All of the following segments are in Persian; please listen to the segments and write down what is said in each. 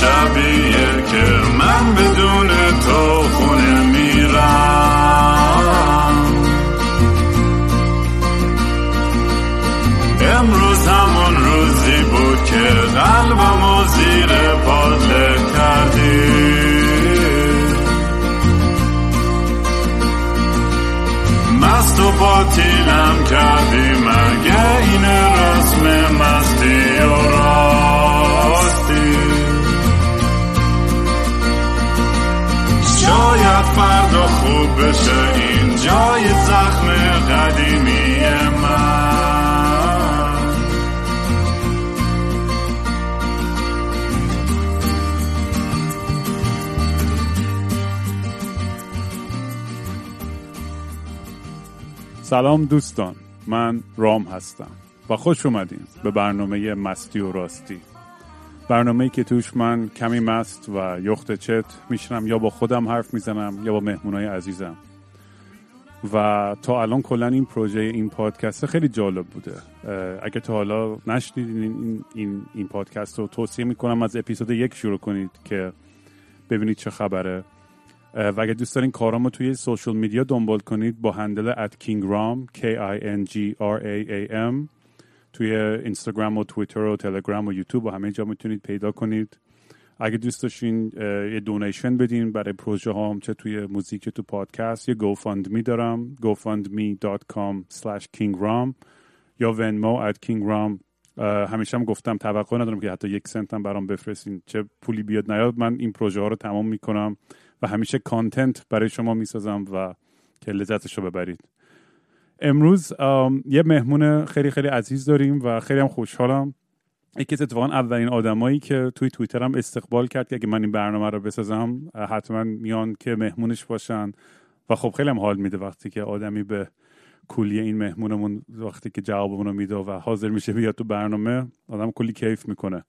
شبیه که من بدون تو خونه میرم. امروز همون روزی بود که قلبمو زیر پاته کردی. مست و پاتیلم کردی، مگه این رسم مستی و راستی؟ شاید فردا خوب بشه این جای زخم قدیمی من. سلام دوستان، من رام هستم و خوش اومدین به برنامه مستی و راستی، برنامه‌ای که توش من کمی مست و یخت چت میشنم، یا با خودم حرف میزنم یا با مهمونای عزیزم. و تا الان کلا این پروژه، این پادکست خیلی جالب بوده. اگه تا حالا نشنیدین این پادکست رو، توصیه میکنم از اپیزود 1 شروع کنید که ببینید چه خبره. و اگه دوست دارین کارامو توی سوشال میدیا دنبال کنید، با هندل @kingram KINGRAAM توی اینستاگرام و توییتر و تلگرام و یوتیوب و همه جا میتونید پیدا کنید. اگه دوست داشتین یه دونیشن بدین برای پروژه هام، چه توی موزیک چه تو پادکست، یه GoFundMe دارم، gofundme.com/kingram یا Venmo @kingram. همیشه هم گفتم توقع ندارم که حتی 1 سنت هم برام بفرستین، چه پولی بیاد نیاد، من این پروژه ها رو تمام میکنم و همیشه کانتنت برای شما میسازم و که لذتش رو ببرید. امروز یه مهمون خیلی خیلی عزیز داریم و خیلی هم خوشحالم. یکی از اتفاقا اولین آدمایی که توی توییتر هم استقبال کرد که اگه من این برنامه رو بسازم حتما میان که مهمونش باشن. و خب خیلی هم حال میده وقتی که آدمی به کلیه این مهمونمون، وقتی که جوابمون رو میده و حاضر میشه بیاد تو برنامه، آدم کلی کیف میکنه.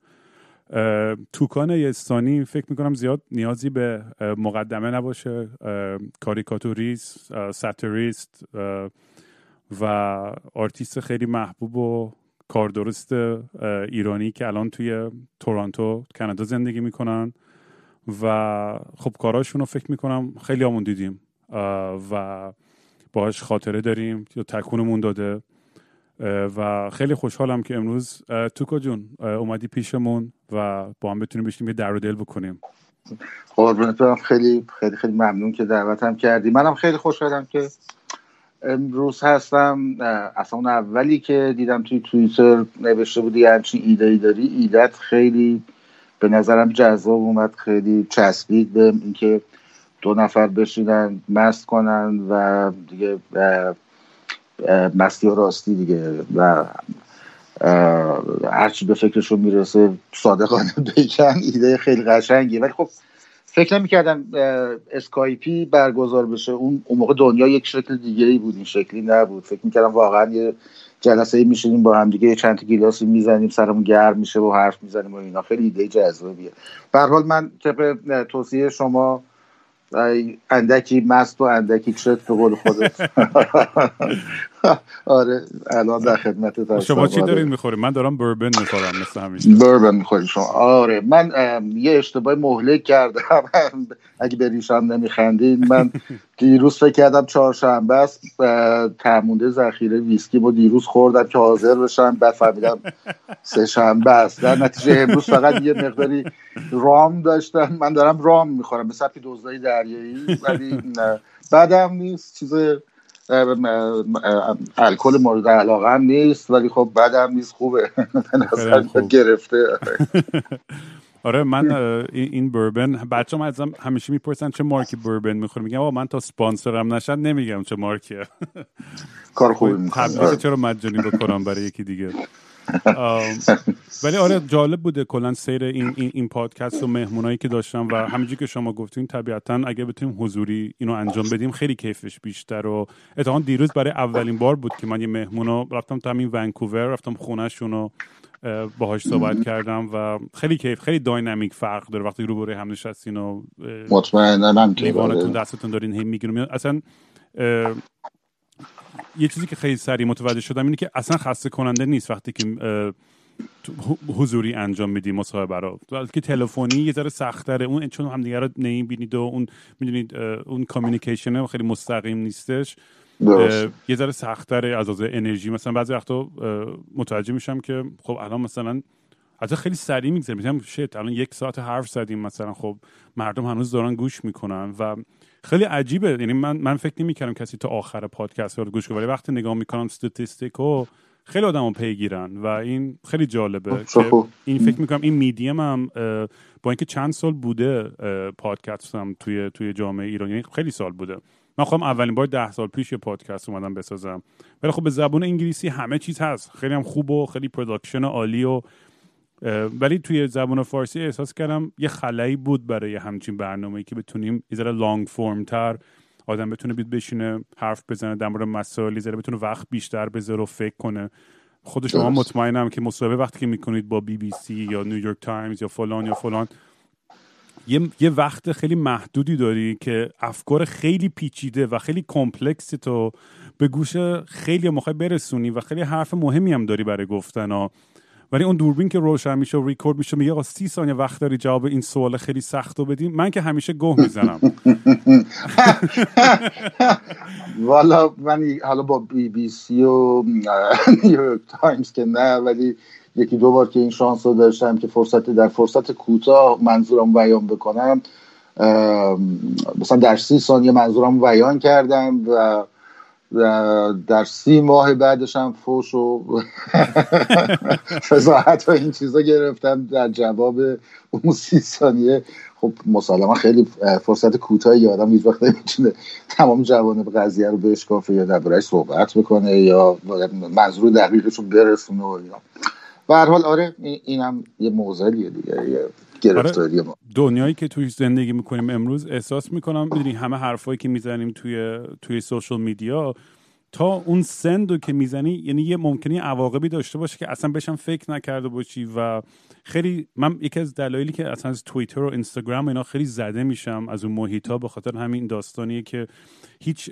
توکان یزدانی فکر میکنم زیاد نیازی به مقدمه نباشه، کاریکاتوریست، ساتیریست و آرتیست خیلی محبوب و کاردرست ایرانی که الان توی تورنتو کانادا زندگی میکنن و خب کاراشون رو فکر میکنم خیلی همون دیدیم و باهاش خاطره داریم یا تکونمون داده. و خیلی خوشحالم که امروز توکا جون اومدی پیشمون و با هم بتونیم بشیم یه در و دل بکنیم. قربونت برم، خیلی خیلی خیلی ممنون که دعوتم کردی. منم خیلی خوشحالم که امروز هستم. اصلا اون اولی که دیدم توی توییتر نوشته بودی همچین ایده‌ای داری، ایدت خیلی به نظرم جذاب اومد، خیلی چسبید به اینکه دو نفر بشینن مست کنن و دیگه مستی و راستی دیگه، و هرچی به فکرشون میرسه صادقانه بگن. ایده خیلی قشنگیه، ولی خب فکر نمی‌کردم اسکایپی برگزار بشه. اون موقع دنیا یک شکل دیگه‌ای بود، این شکلی نبود. فکر می‌کردم واقعا یه جلسه می‌شینیم با هم دیگه، چند تا گلاسی می‌زنیم، سرمون گرم میشه و حرف می‌زنیم و اینا. خیلی ایده جذابیه. به هر حال من طبق توصیه شما اندکی مست و اندکی چت تو قول خودت. آره الان در خدمت هستم. شما چی دارین میخورین؟ من دارم بربن میخورم، مثل همیشه بربن میخورین شما؟ آره من یه اشتباه مهلک کردم. اگه به ریشم نمیخندین، من دیروز فکر کردم چهارشنبه است، تمونده ذخیره ویسکی رو دیروز خوردم که حاضر بشم، بعد فهمیدم سه شنبه است. در نتیجه امروز فقط یه مقداری رام داشتم، من دارم رام میخورم به سبک دزدای دریایی، ولی بعدم نیست، چیز الکل مورد علاقه هم نیست، ولی خب بعدم نیست، خوبه به نظر گرفته. آره من این بربن، بچه‌ها من همیشه میپرسن چه مارکی بربن میخورم، میگم آقا من تا اسپانسرم نشن نمیگم چه مارکیه. کار خوبی میکنم، تبلیغ چرا مجانی بکنم برای یکی دیگه. ولی آره جالب بوده کلا سیر این پادکست و مهمونایی که داشتم، و همینجوری که شما گفتین طبیعتاً اگه بتونیم حضوری اینو انجام بدیم خیلی کیفش بیشتر. و اتفاقاً دیروز برای اولین بار بود که من یه مهمونو رفتم تا همین ونکوور، رفتم خونه‌شون و باهاش صحبت کردم و خیلی کیف، خیلی داینامیک فرق داره وقتی روبروی هم نشستین و مطمئناً میوانتون دستتون دارین هم میگیرم. اصلا یه چیزی که خیلی سریع متوجه شدم اینه که اصلا خسته کننده نیست وقتی که حضوری انجام میدیم مصاحبه رو، بلکه تلفنی یه ذره سخت‌تره، اون چون همدیگه رو نمی‌بینید و اون می‌دونید اون کامیونیکیشن خیلی مستقیم نیستش، یه ذره سخت‌تره از انرژی. مثلا بعضی وقتا متوجه میشم که خب الان مثلا حتی خیلی سریع میگذره، میگم شت الان 1 ساعت حرف زدیم مثلا، خب مردم هنوز دارن گوش میکنن و خیلی عجیبه. یعنی من فکر نمی‌کردم کسی تا آخر پادکست رو گوش کنه، ولی وقتی نگاه میکنم استاتستیکو خیلی آدمو پیگیرن و این خیلی جالبه که این فکر میکنم این میدیم هم با اینکه چند سال بوده پادکست هم توی جامعه ایران، یعنی خیلی سال بوده. من خودم اولین بار 10 سال پیش یه پادکست اومدم بسازم، ولی خب به زبان انگلیسی همه چیز هست، خیلی هم خوب و خیلی پروداکشن عالی و ولی توی زبان فارسی احساس کردم یه خلایی بود برای همچین برنامه‌ای که بتونیم یه ذره لانگ فرم تر آدم بتونه بیاد بشینه حرف بزنه در مورد مسائلی، ذره بتونه وقت بیشتر بذاره و فکر کنه. خود شما مطمئنم که مصاحبه وقتی که میکنید با بی بی سی یا نیویورک تایمز یا فلان یه وقت خیلی محدودی داری که افکار خیلی پیچیده و خیلی کمپلکس تو به گوش خیلی مخاطب برسونی و خیلی حرف مهمی هم داری برای گفتن ها، ولی اون دوربین که روشن میشه و ریکورد میشه میگه آقا 30 ثانیه وقت داری جواب این سوال خیلی سختو بدی. من که همیشه گوه میزنم والا من حالا با بی بی سی و نیویورک تایمز که نه، ولی یکی دو بار که این شانس رو داشتم که فرصت کوتاه منظورم بیان بکنم، مثلا در 30 ثانیه منظورم بیان کردم و در 3 ماه بعدش هم فوش و فضاحت و این چیزا گرفتم در جواب اون 30 ثانیه. خب مسلما خیلی فرصت کوتاهی یه آدم هیچ وقت نمیتونه تمام جوانب قضیه رو بشکافه یا درباره‌اش صحبت بکنه یا منظور دقیقش رو برسونه و اینا. به هر حال آره اینم یه موضوعیه دیگه، گرفتاری ما. دنیایی که توی زندگی میکنیم امروز احساس میکنم میدونی همه حرفایی که میزنیم توی سوشال میدیا تا اون سندو که میزنی یعنی یه ممکنی عواقبی داشته باشه که اصلا بهشم فکر نکرده باشی و خیلی من یکی از دلایلی که اصلا از توییتر و اینستاگرام اینا خیلی زده میشم از اون محیطا به خاطر همین داستانیه که هیچ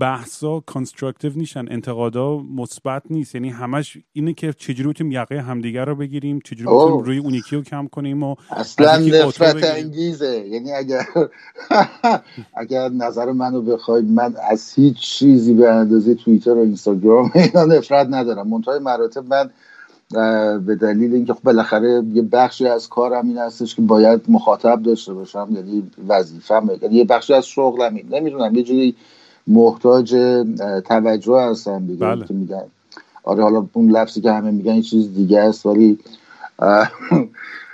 بحثا کانستراکتیو نیستن، انتقادا مثبت نیست، یعنی همش اینه که چجوری بتونیم یقه همدیگر رو بگیریم، چجوری بتونیم روی اون یکی رو کم کنیم و اصلا نفرت انگیزه. یعنی اگر نظر منو بخوای، من از هیچ چیزی به اندازه توییتر و اینستاگرام اینا نفرت ندارم. منتهای مراتب من به دلیل اینکه خب بالاخره یه بخشی از کارم این هستش که باید مخاطب داشته باشم، یعنی وظیفه‌م، یعنی یه بخشی از شغلم، نمیدونم یه جوری محتاج توجه هستم دیگه. بله. که میگن آره، حالا اون لفظی که همه میگن یه چیز دیگه است، ولی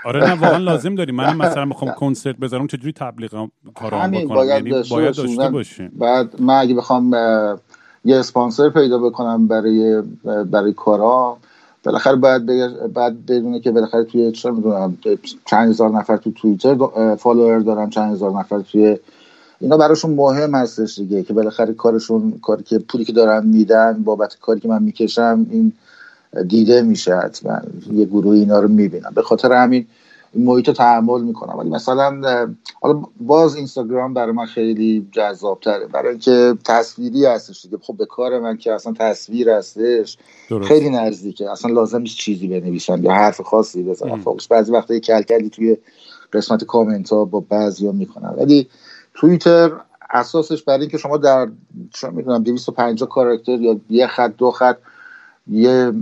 آره نه واقعا لازم داری. من مثلا میخوام کنسرت بذارم، چجوری تبلیغ کارام بکنم؟ یعنی باید داشته باشی. بعد من اگه بخوام یه اسپانسر پیدا بکنم برای کارام، بالاخره بعد بدونه که بالاخره توی چه میدونم چند هزار نفر تو توییتر فالوور دارم، چند هزار نفر توی اینا براشون مهم هستش دیگه، که بالاخره کارشون، کاری که پولی که دارن میدن بابت کاری که من میکشم، این دیده میشه حتما، یه گروه اینا رو میبینم، به خاطر همین این محیط رو تحمل میکنم. ولی مثلا حالا باز اینستاگرام برای من خیلی جذابتره، برای اینکه تصویری هستش دیگه، خب به کار من که اصلا تصویر هستش درست. خیلی نزدیکه، اصلا لازم نیست چیزی بنویسم یا حرف خاصی بزنم، فوکس بعضی وقتا کلکلی توی قسمت کامنت ها با بعضیا میکنم. ولی توییتر اساسش برای اینکه شما در چه میدونم 250 کاراکتر یا یه خط دو خط یه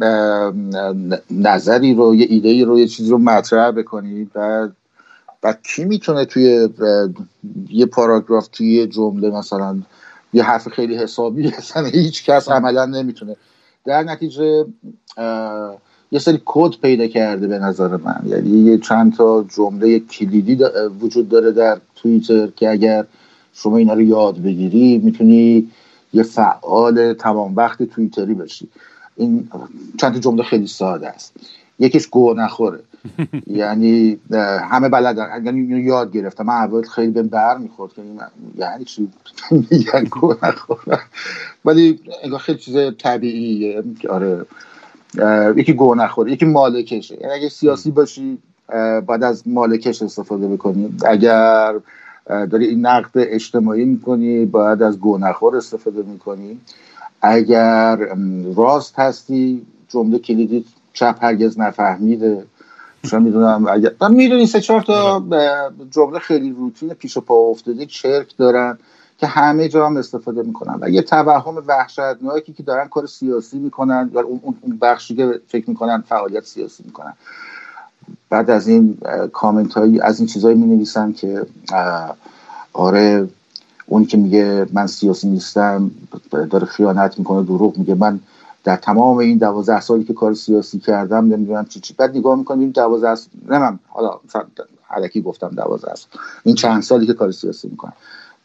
نظری رو، یه ایده‌ای رو، یه چیزی رو مطرح بکنید و کی میتونه توی یه پاراگراف، توی یه جمله مثلا یه حرف خیلی حسابی، اصلا هیچ کس عملا نمیتونه. در نتیجه یه سری کد پیدا کرده به نظر من، یعنی یه چند تا جمله کلیدی وجود داره در توییتر که اگر شما اینا رو یاد بگیری میتونی یه فعال تمام وقت توییتری بشی. این چند تا جمله خیلی ساده است. یکیش گو نخوره یعنی همه بلدن، یعنی یاد گرفتم. من اول خیلی بهم بر میخورد که یعنی چی میگن گو نخوره، ولی انگار خیلی چیز طبیعیه. آره یکی گو نخوره، یکی مالکشه، یعنی اگه سیاسی باشی باید از مالکش استفاده بکنی، اگر داری این نقد اجتماعی میکنی باید از گو نخور استفاده میکنی، اگر راست هستی جمله کلیدی چپ هرگز نفهمیده، چون میدونم اگر من میدونی سه چهار تا جمله خیلی روتین پیش و پا افتاده چرک دارن که همه جا هم استفاده میکنن و یه توهم وحشتناکی که دارن کار سیاسی میکنن یا اون بخشی که فکر میکنن فعالیت سیاسی میکنن. بعد از این کامنت هایی از این چیزایی مینویسن که آره اون که میگه من سیاسی نیستم داره خیانت میکنه، دروغ میگه، من در تمام این 12 سالی که کار سیاسی کردم نمیدونم چی. بعد نگاه میکنیم 12 سال نمم، حالا علکی گفتم 12 سال، این چند سالی که کار سیاسی میکنم.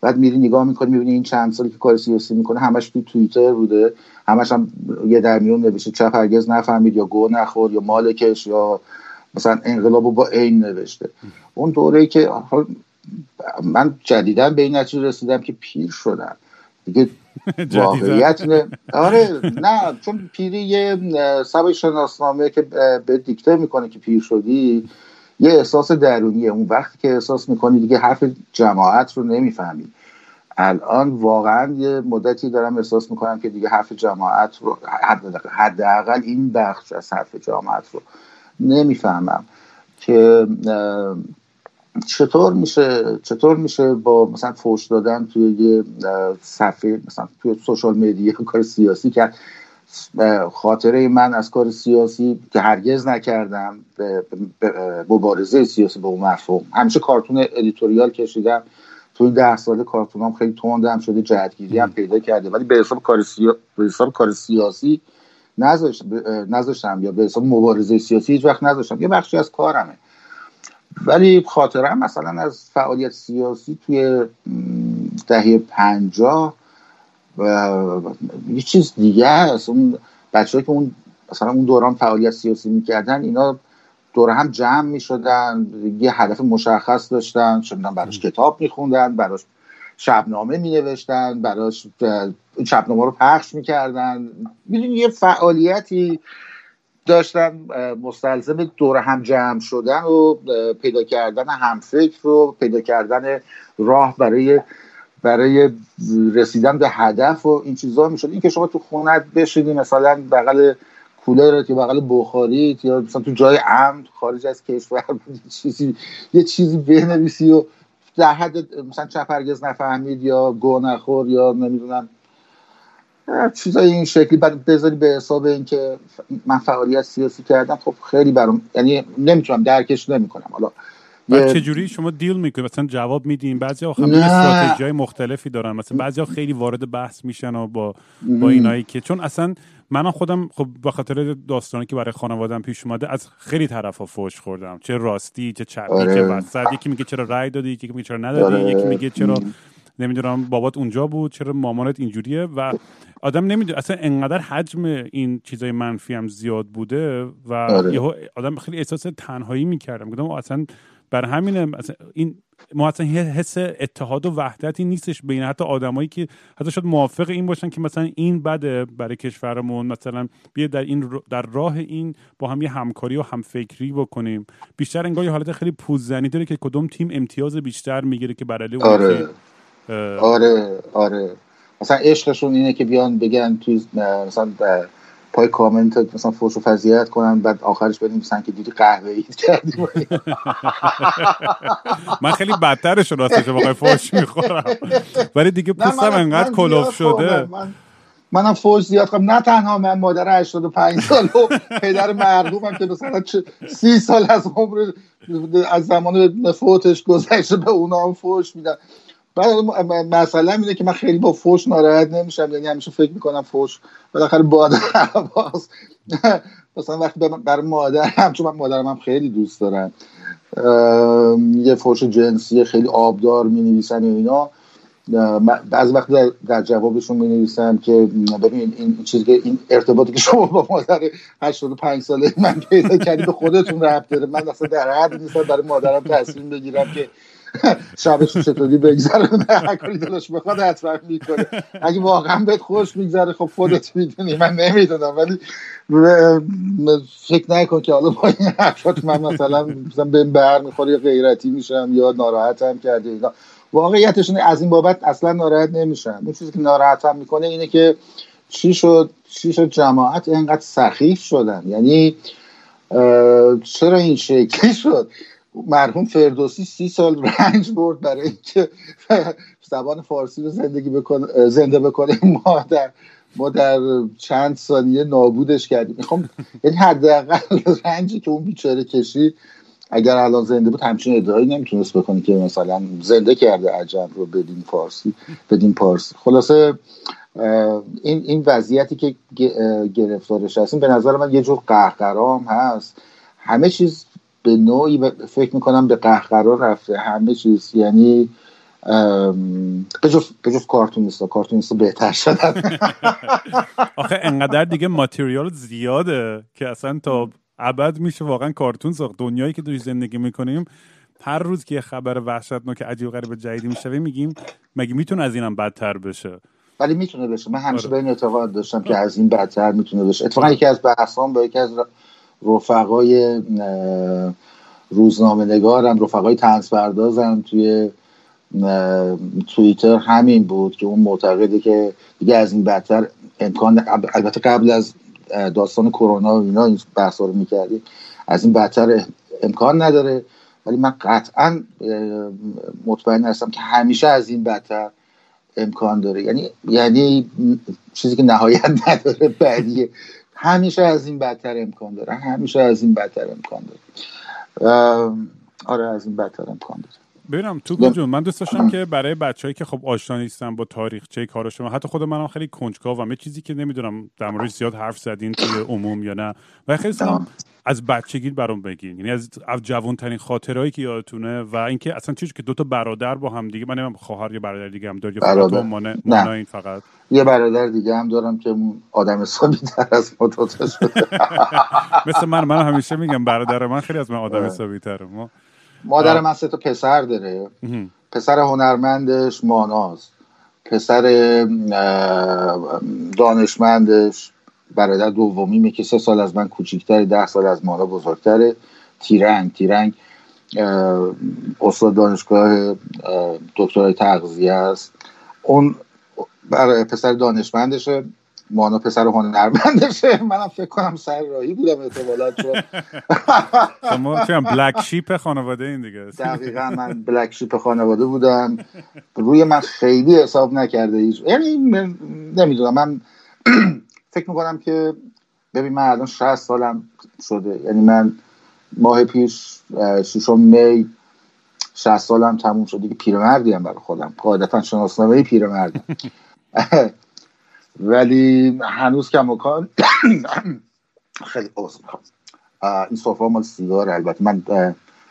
بعد میری نگاه میکنی میبینی این چند سالی که کار سیاسی میکنه همش تو توییتر بوده، همش هم یه در میون نوشته چپ هرگز نفهمید یا گو نخور یا مالکش یا مثلا انقلابو با عین نوشته. اون دوره‌ای که من جدیداً به این نتیجه رسیدم که پیر شدم دیگه واقعیت آره نه، چون پیری یه سبک شناسنامه که به دیکته میکنه که پیر شدی، یه احساس درونیه. اون وقتی که احساس میکنی دیگه حرف جماعت رو نمیفهمی. الان واقعا یه مدتی دارم احساس میکنم که دیگه حرف جماعت رو حداقل این بخش از حرف جماعت رو نمیفهمم که چطور میشه با مثلا فوش دادن توی یه صفحه مثلا توی سوشال مدیا کار سیاسی کرد. خاطره من از کار سیاسی که هرگز نکردم مبارزه سیاسی به اون مفهوم، همیشه کارتون ادیتوریال کشیدم، توی 10 سال کارتونام خیلی تندم شده، جهتگیری هم پیدا کرده، ولی به حساب کار سیاسی نذاشتم یا به حساب مبارزه سیاسی هیچ وقت نذاشتم، یه بخشی از کارمه. ولی خاطرم مثلا از فعالیت سیاسی توی دهه 50 یه چیز دیگه است. اون بچه‌ها که اون مثلا اون دوران فعالیت سیاسی می‌کردن اینا دور هم جمع می‌شدن، یه هدف مشخص داشتن، چندان براش کتاب می‌خوندن، براش شبنامه می‌نوشتن، براش شبنامه رو پخش می‌کردن، می‌دونی یه فعالیتی داشتن مستلزم دور هم جمع شدن و پیدا کردن همفکر رو، پیدا کردن راه برای رسیدن به هدف و این چیزا میشد. این که شما تو خونت بشینی مثلا بغل کولرت یا بغل بخاریت یا مثلا تو جای عمد خارج از کشور یه چیزی بنویسی و در حد مثلا چپ هرگز نفهمید یا گو نخور یا نمیدونم چیزای این شکلی بعد بذاری به حساب این که من فعالیت سیاسی کردم. خب خیلی برام یعنی نمیتونم درکش نمیکنم. حالا بعد چجوری شما دیل میکنید؟ مثلا جواب میدین؟ بعضیا خیلی استراتژی‌های مختلفی دارن، مثلا بعضیا خیلی وارد بحث میشن و با اینایی که چون اصلا من خودم خب به خاطر داستانی که برای خانواده‌ام پیش اومده از خیلی طرفا فحش خوردم، چه راستی چه چپی چه وسط. یکی میگه چرا رأی دادی، یکی میگه چرا ندادی، یکی میگه چرا نمیدونم بابات اونجا بود، چرا مامانت اینجوریه. و آدم نمیدونه اصلا انقدر حجم این چیزای منفی هم زیاد بوده و یهو آدم خیلی احساس تنهایی میکردم. گفتم اصلا بر همین این ما اصلا حس اتحاد و وحدتی نیستش بین حتی آدمایی که حتی شاید موافق این باشن که مثلا این بده برای کشورمون، مثلا بیا در راه این با هم یه همکاری و همفکری بکنیم. بیشتر انگار یه حالت خیلی پوززنی داره که کدوم تیم امتیاز بیشتر میگیره که برای اون آره مثلا عشقشون اینه که بیان بگن تو مثلا پای کامنت مثلا فوش و فضیحت کنن، بعد آخرش بدیم مثلا که دیدی قهوه‌ای کردیم. من خیلی بدترش رو راستش واقعا فوش میخورم، ولی دیگه پوستم انقدر کلوف شده. منم فوش زیاد خوردم، نه تنها من، مادر 85 سال و پدر مرحومم که مثلا 30 سال از عمر از زمان فوتش گذشته به اونا هم فوش میدن. مثلا اینه که من خیلی با فوش ناراحت نمیشم، یعنی همیشه فکر میکنم فوش بالاخره باد حواس. مثلا وقتی برای مادرم، چون من مادرم هم خیلی دوست دارم، یه فوش جنسی خیلی آبدار مینویسن و اینا، بعضی وقت در جوابشون مینویسم که ببین این چیزی که این ارتباطی که شما با مادر 85 ساله من پیدا کردی به خودتون ربط داره. من اصلا در حد نیستم برای مادرم تصمیم بگیرم که شبش چطوری بگذره، هر کاری دلش بخواد حتما میکنه. اگه واقعا بهت خوش میگذره خب خودت میدونی، من نمیدونم. ولی فکر نکن که حالا با این حرفات من مثلا بهم برمیخوره یا غیرتی میشم یا ناراحتم کرده اینا. واقعیتش اینه از این بابت اصلا ناراحت نمیشم. اون چیزی که ناراحتم میکنه اینه که چی شد جماعت اینقدر سخیف شدن. یعنی چرا این شکلی شد؟ مرحوم فردوسی 30 سال رنج برد برای اینکه زبان فارسی رو زنده بکنه. ما در چند ثانیه نابودش کردیم. میخوام یعنی حداقل رنجی که اون بیچاره کشید اگر الان زنده بود همچین ادعایی نمیتونست بکنه که مثلا زنده کرده عجم رو بدین پارسی. خلاصه این وضعیتی که گرفتارش هستیم به نظر من یه جور قهقرام هست. همه چیز به نوعی فکر میکنم به قهقرا رفته، همه چیز، یعنی بجز کارتونیستا بهتر شد. آخه انقدر دیگه ماتریال زیاده که اصلا تا ابد میشه واقعا کارتون ساخت. دنیایی که توش زندگی میکنیم هر روز که خبر وحشتناک عجیب غریب جدیدی میشوه میگیم مگه میتونه از اینم بدتر بشه؟ ولی میتونه بشه. من همیشه به این اعتقاد داشتم که از این بدتر میتونه بشه. اتفاقا یکی از بحثام با یکی از رفقای روزنامه نگارم، رفقای طنزپردازم توی توییتر همین بود که اون معتقده که دیگه از این بدتر امکان، البته قبل از داستان کرونا و اینا این بحثا رو می‌کردیم، از این بدتر امکان نداره، ولی من قطعا مطمئن هستم که همیشه از این بدتر امکان داره. یعنی چیزی که نهایت نداره، بدیه، همیشه از این بدتر امکان داره، همیشه از این بدتر امکان داره. آره، از این بدتر امکان داره. ببینم تو جون، من دوست داشتم که برای بچه‌ای که خب آشنا نیستن با تاریخچه کار شما، حتی خود منم خیلی کنجکاوم، یه چیزی که نمیدونم در موردش زیاد حرف زدین توی عموم یا نه، و خیلی سلام از بچگی برام بگین، یعنی از جوان‌ترین خاطرهایی که یادتونه و اینکه اصلا چیزی که دو تا برادر با هم دیگه، من خواهر یا برادر دیگه هم دارم یا تو مانا، این فقط یه برادر دیگه هم دارم که آدم حسابی‌تر از ما دو تا شده. مثل من همیشه میگم برادر من خیلی از من آدم حسابی‌تره. مادر من 3 تا پسر داره. پسر هنرمندش ماناست، پسر دانشمندش برادر دومیمه که 3 سال از من کوچیک‌تره، 10 سال از مانا بزرگتره، تیرنگ استاد دانشگاه دکترای تغذیه است. اون برای پسر دانشمندشه، مانا پسر هنرمندشه. منم فکر کنم سر راهی بودم احتمالاً، چون شما فهم بلک شیپ خانواده این دیگه. دقیقاً من بلک شیپ خانواده بودم. روی من خیلی حساب نکرده هیچ. یعنی نمیدونم، من فکر میکنم که ببین من الان 60 سالم شده، یعنی من ماه پیش 6 می 60 سالم تموم شد دیگه. پیرمردی هم برای خودم قاعدتاً شناسنامه پیرمردم. ولی هنوز کماکان خیلی اوضاع این صفحه مال سیگار. البته من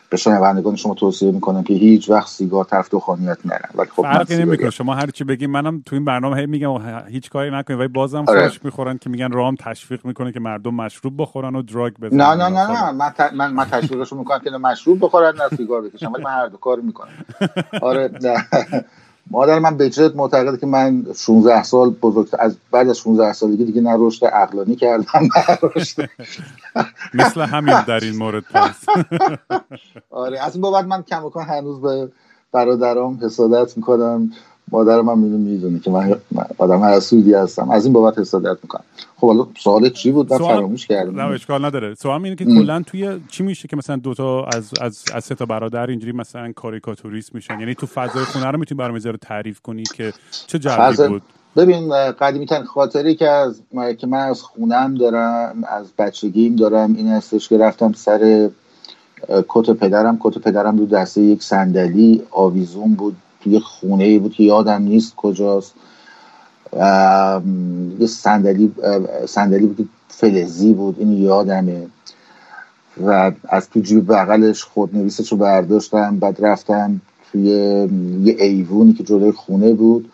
به شنوندگان شما توصیه میکنم که هیچ وقت سیگار طرف دخانیات نرن، ولی خب فرقی نمیکنه، شما هر چی بگین. منم تو این برنامه هی میگم هیچ کاری نکنین، ولی بازم خوش میخورن که میگن رام تشویق میکنه که مردم مشروب بخورن و دراگ بزنن. نه من تشویقشون میکنم که مشروب بخورن نه سیگار بکشن، ولی من هر دو کارو میکنم. آره، مادر من به جد معتقده که من 16 سال بزرگتر، از بعد از 16 سالگی دیگه نه رشد عقلانی کردم نه رشد مثل همین در این مورد پس. آره، از این بابت من کماکان هنوز به برادرام حسادت میکنم. مادرم هم اینو میدونه که من آدم حسودی هستم، از این بابت حسادت میکنم. خب حالا سوال چی بود؟ من فراموش کردم. نه اشکال نداره. سوالم اینه که کلا توی چی میشه که مثلا دو تا از 3 تا برادر اینجوری مثلا کاریکاتوریست میشن؟ یعنی تو فضای خونه رو میتونی برام رو تعریف کنی که چه جوری بود؟ ببین، قدیمی ترین خاطری که من از خونم دارم، از بچگیم دارم، این هستش که رفتم سر کت پدرم رو دسته یک صندلی آویزون بود، یه خونه بود که یادم نیست کجاست. یه صندلی بود که فلزی بود، این یادمه، و از تو جیب بغلش خودنویسش رو برداشتم. بعد رفتم توی یه ایوونی که جلوی خونه بود،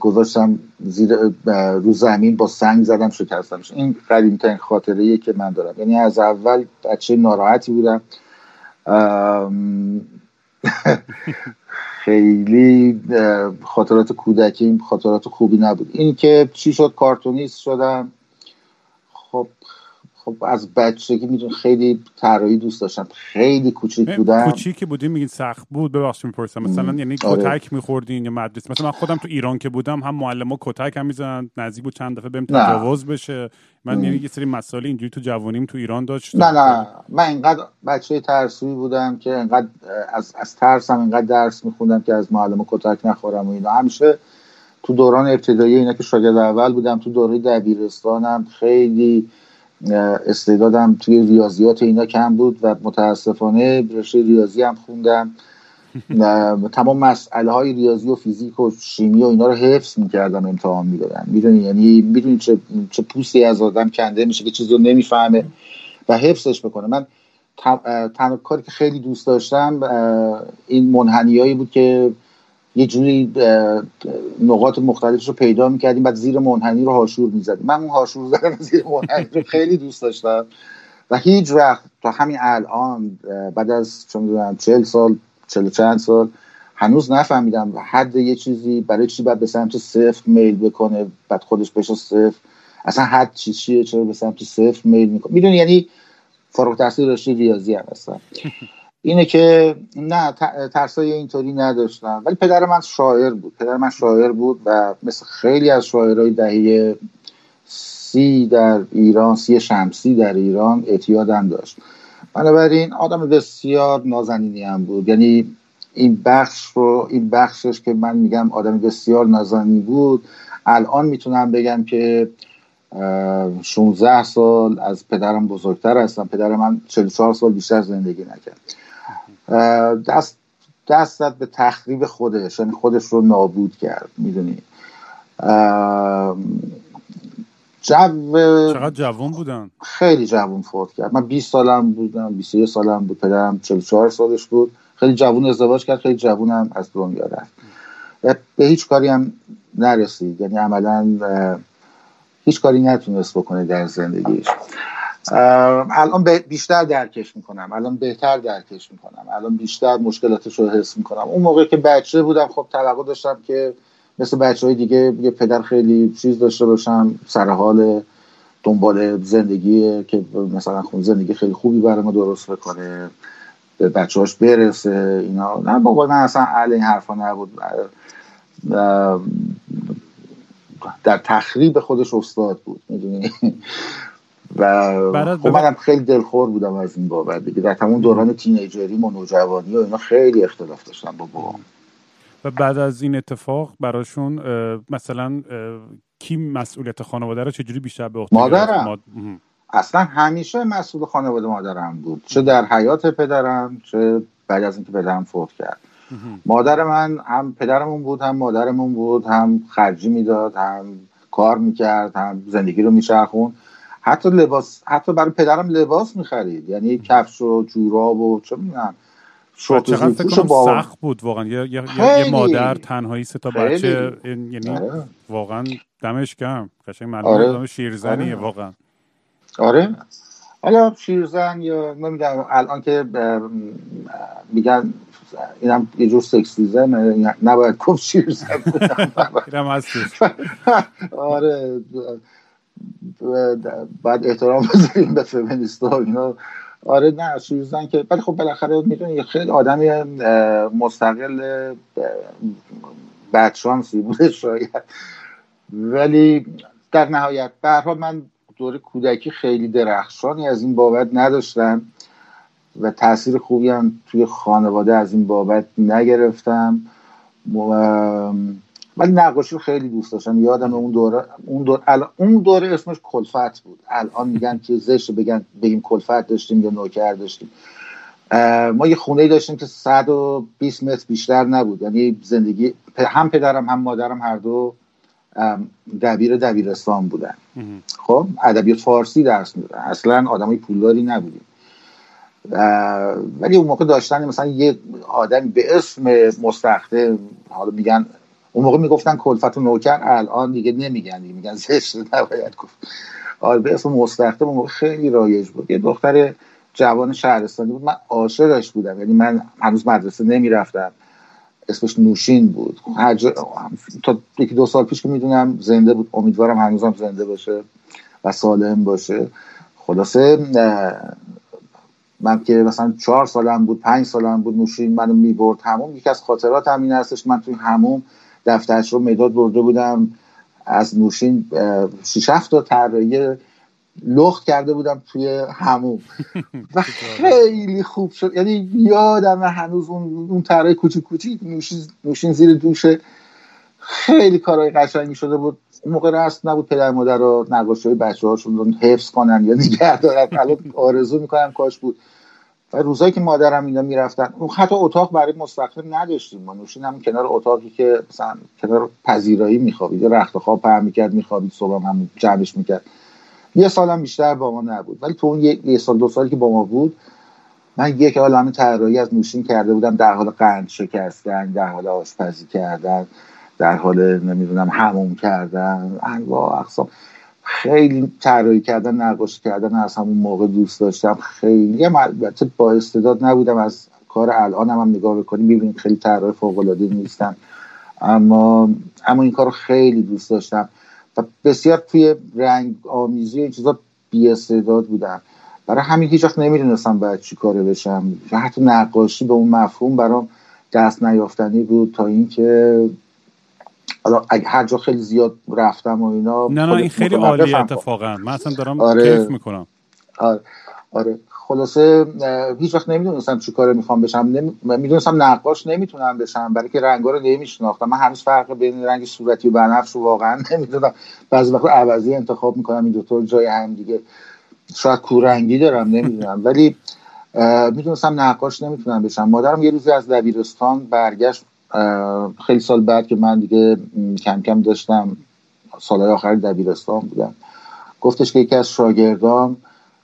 گذاشتم زیر رو زمین، با سنگ زدم، شکستمش. این قدیمی‌ترین خاطره‌ایه که من دارم. یعنی از اول بچه ناراحتی بودم. خیلی خاطرات کودکیم خاطرات خوبی نبود. این که چی شد کارتونیست شدم، خب خب از بچگی میدونم خیلی طراحی دوست داشتم، خیلی کوچیک بودم. کوچیکی بودی میگین سخت بود؟ ببخشید میپرسم مثلا یعنی کتک می‌خوردین یا مدرسه؟ مثلا من خودم تو ایران که بودم هم معلم‌ها کتک هم می‌زدن، نزدیک بود چند دفعه بهم تجاوز بشه. من یعنی یه سری مسائل اینجوری تو جوانیم تو ایران داشت. نه من اینقدر بچه ترسویی بودم که اینقدر از ترسم اینقدر درس می‌خوندم که از معلم‌ها کتک نخورم و اینا. همیشه تو دوران ابتدایی اینا که شاگرد اول بودم، تو دوره دبیرستانم خیلی استعدادم توی ریاضیات اینا کم بود و متاسفانه رشته ریاضی هم خوندم. تمام مسئله های ریاضی و فیزیک و شیمی و اینا رو حفظ میکردم، امتحان میدادم. میدونی یعنی میدونی چه پوستی از آدم کنده میشه که چیزی رو نمیفهمه و حفظش بکنه. من تنها کاری که خیلی دوست داشتم این منحنیایی بود که یه جوری نقاط مختلفش رو پیدا میکردیم، بعد زیر منحنی رو هاشور میزدیم. من اون هاشور زدن زیر منحنی رو خیلی دوست داشتم و هیچ وقت تا همین الان بعد از 40 سال هنوز نفهمیدم حد یه چیزی برای چی باید به سمت صفر میل بکنه، بعد خودش بشه صفر. اصلا حد چیه؟ چرا به سمت صفر میل میکنه؟ میدونی یعنی فارغ التحصیل رشته ریاضی هم هستم. اینه که نه ترسای اینطوری نداشتم. ولی پدر من شاعر بود و مثل خیلی از شاعرای دهه 30 در ایران، 30 شمسی در ایران اعتیادم داشت. بنابراین آدم بسیار نازنینی هم بود. یعنی این بخشش که من میگم آدم بسیار نازنینی بود، الان میتونم بگم که 16 سال از پدرم بزرگتر هستم. پدر من 44 سال بیشتر زندگی نکرد. دست زد به تخریب خودش، یعنی خودش رو نابود کرد. میدونی چقدر جوان بودن؟ خیلی جوان فوت کرد. من 20 سالم بودم، 21 سالم بود. پدرم 44 سالش بود. خیلی جوان ازدواج کرد، خیلی جوانم از دنیا رفت. به هیچ کاری هم نرسید، یعنی عملاً هیچ کاری نتونست بکنه در زندگیش. الان بیشتر درکش میکنم، الان بهتر درکش میکنم، الان بیشتر مشکلاتش رو حس میکنم. اون موقع که بچه بودم خب توقع داشتم که مثل بچه های دیگه یه پدر خیلی چیز داشته باشم، سرحال دنبال زندگیه که مثلا خون زندگی خیلی خوبی برای ما درست بکنه، به بچه هاش برسه اینا. نه بابا، من اصلا اهل این حرفا نبود. در تخریب خودش استاد بود، میدونی. و خب منم خیلی دلخور بودم از این بابت دیگه. در تمام دوران تینیجری و نوجوانی و اینا خیلی اختلاف داشتم با بابام. و بعد از این اتفاق براشون مثلا کی مسئولیت خانواده رو چجوری بیشتر به عهده گرفت؟ مادرم. اصلا همیشه مسئول خانواده مادرم بود، چه در حیات پدرم چه بعد از اینکه پدرم فوت کرد. مادر من هم پدرمون بود، هم مادرمون بود، هم خرجی میداد، هم کار میکرد، هم زندگی رو میچرخون. حتی برای پدرم لباس میخرید، یعنی کفش و جوراب و چه میدونم. چقدر فکر کنم سخت بود واقعا. یه مادر تنهایی سه تا بچه، یعنی آره. واقعا دمش گرم، قشنگ معلومه آره. شیرزنیه واقعا. آره حالا شیرزن یا نمیدونم الان که میگن اینم یه جور سکسیزم، نباید گفت شیرزن بودم. اینم هستش. آره بعد احترام بذاریم به فمینیستا اینا. آره نه شیرزن که، ولی خب بالاخره میدونی خیلی آدمی مستقل بدشانسی بوده شاید. ولی در نهایت به هر حال من دوره کودکی خیلی درخشانی از این بابت نداشتم و تأثیر خوبی هم توی خانواده از این بابت نگرفتم. ولی نقاشی رو خیلی دوست داشتم. یادم اون دوره اسمش کلفت بود. الان میگن که زشت بگیم کلفت داشتیم یا نوکر داشتیم. ما یه خونه‌ای داشتیم که 120 متر بیشتر نبود. یعنی زندگی هم پدرم هم مادرم هر دو دبیرستان بودن. خب ادبیات فارسی درس میدادن. اصلا آدمای پولداری نبودیم، ولی اون موقع داشتن مثلا یه آدمی به اسم مستخدم، حالا میگن اون موقع میگفتن کلفت و نوکر، الان دیگه نمیگن، دیگه میگن زشت نباید گفت. به اسم مستخدم اون موقع خیلی رایج بود. یه دختر جوان شهرستانی بود، من عاشقش بودم. یعنی من هنوز مدرسه نمیرفتم، اسمش نوشین بود. تا یکی دو سال پیش که میدونم زنده بود، امیدوارم هنوزم زنده باشه و سالم باشه. خلاصه من که مثلا 4 سالم بود 5 سالم بود نوشین منو میبرد حموم. یکی از خاطرات هم این هستش من توی حموم دفترش رو مداد برده بودم از نوشین 6-7 تا طراحی لخت کرده بودم توی حموم و خیلی خوب شد. یعنی یادم هنوز اون طراحی کوچیک کوچیک نوشین زیر دوشه خیلی کارهای قشنگی شده بود. اون موقع راست نبود پدر مادر رو نقاشی‌های بچه‌هاشون رو حفظ کنن یا نگه دارن. الان آرزو می‌کنم کاش بود. و روزایی که مادرم اینا می‌رفتن، اون حتی اتاق برای مستقیم نداشتیم. ما نوشیدیم کنار اتاقی که مثلا کنار پذیرایی می‌خوابید، رخت خواب پهن می‌کرد، می‌خوابید، صبح هم جمعش می‌کرد. یه سالم بیشتر با ما نبود. ولی تو اون یه سال دو سالی که با ما بود، من یک حال همین طراحی از نوشین کرده بودم، در حال قند شکستن، در حال آشپزی کردن، در حال نمیدونم حموم کردن، انواع اقسام. خیلی طراحی کردن، نقاشی کردن از همون موقع دوست داشتم. خیلی البته با استعداد نبودم، از کار الانم هم نگاه بکنیم می‌بینیم خیلی طراح فوق‌العاده‌ای نیستم، اما این کارو خیلی دوست داشتم و بسیار توی رنگ آمیزی این چیزا بی‌استعداد بودم. برای همین هیچ وقت نمی‌دونستم باید چی کاره بشم. حتی نقاشی به اون مفهوم برام دست نیافتنی بود تا اینکه حالا هر جا خیلی زیاد رفتم و اینا. نه این خیلی عالیه اتفاقا. من اصلا دارم کیف میکنم. آره خلاصه هیچ وقت نمیدونستم چی کاره میخوام بشم. میدونستم نقاش نمیتونم بشم برای که رنگا رو نمیشناختم. من هنوز فرق بین رنگ صورتی و بنفش رو واقعا نمیدونم. بعضی وقتا عوضی انتخاب میکنم این دو تا جای هم دیگه. شاید کورنگی دارم نمیدونم. ولی میدونستم نقاش نمیتونم بشم. مادرم یه روزی از دبیرستان برگشت، خیلی سال بعد که من دیگه کم کم داشتم سالهای آخر دبیرستان بودم، گفتش که یکی از شاگردام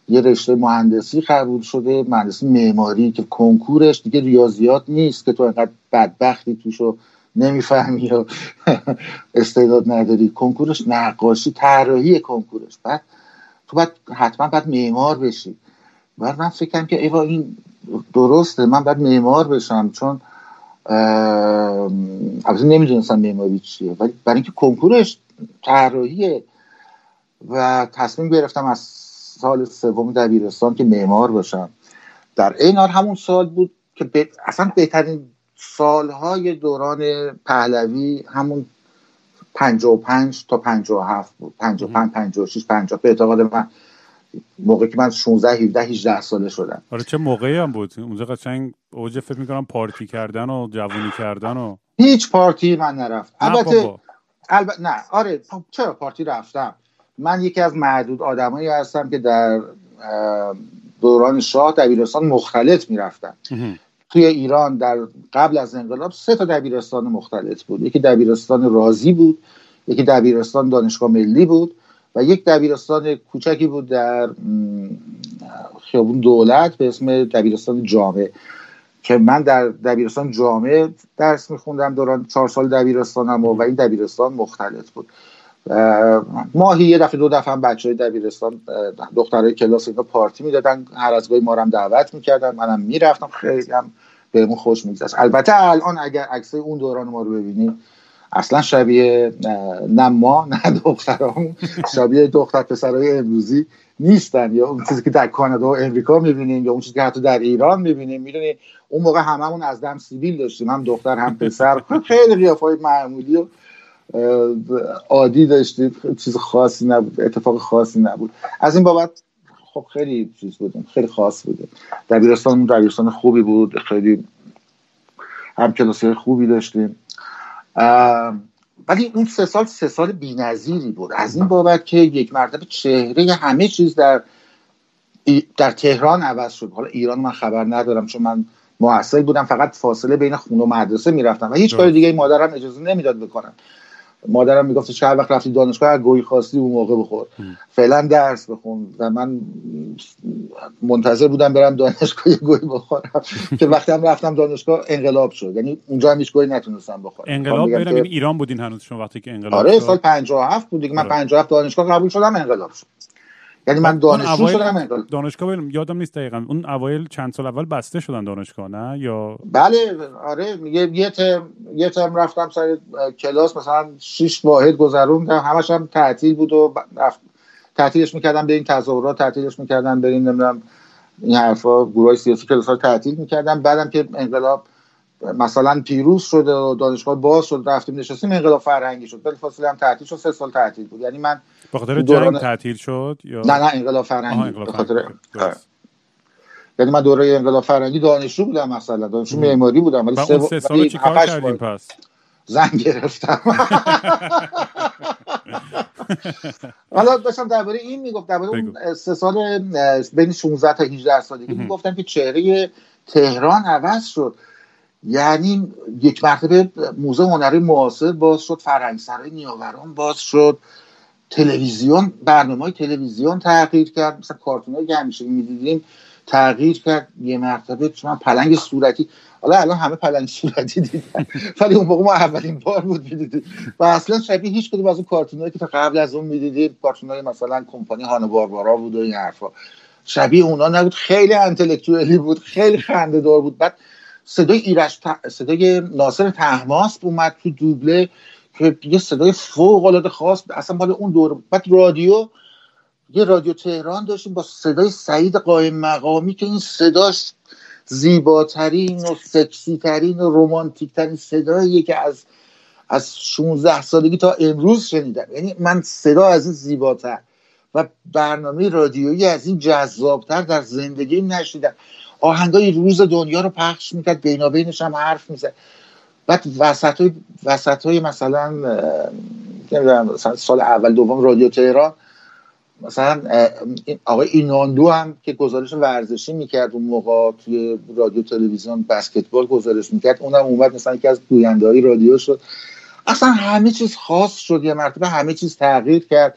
یه رشته مهندسی قبول شده، مهندسی معماری، که کنکورش دیگه ریاضیات نیست که تو انقدر بدبختی توشو نمیفهمی یا استعداد نداری، کنکورش نقاشی، طراحی کنکورش، بعد تو باید حتما باید معمار بشی. بعد من فکر کردم که ایوا این درسته، من باید معمار بشم، چون البته نمیدونستم معماری چیه ولی برای اینکه کنکورش طراحیه. و تصمیم گرفتم از سال 3 دبیرستان که معمار باشم. در این حال همون سال بود که اصلا بهترین سالهای دوران پهلوی همون 55 تا 57 بود، 55 56 50 به اعتقاد من، موقعی که من 16 17 18 ساله شدم. آره چه موقعی هم بود اونجا، قشنگ اوج فکر می‌کنم پارتی کردن و جوونی کردن و هیچ پارتی من نرفت. البته نه آره چرا پارتی رفتم. من یکی از معدود آدمایی هستم که در دوران شاه دبیرستان مختلط می‌رفتم. توی ایران در قبل از انقلاب 3 تا دبیرستان مختلط بود. یکی دبیرستان رازی بود، یکی دبیرستان دانشگاه ملی بود و یک دبیرستان کوچکی بود در خیابون دولت به اسم دبیرستان جامعه که من در دبیرستان جامعه درس میخوندم دوران 4 سال دبیرستانم و این دبیرستان مختلط بود. ماهی یه دفعه دو دفعه هم بچه های دبیرستان دخترهای کلاس اینا پارتی میدادن، هر از گاهی ما رو هم دعوت میکردن، منم میرفتم، خیلی هم بهمون خوش میگذشت. البته الان اگر عکس اون دوران ما رو ببینیم اصلا شبیه نه ما نه دخترامون شبیه دختر پسرای امروزی نیستن یا اون چیزی که در کانادا و امریکا میبینیم یا اون چیزی که حتی در ایران میبینیم. میدونی اون موقع هممون از دم سیبیل داشتیم، هم دختر هم پسر، خیلی قیافه‌های معمولی و عادی داشتیم، چیز خاصی نبود، اتفاق خاصی نبود. از این بابت خب خیلی چیز بودیم، خیلی خاص بودیم. دبیرستان خوبی بود، خیلی همکلاسی‌های خوبی داشتیم. ولی اون 3 سال بی‌نظیری بود از این بابت که یک مرتبه چهره همه چیز در تهران عوض شد. حالا ایران من خبر ندارم چون من محصل بودم، فقط فاصله بین خونه و مدرسه میرفتم و هیچ کار دیگه مادرم اجازه نمیداد بکنم. مادرم میگفت چه وقت رفتی دانشگاه هر گوی خواستی اون موقع بخور، فعلا درس بخون. و من منتظر بودم برم دانشگاه یه گوی بخورم که وقتی هم رفتم دانشگاه انقلاب شد، یعنی اونجا هم هیچ گوی نتونستم بخورم. انقلاب برم این ایران بودین هنوز شما وقتی که انقلاب شد؟ آره سال 57 بود دیگه. من 57 دانشگاه قبول شدم، انقلاب شد، یعنی من دانشجو شدم. انقلاب دانشگاه یادم نیست دقیقاً اون اوایل چند سال اول بسته شدن دانشگاه نه یا بله آره یه ترم رفتم سر کلاس مثلا 6 واحد گذروندم، همش هم تعطیل بود و تعطیلش میکردن، به این تظاهرات تعطیلش میکردن، به این نمیدونم این حرفا، گروهای سیاسی کلاس‌ها تعطیل میکردن. بعدم که انقلاب مثلا پیروز شده و دانشگاه باز شد، رفتیم نشستیم، انقلاب فرهنگی شد، بلافاصله هم تعطیل شد، 3 سال تعطیل بود. یعنی من به خاطر جنگ تعطیل شد یا نه انقلاب فرهنگی به خاطر یعنی من دوره انقلاب فرهنگی دانشجو بودم، مثلا دانشجو معماری بودم، ولی 3 سال چیکار کردیم؟ پس زن گرفتم. حالا داشتم درباره این میگفت، درباره اون 3 سال بین 16 تا 18 سالگی میگفتم که چهره تهران عوض شد. یعنی یک مرتبه موزه هنری معاصر باز شد، فرهنگسرای نیاوران باز شد، تلویزیون، برنامه‌های تلویزیون تغییر کرد، مثلا کارتونایی که همیشه می‌دیدیم تغییر کرد. یه مرتبه چون پلنگ صورتی، حالا الان همه پلنگ صورتی دیدن، ولی اون موقع ما اولین بار بود می‌دیدیم و اصلا شبیه هیچ کدوم از اون کارتونایی که تا قبل از اون می‌دیدیم، کارتونای مثلا کمپانی هانا باربارا بود و این حرفا، شبیه اونا نبود. خیلی انتلکتوالی بود، خیلی خنده‌دار بود. بعد صدای صدای ناصر طهماسب اومد تو دوبله که یه صدای فوق‌العاده خاص اصلا مال اون دوره. بعد رادیو، یه رادیو تهران داشتیم با صدای سعید قائم مقامی که این صداش زیباترین و سکسی‌ترین و رمانتیک‌ترین صداییه که از 16 سالگی تا امروز شنیدم. یعنی من صدا از این زیباتر و برنامه رادیویی از این جذابتر در زندگیم نشنیدم. آهنگای روز دنیا رو پخش میکرد، بینابینش هم حرف میزد. بعد وسطای مثلا سال اول دوم رادیو تهران مثلا آقای ایناندو هم که گزارش ورزشی میکرد اون موقع توی رادیو تلویزیون بسکتبال گزارش میکرد، اونم اومد مثلا یکی از گوینده‌های رادیو شد. اصلا همه چیز خاص شد، یه مرتبه همه چیز تغییر کرد.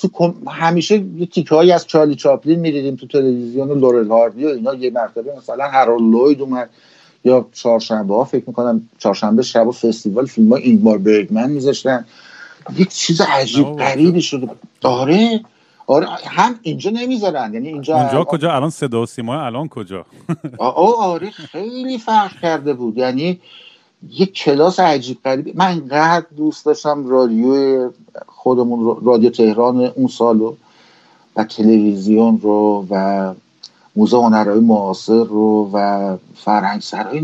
تو همیشه یه تیکه‌ای از چارلی چاپلین می‌دیدیم تو تلویزیون و لورل هاردی و اینا، یه مرتبه مثلا هارولد لوید اومد، یا چهارشنبه‌ها فکر می‌کنم چهارشنبه شب فستیوال فیلم‌ها اینگمار برگمن می‌ذاشتن. یک چیز عجیب غریبی شده. آره آره، هم اینجا نمی‌ذارن. یعنی اینجا کجا الان صدا و سیما الان کجا؟ آره خیلی فرق کرده بود. یعنی یک کلاس عجیب غریبی. من اینقدر دوست داشتم رادیو خودمون، رادیو تهران اون سالو و تلویزیون رو و موزه هنرهای معاصر رو و فرهنگسرای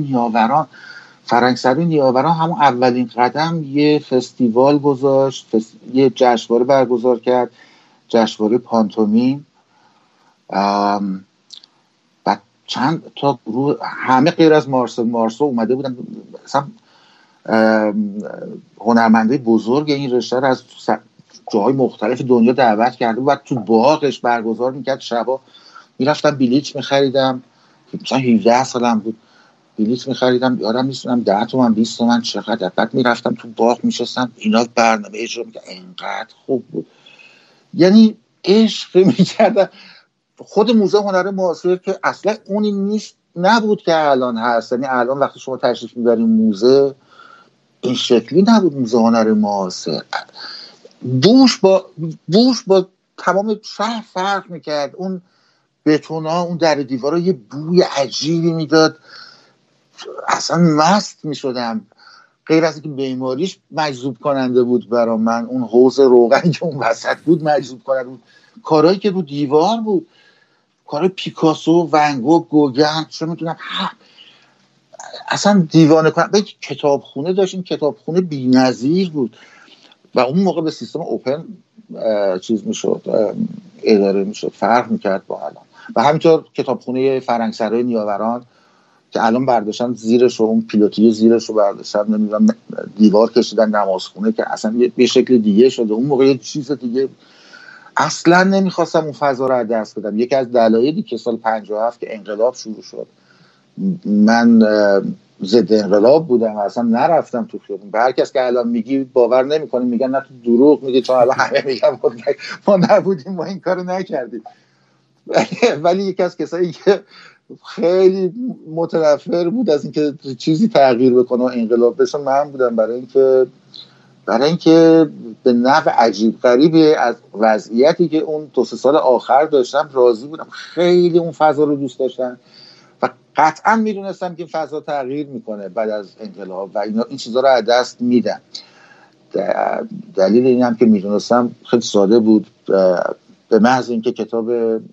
نیاوران همون اولین قدم یه فستیوال گذاشت، یه جشنواره برگزار کرد، جشنواره پانتومیم. چند تا گروه همه غیر از مارسو اومده بودن، مثلا هنرمندای بزرگ این رشته رو از جاهای مختلف دنیا دعوت کرده بود. تو باغش برگزار میکرد، شبا میرفتم بلیت میخریدم، مثلا 18 سالم بود، بلیت میخریدم یادم نیست 10 تومن 20 تومن چقدر. بعد میرفتم تو باغ میشستم، اینا برنامه اجرا میکردن، اینقدر خوب بود. یعنی عشق میکردم. خود موزه هنر معاصر که اصلا اونی نیست نبود که الان هست، یعنی الان وقتی شما تشریف میبرین موزه این شکلی نبود. موزه هنر معاصر بوش با تمام شهر فرق میکرد. اون بتونا، اون در دیوارا یه بوی عجیبی میداد، اصلا مست میشدم. غیر از اینکه بیماریش مجذوب کننده بود برا من، اون حوض روغنی که اون وسط بود مجذوب کننده بود. کارهایی که رو دیوار بود، کار پیکاسو، ونگو، گوگن، چه میتونم، اصلا دیوانه کنم. به کتابخونه داشتیم، کتابخونه بی‌نظیر بود و اون موقع به سیستم اوپن چیز میشد، اداره میشد، فرق میکرد با الان. و همینطور کتابخونه فرهنگسرای نیاوران که الان برداشتن زیرش رو، اون پیلوتی زیرش رو برداشتن، نمیدونم دیوار کشیدن، نمازخونه که اصلا یه شکل دیگه شده. اون موقع یه چیز دیگه. اصلا نمیخواستم اون فضا رو از دست بدم. یکی از دلایلی که سال 57 که انقلاب شروع شد، من ضد انقلاب بودم، اصلا نرفتم تو خیابون. به هر کس که الان میگی باور نمیکنه، میگن نه تو دروغ میگی، چون الان همه میگن ما نبودیم، ما این کارو نکردیم. ولی یکی از کسایی که خیلی متنفر بود از اینکه چیزی تغییر بکنه و انقلاب بشه من بودم، برای اینکه به نحو عجیب غریبی از وضعیتی که اون 2-3 سال آخر داشتم راضی بودم. خیلی اون فضا رو دوست داشتم و قطعا میدونستم که این فضا تغییر میکنه بعد از انقلاب و این چیزا رو از دست میدم. دلیل اینم که میدونستم خیلی ساده بود. به محض اینکه کتاب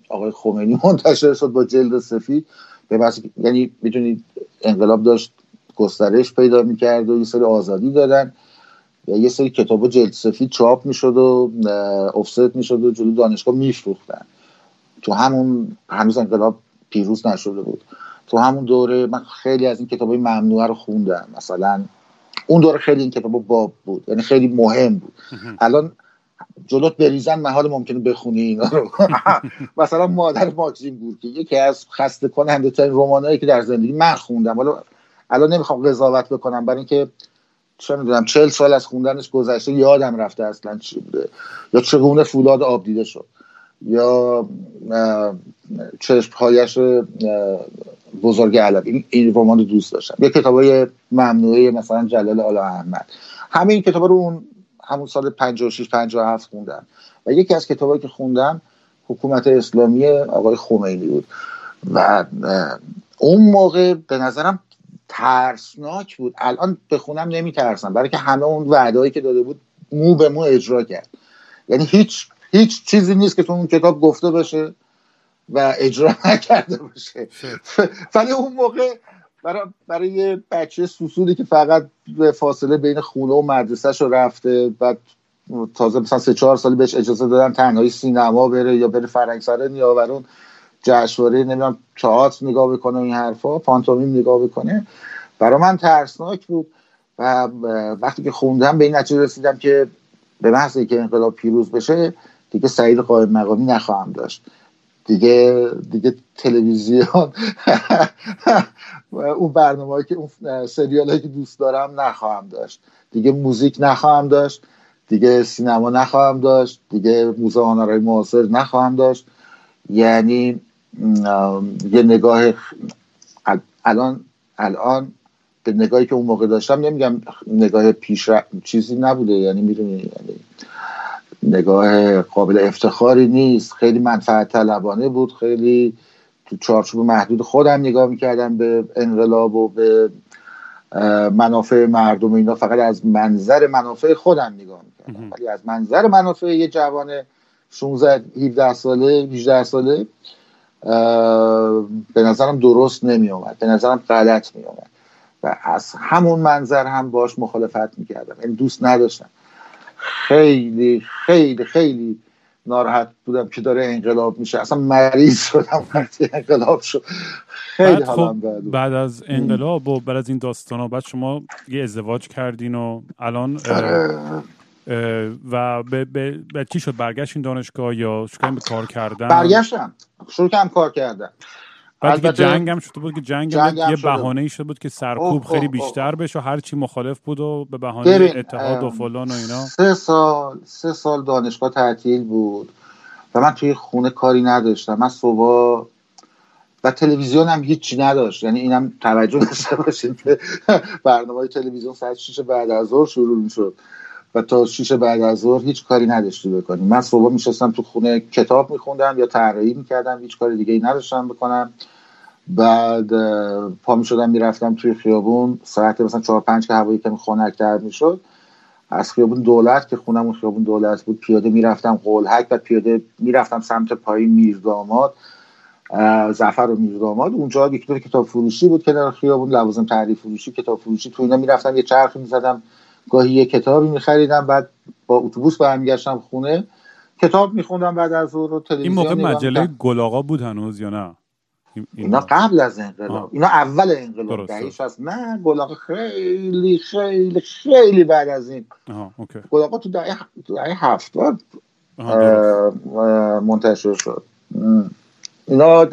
آقای خمینی منتشر شد با جلد سفید، به واسه یعنی میدونید انقلاب داشت گسترش پیدا میکرد و یه سری آزادی دادن و یه سری کتابا جلد سفید چاپ میشد و افست میشد و جلوی دانشگاه میفروختن. تو همون هنوز انقلاب پیروز نشده بود، تو همون دوره من خیلی از این کتابای ممنوعه رو خوندم. مثلا اون دوره خیلی این کتابا باب بود، یعنی خیلی مهم بود. الان جلوت بریزن محال ممکنه بخونی اینا رو. مثلا مادر ماکسیم گورکی یکی از خسته کننده ترین رمانایی که در زندگی من خوندم. حالا الان نمیخوام قضاوت بکنم برای اینکه چه میدونم 40 سال از خوندنش گذشته، یادم رفته اصلا چی بوده یا چگونه فولاد آب دیده شد یا چشم‌هایش بزرگ علوی. این رمان رو دوست داشتم. یا کتابای ممنوعه مثلا جلال آل احمد، همه این کتابا رو اون همون سال 56 57 خوندم. و یکی از کتابایی که خوندم حکومت اسلامی آقای خمینی بود و اون موقع به نظرم ترسناک بود. الان بخونم نمیترسم، برای که همه اون وعده‌ای که داده بود مو به مو اجرا کرد. یعنی هیچ چیزی نیست که تو اون کتاب گفته باشه و اجرا نکرده باشه. ولی اون موقع برای یه بچه سوسولی که فقط فاصله بین خونه و مدرسه‌شو رفته، بعد تازه مثلا 3-4 سال بهش اجازه دادن تنهایی سینما بره یا بره فرنگسرای نیاوران جشنواره نمیدونم تئاتر نگاه بکنه، این حرفا پانتومیم نگاه بکنه، برای من ترسناک بود. و وقتی که خوندم به این نتیجه رسیدم که به محض اینکه انقلاب پیروز بشه دیگه سعید قائم مقامی نخواهم داشت، دیگه تلویزیون و اون برنامه‌ای که اون سریالی که دوست دارم نخواهم داشت، دیگه موزیک نخواهم داشت، دیگه سینما نخواهم داشت، دیگه موزه هنرهای معاصر نخواهم داشت. یعنی یه نگاه الان به نگاهی که اون موقع داشتم، نمیگم نگاه چیزی نبوده، یعنی میدونی نگاه قابل افتخاری نیست، خیلی منفعت طلبانه بود، خیلی تو چارچوب محدود خودم نگاه میکردم به انقلاب و به منافع مردم. اینا فقط از منظر منافع خودم نگاه میکردم، ولی از منظر منافع یه جوان 16-17 ساله 18 ساله به نظرم درست نمی اومد، به نظرم غلط می اومد و از همون منظر هم باش مخالفت می کردم، این دوست نداشتم. خیلی خیلی خیلی ناراحت بودم که داره انقلاب میشه، اصلا مریض شدم وقتی انقلاب شد. خیلی حالم بد. بعد از انقلاب و بعد از این داستانا بعد شما یه ازدواج کردین و الان و به چی شد؟ برگشتین دانشگاه یا شروع کردم به کار کردن؟ برگشتم، شروع کردم کار کردن. بعد که جنگم شده بود که جنگم یه بهانه‌ای شده بود که سرکوب خیلی بیشتر بشه و هر چی مخالف بود و به بهانه اتحاد و فلان و اینا. 3 سال دانشگاه تعطیل بود و من توی خونه کاری نداشتم. من صبح و تلویزیون هم هیچی نداشت، یعنی اینم توجه داشته باشید برنامه‌های تلویزیون ساعت 6 بعد از ظهر شروع می‌شد و تا 6 بعد از ظهر هیچ کاری نداشتی بکنی. من صبح میشستم تو خونه کتاب میخوندم یا طراحی میکردم، هیچ کاری دیگه ای نداشتم بکنم. بعد پا میشدم میرفتم توی خیابون، ساعت مثلا 4-5 که هوایی کمی خنک‌تر میشد، از خیابون دولت که خونمون خیابون دولت بود پیاده میرفتم قلهک و پیاده میرفتم سمت پای میرداماد، ظفر و میرداماد. اونجا یک دور کتاب فروشی بود کنار خیابون، لوازم تحریر فروشی، کتاب فروشی، تو اینا میرفتم یه چرخی میزدم، گاهی یه کتابی می‌خریدم، بعد با اتوبوس برمیگشتم خونه کتاب می‌خوندم بعد از ظهر. تلویزیون این موقع مجله گل‌آقا بود هنوز یا نه؟ اینا قبل از انقلاب، اینا اول انقلاب دهیش هست. نه گل‌آقا خیلی خیلی خیلی بعد از این. گل‌آقا تو دهه 70 منتشر شد. اینا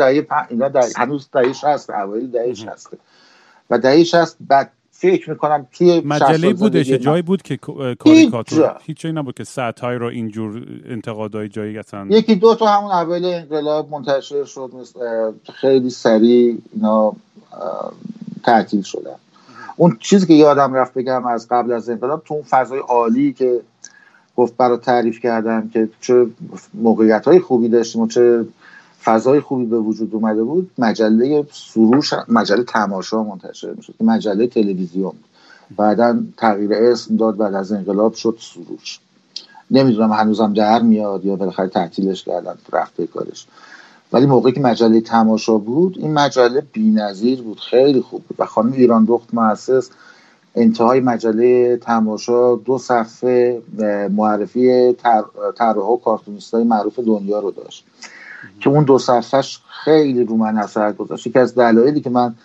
هنوز دهیش هست، اوایل دهیش هست و دهیش هست. بعد فکر میکنم توی مجله بودش جایی بود که کاریکاتور هیچ جایی نبود که ساعت‌های رو اینجور انتقادای جایی اصلا. یکی دو تا همون اول انقلاب منتشر شد، خیلی سریع اینا تعطیل شدن. اون چیزی که یادم رفت بگم از قبل از انقلاب، تو اون فضای عالی که گفت برای تعریف کردم که چه موقعیت‌های خوبی داشتیم و چه فضای خوبی به وجود اومده بود، مجله سروش، مجله تماشا منتشر میشد که مجله تلویزیون بود، بعداً تغییر اسم داد، بعد از انقلاب شد سروش. نمیدونم هنوزم در میاد یا بالاخره تعطیلش کردن رفته کارش. ولی موقعی که مجله تماشا بود این مجله بی‌نظیر بود، خیلی خوب بود. و خانم ایران دخت مؤسس انتهای مجله تماشا 2 صفحه معرفی طراحا و کارتونیستای معروف دنیا رو داشت که اون 2 صفحه‌اش خیلی رو من اثر گذاشت. یکی از دلایلی که من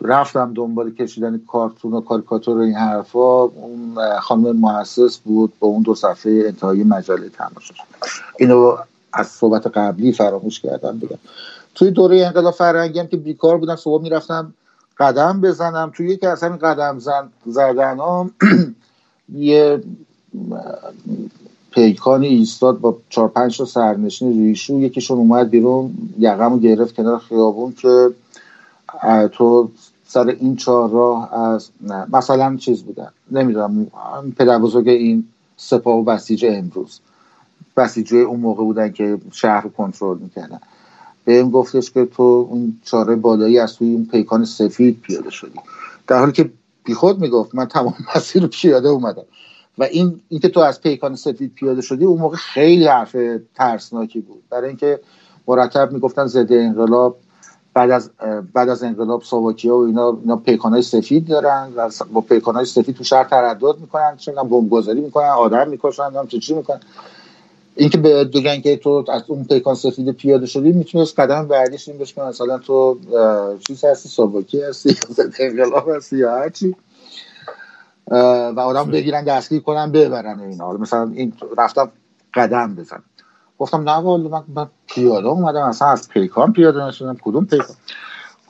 رفتم دنبال کشیدن کارتون و کاریکاتور و این حرفا اون خانم مؤسس بود با اون 2 صفحه انتهای مجله تماشا. اینو از صحبت قبلی فراموش کردم بگم. توی دوره انقلاب فرهنگی هم که بیکار بودم صبح میرفتم قدم بزنم، توی یکی از همین قدم زدنام یه پیکانی ایستاد با 4-5 تا سرنشین ریشو، یکیشون اومد بیرون یقمو گرفت کنار خیابون که تو سر این 4 راه از مثلا چیز بودن، نمیدونم پدربزرگ این سپاه و بسیج امروز، بسیجوی اون موقع بودن که شهر رو کنترل میکردن، بهم گفتش که تو اون 4 بالایی از توی اون پیکان سفید پیاده شدی، در حالی که بیخود میگفت من تمام مسیر رو پیاده اومدم. و این که تو از پیکان سفید پیاده شدی اون موقع خیلی حرف ترسناکی بود، برای اینکه مرتب میگفتن ضد انقلاب بعد از انقلاب ساواکی‌ها و اینا پیکانای سفید دارن و با پیکانای سفید تو شهر تردد میکنن، چون بمبگذاری میکنن، آدم میکشن، هم چی میکنن. اینکه به بگن که تو از اون پیکان سفید پیاده شدی میتونی قدم بعدیش این بشه مثلا تو چیز هستی، ساواکی هستی یا ضد انقلاب هستی یا هر چی، و آدم بگیرن دستگیر کنن ببرن اینا. مثلا این رفتم قدم بزنم، گفتم نه والله من پیاده اومدم، اصلا از پیکان پیاده نشدم. کدوم پیکان؟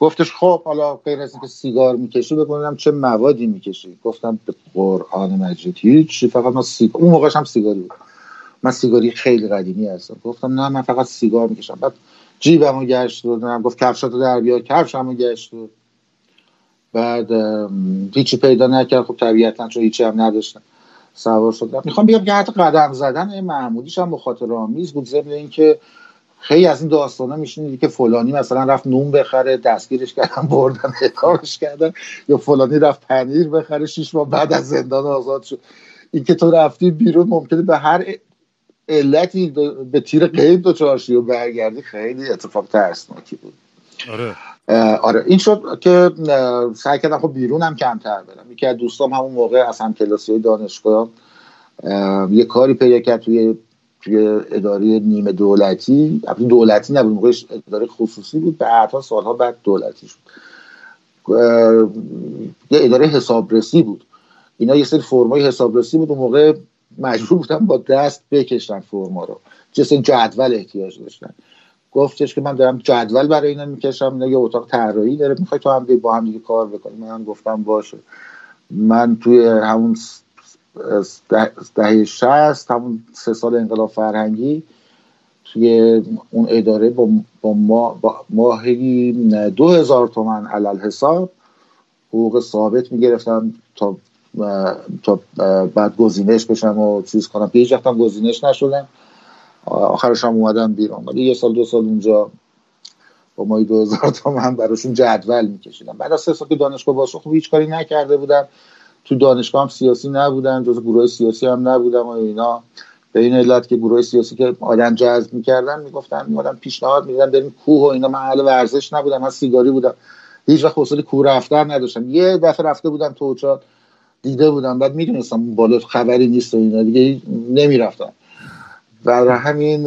گفتش خب حالا غیر از اینکه سیگار میکشی بگم چه موادی میکشی. گفتم به قرآن مجید هیچ، فقط من سیگار، اون موقعش هم سیگاری بود، من سیگاری خیلی قدیمی هستم. گفتم نه من فقط سیگار میکشم. بعد جیبمو گشت و گفت کفشاتو در بیار، کفشمو گشت و بعد هیچی پیدا نکرد. خب طبیعتاً چون هیچی هم نداشتم سوار شدم. میخوام بگم که حتی قدم زدن این محمودیش هم مخاطره آمیز بود، ضمن اینکه خیلی از این داستانا میشنیدی که فلانی مثلا رفت نون بخره دستگیرش کردن بردن اعدامش کردن، یا فلانی رفت پنیر بخره 6 ماه بعد از زندان آزاد شد. این که تو رفتی بیرون ممکنه به هر علتی به تیر غیب دچار شی و برگردی، خیلی اتفاق ترسناکی بود. آره این شد که سعی کردم خب بیرونم کمتر برم. یکی از دوستام همون موقع از همکلاسی‌های دانشگاه یه کاری پیدا کرد توی اداره نیمه دولتی، البته دولتی نبود موقعش، اداره خصوصی بود، بعدها سالها بعد دولتی شد، یه اداره حسابرسی بود. اینا یه سری فرمای حسابرسی بود، اون موقع مجبور بودم با دست بکشم فرما رو، جسم جدول احتیاج داشتن. گفتش که من دارم جدول برای اینا میکشم، اینا یه اتاق طراحی داره، میخوای تو هم با هم دیگه کار بکنیم. منم گفتم باشه. من توی همون دهه 60 همون 3 سال انقلاب فرهنگی توی اون اداره با ماهی 2000 تومان علل حساب حقوق ثابت میگرفتم تا بعد گزینش بشم و چیز کنم، که هیچ وقتم گزینش نشدم. آخرش هم اومدم بیرون، ولی 1 سال 2 سال اونجا با مایی 2000 تومان براشون جدول میکشیدم. بعد از 3 سال که دانشگاه باشه خب هیچ کاری نکرده بودم، تو دانشگاه هم سیاسی نبودم، جز گروه سیاسی هم نبودم و اینا، به این علت که گروه سیاسی که آدم جذب میکردن میگفتن میادم پیشنهاد میدادن بریم کوه و اینا، من اهل ورزش نبودم، من سیگاری بودم، هیچ وقت حوصله کوه رفتن نداشتم. یه دفعه رفته بودم توچات دیده بودم، بعد میدونستم بالا خبری نیست و اینا، دیگه نمیرفتم. برای همین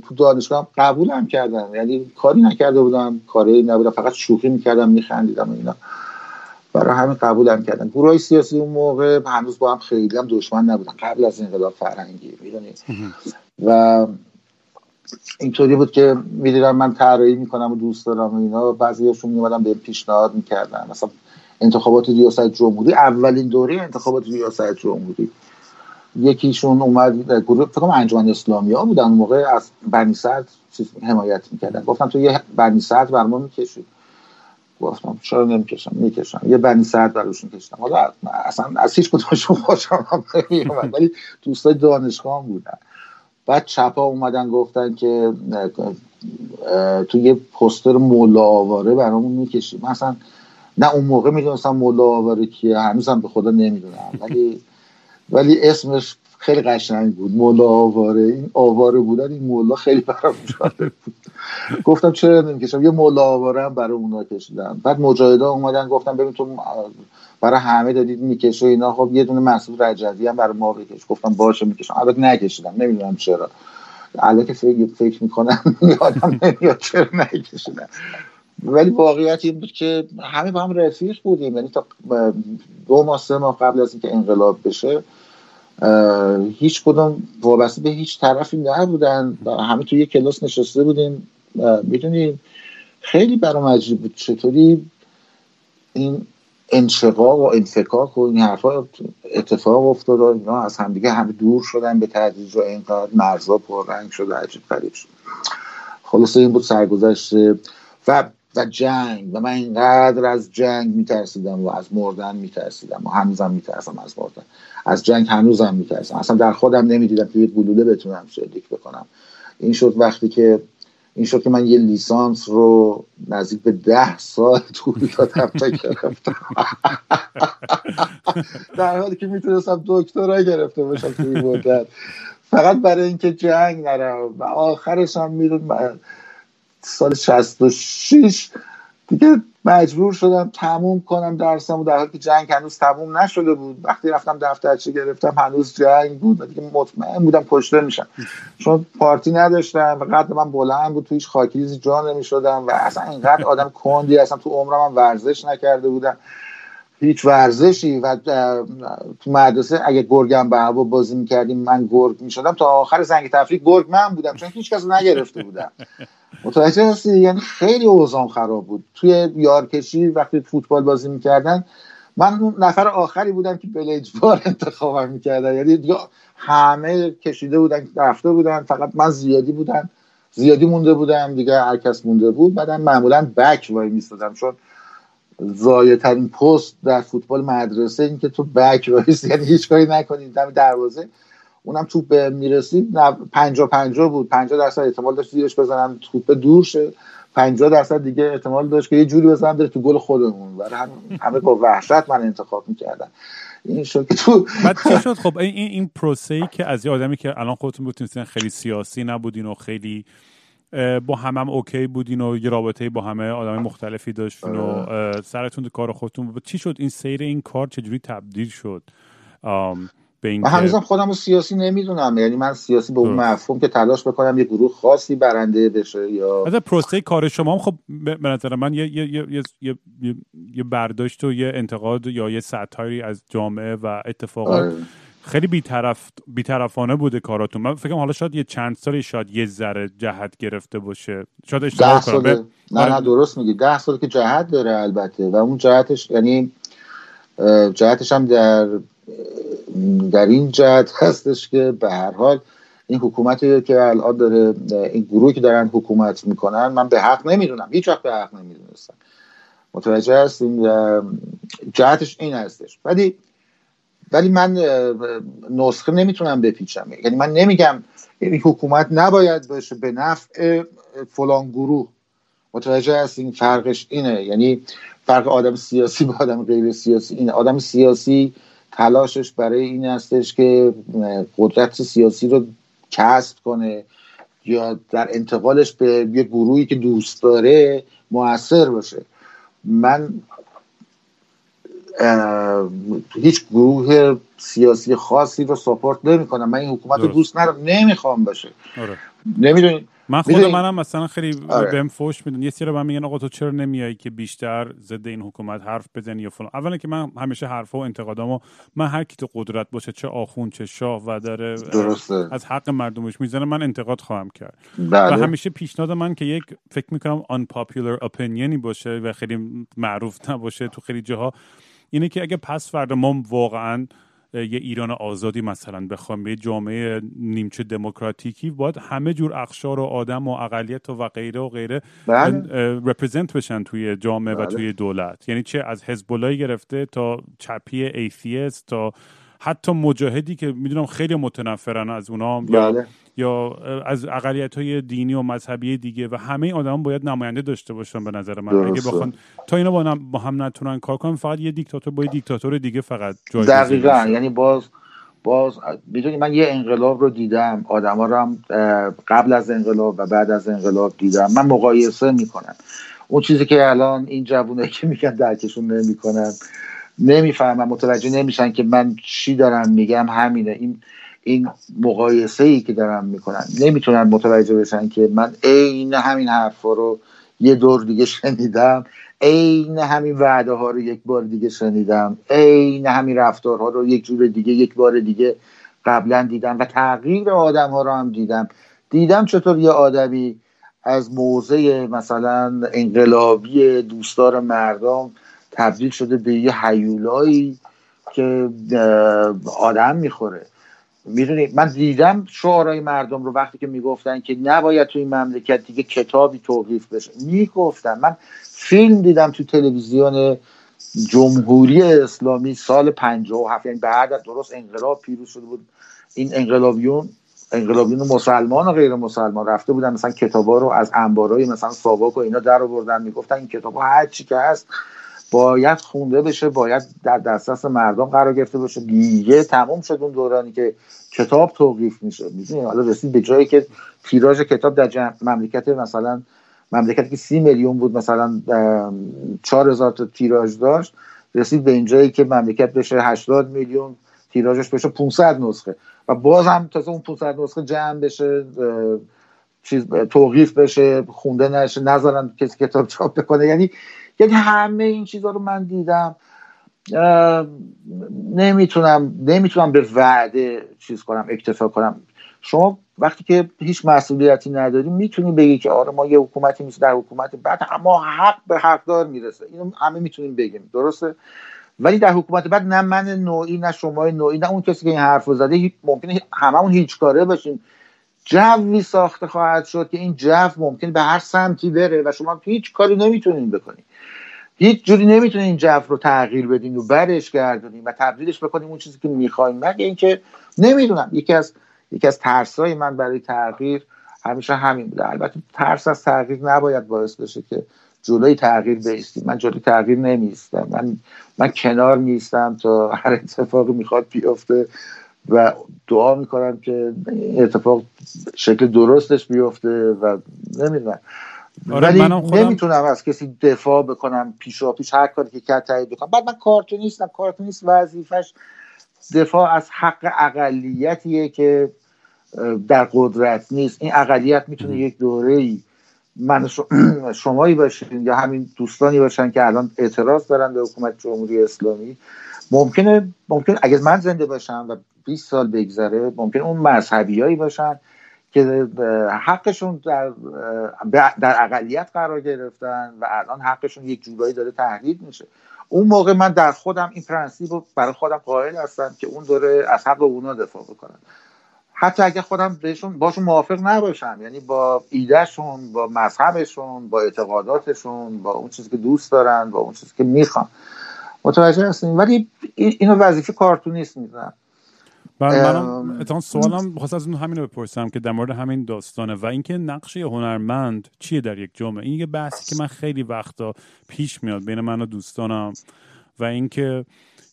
تو دانشگاه قبولم کردن، یعنی کاری نکرده بودم، کاری نبودم، فقط شوخی میکردم، میخندیدم و اینا، برای همین قبولم کردن. گروهای سیاسی اون موقع هنوز با هم خیلی هم دشمن نبودن، قبل از انقلاب فرهنگی میدونید. و اینطوری بود که میدیدم من طراحی میکنم و دوست دارم و اینا، بعضیاشون میومدن به پیشنهاد میکردن. مثلا انتخابات ریاست جمهوری، اولین دوره انتخابات ریاست جمهوری، یکیشون اومد، گروه فکر کنم انجمن اسلامی‌ها بودن اون موقع، از بنی سعد حمایت می‌کردن. گفتم تو یه بنی سعد برام می‌کشی؟ گفتم چرا نمی‌کشم. یه بنی سعد براشون کشیدم. حالا اصلا از هیچ کدومشون خوشم نمیاد، ولی دوستای دانشگاه بودن. بعد چپا اومدن گفتن که تو یه پوستر مولا آواره برامون می‌کشی. من اصلا نه اون موقع می‌دونستم مولا آواره کیه، هنوزم به خدا نمی‌دونم، ولی اسمش خیلی قشنگ بود. مولا آواره، این آواره بودن این مولا خیلی برام جالب بود. گفتم چرا نمی‌کشم، یه مولا آواره هم برای اونا کشیدم. بعد مجاهدا اومدن گفتم ببین تو برای همه دادید میکشه اینا، خب یه دونه مسعود رجوی هم برای ما بکش. گفتم باشه میکشم. البته نکشیدم، نمیدونم چرا. الان که فکر میکنم یادم نمیاد چرا نکشیدم. ولی واقعیت این بود که همه با هم رفیق بودیم، یعنی تا 2 ماه 3 ماه قبل از اینکه انقلاب بشه هیچ کدوم وابسته به هیچ طرفی نبودن، همه توی یک کلاس نشسته بودیم. میدونی خیلی برام عجیب بود چطوری این انشقاق و انفکاک و این حرفا اتفاق افتاد و اینا از هم دیگه همه دور شدن به تدریج و اینقدر مرزا پررنگ شد و عجیب غریب شد. خلاصه این بود سرگذشت و جنگ. و من اینقدر از جنگ میترسیدم و از مردن میترسیدم و هنوزم میترسم از مردن، از جنگ هنوزم میترسم. اصلا در خودم نمیدیدم که یه گلوله بتونم شلیک بکنم. این شد که من یه لیسانس رو نزدیک به 10 سال طول دادم تا گرفتم، در حالی که میتونستم دکترا گرفته باشم توی مدت، فقط برای اینکه جنگ نرم. و آخرش هم میدونم سال 66 دیگه مجبور شدم تموم کنم درسمو، در حالی که جنگ هنوز تموم نشده بود. وقتی رفتم دفترچه گرفتم هنوز جنگ بود و دیگه مطمئن بودم کشته میشم، چون پارتی نداشتم و قد من بلند بود، تو هیچ خاکریزی جا نمیشدم و اصلا اینقدر آدم کندی، اصلا تو عمرم ورزش نکرده بودم، هیچ ورزشی. و تو مدرسه اگه گرگم به هوا بازی میکردیم من گرگ میشدم، تا آخر زنگ تفریق گرگ من بودم، چون هیچ کس نگرفته بودم. متوجه هستی؟ یعنی خیلی اوضاعم خراب بود. توی یارکشی وقتی فوتبال بازی میکردن من نفر آخری بودم که بلیجبار انتخابم میکردن، یعنی همه کشیده بودن رفته بودن، فقط من زیادی بودم، زیادی مونده بودم دیگه، هر کس مونده بود. بعدم معمولا بک وای میستادم، چون زایه ترین پست در فوتبال مدرسه این که تو بک وایسی، یعنی هیچ کاری نکنی دم دروازه، اونم توپ میرسید 50-50 بود، 50% احتمال داشت زیرش بزنم توپ دور شه، 50% دیگه احتمال داشت که یه جوری بزنم بره تو گل خودمون. برای همه با وحشت من انتخاب می‌کردن. این شد که تو بعد چه شد؟ خب این پروسه‌ای که از یه آدمی که الان خودتون بودین خیلی سیاسی نبودین و خیلی با همم اوکی بودین و یه رابطه با همه آدمای مختلفی داشتین و سرتون تو کار خودتون، چی شد این سیر این کار چجوری تبدیل شد؟ من هنوزم خودم رو سیاسی نمیدونم، یعنی من سیاسی به اون مفهوم که تلاش بکنم یه گروه خاصی برنده بشه یا از پروسه کار شما هم. خب به نظر من یه برداشت و یه انتقاد یا یه ساتیری از جامعه و اتفاقات خیلی بی‌طرفانه بوده کاراتون. من فکر کنم حالا شاید یه چند سالی شاید یه ذره جهت گرفته باشه، شاید اشتباه کنم. نه درست میگی، 10 سال که جهت داره البته، و اون جهتش یعنی جهتش هم در این جهت هستش که به هر حال این حکومتی که الان داره، این گروهی که دارن حکومت میکنن، من به حق نمیدونم، هیچ وقت به حق نمیدونستم. متوجه هستین؟ جهتش این هستش. ولی من نسخه نمیتونم بپیچم، یعنی من نمیگم این حکومت نباید باشه به نفع فلان گروه. متوجه هستین؟ فرقش اینه، یعنی فرق آدم سیاسی با آدم غیر سیاسی اینه. آدم سیاسی تلاشش برای این هستش که قدرت سیاسی رو کسب کنه یا در انتقالش به یه گروهی که دوست داره مؤثر باشه. من هیچ گروه سیاسی خاصی رو ساپورت نمی کنم، من این حکومت رو دوست ندارم، نمیخوام باشه. آره. نمیدونی من خود منم مثلا خیلی بهم فوش میدن، یه سری به من میگن آقا تو چرا نمیای که بیشتر ضد این حکومت حرف بزنی یا فلان. اولا که من همیشه حرفا و انتقادامو، من هر کی تو قدرت باشه، چه آخوند چه شاه و داره درسته. از حق مردمش میزنه، من انتقاد خواهم کرد. بله. و همیشه پیشنهاد من که یک فکر میکنم unpopular opinionی باشه و خیلی معروف نباشه تو خیلی جاها، اینه که اگه پس فردا ما واقعا یه ایران آزادی مثلا بخوایم، یه جامعه نیمچه دموکراتیکی، باید همه جور اقشار و آدم و اقلیت و غیره و غیره رپرزنت بشن توی جامعه و توی دولت. یعنی چه از حزب الله گرفته تا چپی ایتیست تا حتی مجاهدی که میدونم خیلی متنفرن از اونام، یا از اقلیت‌های دینی و مذهبی دیگه، و همه آدم باید نماینده داشته باشن به نظر من. درسته. اگه بخوان تا اینا با هم نتونن کار کنن، فقط یه دیکتاتور با یه دیکتاتور دیگه فقط جایگزین. دقیقاً، یعنی باز باز میدونی من یه انقلاب رو دیدم، آدما رو هم قبل از انقلاب و بعد از انقلاب دیدم، من مقایسه میکنم. اون چیزی که الان این جوونایی که میگن درکشون نمیکنن، نمیفهمن، متوجه نمیشن که من چی دارم میگم، همینه. این مقایسه ای که دارم میکنن نمیتونن متوجه بشن که من عین همین حرفا رو یه دور دیگه شنیدم، عین همین وعده ها رو یک بار دیگه شنیدم، عین همین رفتارها رو یک جور دیگه یک بار دیگه قبلا دیدم و تغییر آدم ها رو هم دیدم چطور یه آدمی از موضع مثلا انقلابی دوستدار مردم تبدیل شده به یه هیولایی که آدم میخوره. میدونید من دیدم شعارهای مردم رو وقتی که میگفتن که نباید توی مملکت دیگه کتابی توقیف بشه، میگفتن. من فیلم دیدم تو تلویزیون جمهوری اسلامی سال 57، یعنی بعد درست انقلاب پیروز شده بود، این انقلابیون مسلمان و غیر مسلمان رفته بودن مثلا کتابا رو از انبارای مثلا ساواک و اینا در آوردن، میگفتن این کتابا هر چی که هست باید خونده بشه، باید در دسترس مردم قرار گرفته بشه. دیگه تمام شد اون دورانی که کتاب توقیف میشه. میدونی حالا رسید به جایی که تیراژ کتاب در مملکت، مثلا مملکتی که 30 میلیون بود مثلا 4000 تا تیراژ داشت، رسید به اینجایی که مملکت بشه 80 میلیون تیراژش بشه 500 نسخه و باز هم تازه اون 500 نسخه جمع بشه، چیز توقیف بشه، خونده نشه، نذارن کسی کتاب چاپ بکنه. یعنی همه این چیزا رو من دیدم. نمیتونم به وعده چیز کنم، اکتفا کنم. شما وقتی که هیچ مسئولیتی نداری میتونی بگی که آره ما یه حکومتی میشه، در حکومت بعد اما حق به حقدار میرسه، اینو همه میتونیم بگیم، درسته؟ ولی در حکومت بعد نه من نوعی، نه شما نوعی، نه اون کسی که این حرفو زده، ممکنه هممون هیچ کاره باشیم. جوی ساخته خواهد شد که این جو ممکنه به هر سمتی بره و شما هیچ کاری نمیتونین بکنین، هیچ جوری نمیتونین این جو رو تغییر بدین و برش گردونین و تبدیلش بکنین اون چیزی که میخواین. مگه اینکه نمیدونم، یکی از ترسای من برای تغییر همیشه همین بوده. البته ترس از تغییر نباید باعث بشه که جلوی تغییر بایستیم. من جلوی تغییر نمیستم، من کنار میستم تا هر اتفاقی میخواد بیفته و دعا میکنم که اتفاق شکل درستش بیفته و نمیدونم. آره، ولی نمیتونم از کسی دفاع بکنم، پیشاپیش هر کاری که کتایی بکنم. بعد من کارتونیستم، کارتونیست وظیفش دفاع از حق اقلیتیه که در قدرت نیست. این اقلیت میتونه یک دوره‌ای من شمایی باشین یا همین دوستانی باشن که الان اعتراض دارن به حکومت جمهوری اسلامی. ممکنه اگر من زنده باشم و 20 سال بگذره، ممکنه اون مذهبیایی باشن که حقشون در اقلیت قرار گرفتن و الان حقشون یک جورایی داره تهدید میشه. اون موقع من در خودم این پرنسیپ رو برای خودم قائل هستم که اون دوره از حق اونا دفاع بکنن، حتی اگه خودم باشون موافق نباشم، یعنی با ایدهشون، با مذهبشون، با اعتقاداتشون، با اون چیزی که دوست دارن، با اون چیزی که میخوان. متوجه هستیم؟ ولی اینو وظیفه کارتونیست میدونم. من اتفاقا سوالم خواست از اون همینو بپرسم که در مورد همین داستانه و اینکه نقش هنرمند چیه در یک جامعه. این یه بحثی که من خیلی وقتا پیش میاد بین من و دوستانم و اینکه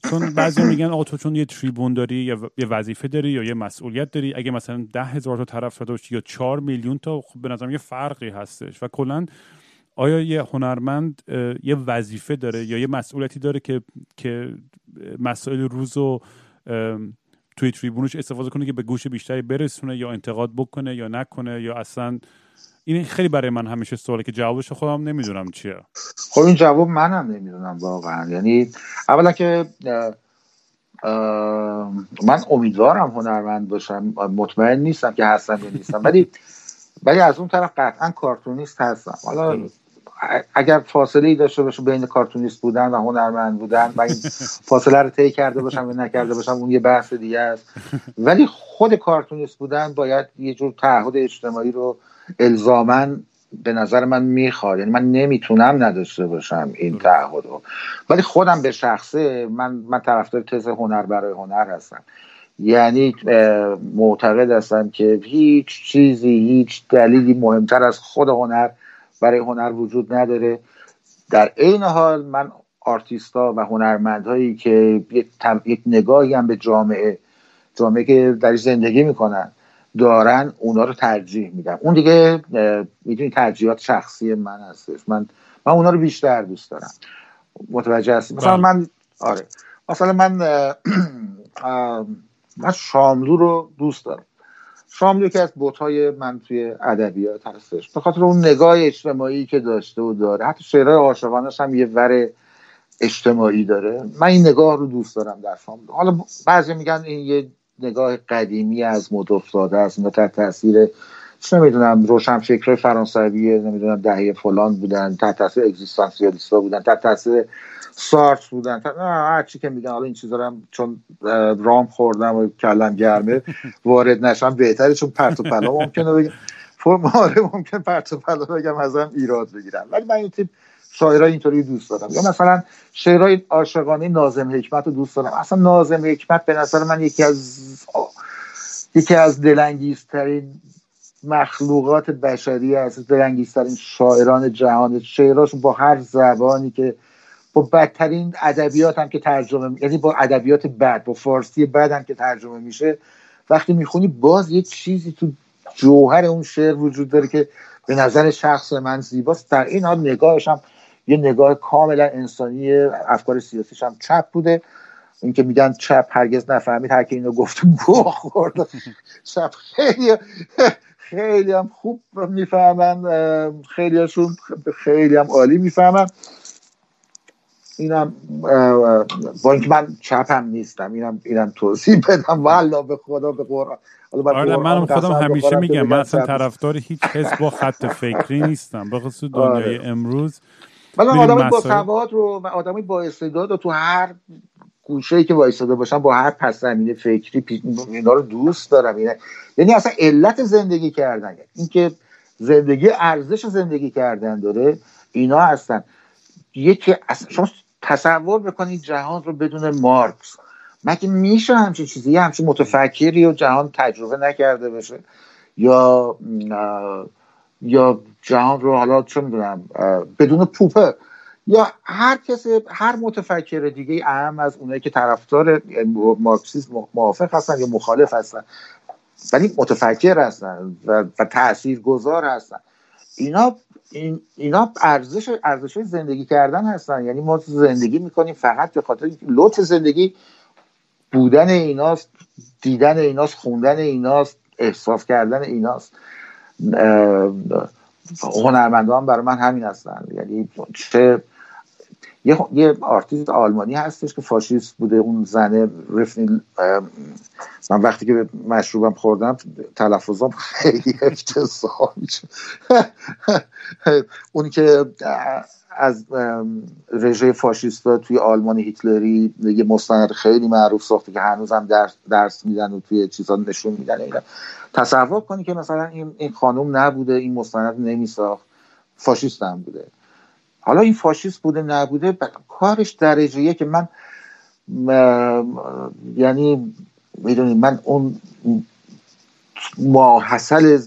چون بعضی میگن آقا تو چون یه تریبون داری یا یه وظیفه داری یا یه مسئولیت داری، اگه مثلا 10,000 تا طرف داشت یا 4 میلیون تا، خب به نظرم یه فرقی هستش. و کلا آیا یه هنرمند یه وظیفه داره یا یه مسئولیتی داره که مسائل روزو توی تریبونش استفاده کنه که به گوش بیشتری برسونه یا انتقاد بکنه یا نکنه یا اصلا؟ این خیلی برای من همیشه سواله که جوابش خودم نمیدونم چیه. خب این جواب منم نمیدونم واقعا. یعنی اولا که من امیدوارم هنرمند باشم، مطمئن نیستم که هستم یا نیستم، ولی از اون طرف قطعا کارتونیست هستم. حالا اگر فاصله ای داشته باشه بین کارتونیست بودن و هنرمند بودن و این فاصله رو طی کرده باشم یا نکرده باشم، اون یه بحث دیگه است. ولی خود کارتونیست بودن باید یه جور تعهد اجتماعی رو الزاماً به نظر من میخواد، یعنی من نمیتونم نداشته باشم این تعهد رو. ولی خودم به شخصه من طرفدار تز هنر برای هنر هستم، یعنی معتقد هستم که هیچ چیزی، هیچ دلیلی مهمتر از خود هنر برای هنر وجود نداره. در عین حال من آرتیستا و هنرمندهایی که یک نگاهی هم به جامعه جامعه که درش زندگی میکنن دارن، اونا رو ترجیح میدن. اون دیگه میدونی ترجیحات شخصی من هستش، من اونا رو بیشتر دوست دارم. متوجه هستی؟ مثلا من آره، مثلا من شاملو رو دوست دارم. شاملو که از بوتای من توی ادبیات هستش، به خاطر اون نگاه اجتماعی که داشته و داره، حتی شعرهای عاشقانه‌اش هم یه ور اجتماعی داره. من این نگاه رو دوست دارم در شاملو. حالا بعضی میگن این یه نگاه قدیمی از مد افتاده است، تحت تاثیر چه میدونم روشنفکرای فرانسوی، نمیدونم دهه فلان بودن، تحت تاثیر اگزیستانسیالیستا بودن، تحت تاثیر سارتر بودن، هر چی که میگن. حالا این چیزا رو چون رام خوردم و کلم گرمه وارد نشم بهتره، چون پرت و پلا ممکنه بگم، فرماره ممکنه پرت و پلا بگم ازم ایراد بگیرن. ولی من این تیپ شاعرای اینطوری دوست دارم. یا مثلا شعرای عاشقانه ناظم حکمت رو دوست دارم. اصلا ناظم حکمت به نظر من یکی از دلانگیزترین مخلوقات بشری است، دلانگیزترین شاعران جهان. شعراش با هر زبانی که با بدترین ادبیات هم که ترجمه، یعنی با ادبیات بد، با فارسی بد هم که ترجمه میشه، وقتی میخونی باز یه چیزی تو جوهر اون شعر وجود داره که به نظر شخص من زیباست. در این حال نگاهش هم یه نگاه کاملا انسانی. افکار سیاسیش هم چپ بوده. این که میگن چپ هرگز نفهمید، هر کی اینو گفت گوه خورد. چپ خیلی هم خوب میفهمن، خیلیشون خیلی هم عالی میفهمن. اینم با اینکه من چپم نیستم، اینم توضیح بدم. والله به خدا به قرآن، آره من خودم همیشه میگم من اصلا طرفدار هیچ حزب با خط فکری نیستم، به خصوص دنیای امروز. ولی آدمای با سواد رو و آدمای با استعداد رو تو هر گوشه‌ای که وایساده باشن، با هر پس زمینه فکری، اینا رو دوست دارم. یعنی اصلا علت زندگی کردن، اینکه زندگی ارزش زندگی کردن داره، اینا هستن. یکی اصلا شما تصور بکنید جهان رو بدون مارکس، مگه میشه همچین چیزی، همچین متفکری و جهان تجربه نکرده باشه؟ یا جهان رو حالا چه میدونم بدون پوپر، یا هر کسی، هر متفکر دیگه اهم از اونایی که طرفدار مارکسیسم موافق هستن یا مخالف هستن، ولی متفکر هستن و تاثیرگذار هستن، اینا ارزش زندگی کردن هستن. یعنی ما زندگی میکنیم فقط به خاطر لطف زندگی بودن ایناست، دیدن ایناست، خوندن ایناست، احساس کردن ایناست. هنرمندان برای من همین هستن. یعنی چه یه آرتیست آلمانی هستش که فاشیست بوده، اون زنه رفنی. من وقتی که به مشروبم خوردم تلفظم خیلی افتضاح شد. اون که از رژه فاشیستا توی آلمان هیتلری یه مستند خیلی معروف ساخته که هنوز هم درس میدن و توی چیزا نشون میدن. تصور کنی که مثلا این خانم نبوده، این مستند نمیساخت، فاشیست هم بوده. حالا این فاشیست بوده نبوده، کارش درجیه که من یعنی میدونی، من اون ماحصل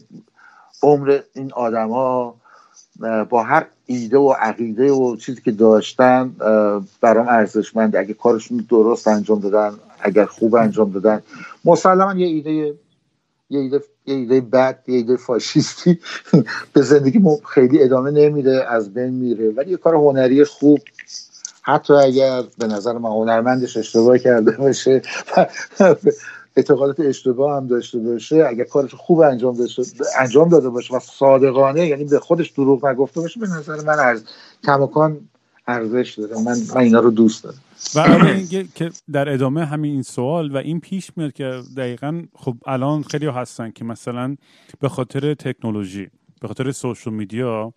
عمر این آدما با هر ایده و عقیده و چیزی که داشتن برام ارزشمند. اگه کارشون درست انجام دادن، اگر خوب انجام دادن، مسلماً یه ایده بد، یه ایده فاشیستی به زندگی ما خیلی ادامه نمیده، از بین میره. ولی یه کار هنری خوب، حتی اگر به نظر من هنرمندش اشتباه کرده باشه، اعتقادات اشتباه هم داشته باشه، اگر کارش خوب انجام داده باشه و صادقانه، یعنی به خودش دروغ نگفته باشه، به نظر من کماکان ارزش داره. من اینا رو دوست دارم. و اینکه که در ادامه همین این سوال و این پیش میاد که دقیقاً خب الان خیلی هستن که مثلا به خاطر تکنولوژی، به خاطر سوشال میدیا،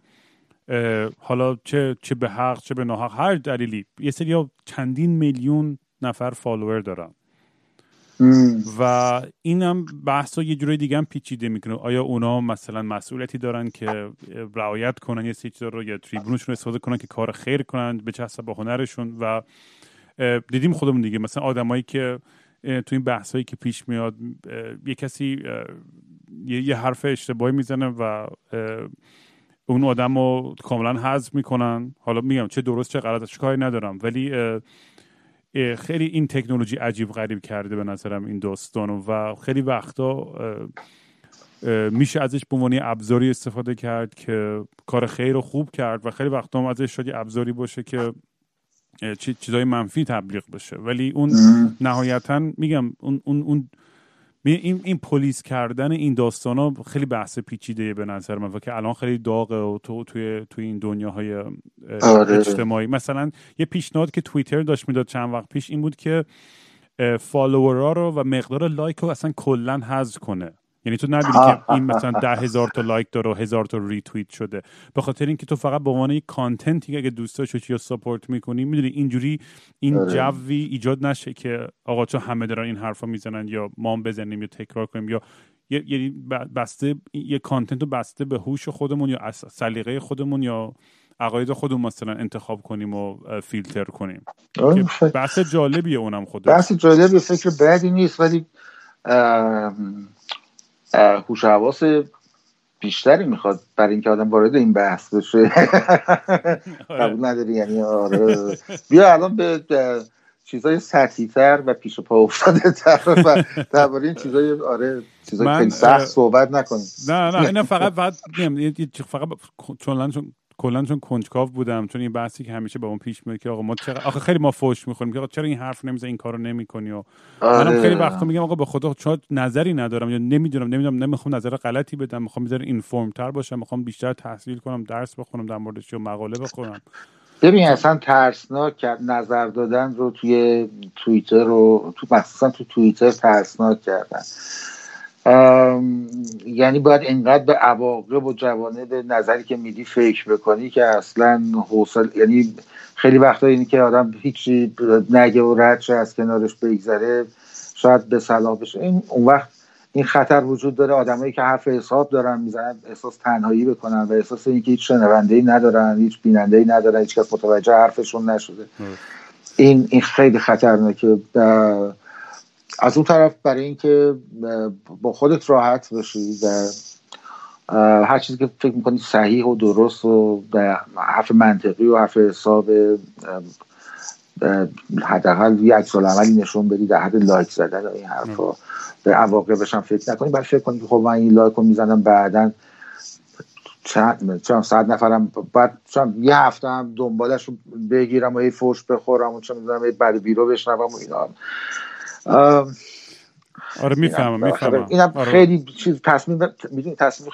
حالا چه به حق چه به ناحق، هر دلیلی یه سری چندین میلیون نفر فالوور دارن و اینم بحثا یه جوری دیگه هم پیچیده میکنه. آیا اونا مثلا مسئولیتی دارن که رعایت کنن یه سری چیزا رو، یا تریبونشون رو استفاده کنن که کار خیر کنن، به چسب با هنرشون؟ و دیدیم خودمون دیگه، مثلا آدمایی که تو این بحثایی که پیش میاد، یه کسی یه حرف اشتباهی میزنه و اون آدمو کاملا حذف میکنن. حالا میگم چه درست چه غلطش کاری ندارم، ولی خیلی این تکنولوژی عجیب غریب کرده به نظرم این داستانو و خیلی وقتا میشه ازش به عنوان ابزاری استفاده کرد که کار خیر رو خوب کرد و خیلی وقتا هم ازش شاید ابزاری باشه که چیزای منفی تبلیغ بشه، ولی اون نهایتاً میگم اون این پلیس کردن این داستانا خیلی بحث پیچیده به نظر من و که الان خیلی داغه و توی این دنیاهای اجتماعی. مثلا یه پیشنهاد که توییتر داشت میداد چند وقت پیش این بود که فالوورها رو و مقدار لایک رو اصلا کلا حذف کنه، یعنی تو ندونی که این مثلا 10,000 تا لایک داره و 1,000 تا ریتوییت شده، به خاطر اینکه تو فقط به عنوان یک کانتنتی اگه دوستاشو یا ساپورت میکنی میدونی اینجوری این جوی ایجاد نشه که آقا چون همه دارن این حرفا میزنن یا ما هم بزنیم یا تکرار کنیم یا یعنی بسته یه کانتنت رو بسته به هوش خودمون یا سلیقه خودمون یا عقاید خودمون مثلا انتخاب کنیم و فیلتر کنیم. بحث جالبیه، اونم خودش بحث جالبیه، فکر بدی نیست، ولی هوش و حواس بیشتری میخواد برای اینکه آدم وارد این بحث بشه. قبول نداری یعنی آره. بیا الان به چیزای سطحی‌تر و پیش پا افتاده تر و درباره این چیزای آره چیزای خیلی سخت صحبت نکنیم. نه اینا فقط چون کنجکاو بودم، چون این بحثی که همیشه با اون پیش میاد که آقا ما چرا آخه خیلی ما فوش میخوریم که آقا چرا این حرف نمیزنی، این کارو نمیکنی و منم خیلی وقتا میگم آقا به خدا چون نظری ندارم یا نمیدونم نمیخوام نظر غلطی بدم، میخوام بیشتر اینفورم تر باشم، میخوام بیشتر تحصیل کنم، درس بخونم در موردش یا مقاله بخونم. ببین اصلا ترسناک نظر دادن رو توی توییتر رو مخصوصا تو توییتر ترسناک کردن. یعنی باید انقدر به عواقب و جوانب نظری که میدی فکر بکنی که اصلا حوصله، یعنی خیلی وقتا اینی که آدم هیچی نگه و رد شه از کنارش بگذره شاید به صلاح بشه. این اون وقت این خطر وجود داره آدمایی که حرف حساب دارن میزنن احساس تنهایی بکنن و احساس اینکه هیچ شنونده‌ای ندارن، هیچ بیننده‌ای ندارن، هیچ کس متوجه حرفشون نشده. این خیلی خطرناکه. از اون طرف برای اینکه با خودت راحت بشی و هر چیزی که فکر میکنی صحیح و درست و حرف منطقی و حرف حساب حداقل یک عکس‌العملی نشون بدی در حد لایک زدن این حرفا، به عواقبش هم فکر نکنی، بعد فکر کنی که خب من این لایک رو میزنم بعدن چند صد نفرم بعد چند یه هفته هم دنبالش رو بگیرم و یه فوش بخورم و چون میزنم یه بعد بیرو بشنوم و اینا. آره میفهمم اینم آره. خیلی چیز تصمیم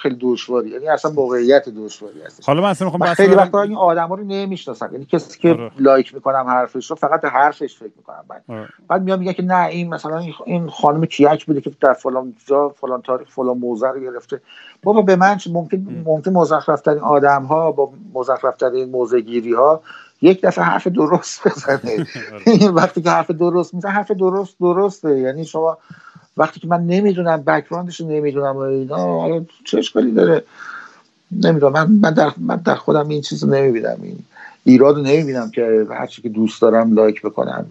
خیلی دشواری، یعنی اصلا واقعیت دشواری هست. حالا من اصلا میخوام خیلی وقتا این آدما رو نمیشناسم، یعنی کسی که آره. لایک میکنم حرفش رو فقط به حرفش فکر میکنم آره. بعد میام میگه که نه این مثلا این خانم کیک بوده که در فلان جا فلان تاریخ فلان موزه رو گرفته. بابا به من ممکن مزخرفترین آدم ها با مزخرفترین موزه گیری ها یک دفعه حرف درست بزنه. وقتی که حرف درست میزنه حرف درست درسته، یعنی شما وقتی که من نمیدونم بک‌گراندش رو نمیدونم اینا چه اشکالی داره، نمیدونم من در خودم این چیزو نمیبینم، این ایرادو نمیبینم که هر چی که دوست دارم لایک بکنم،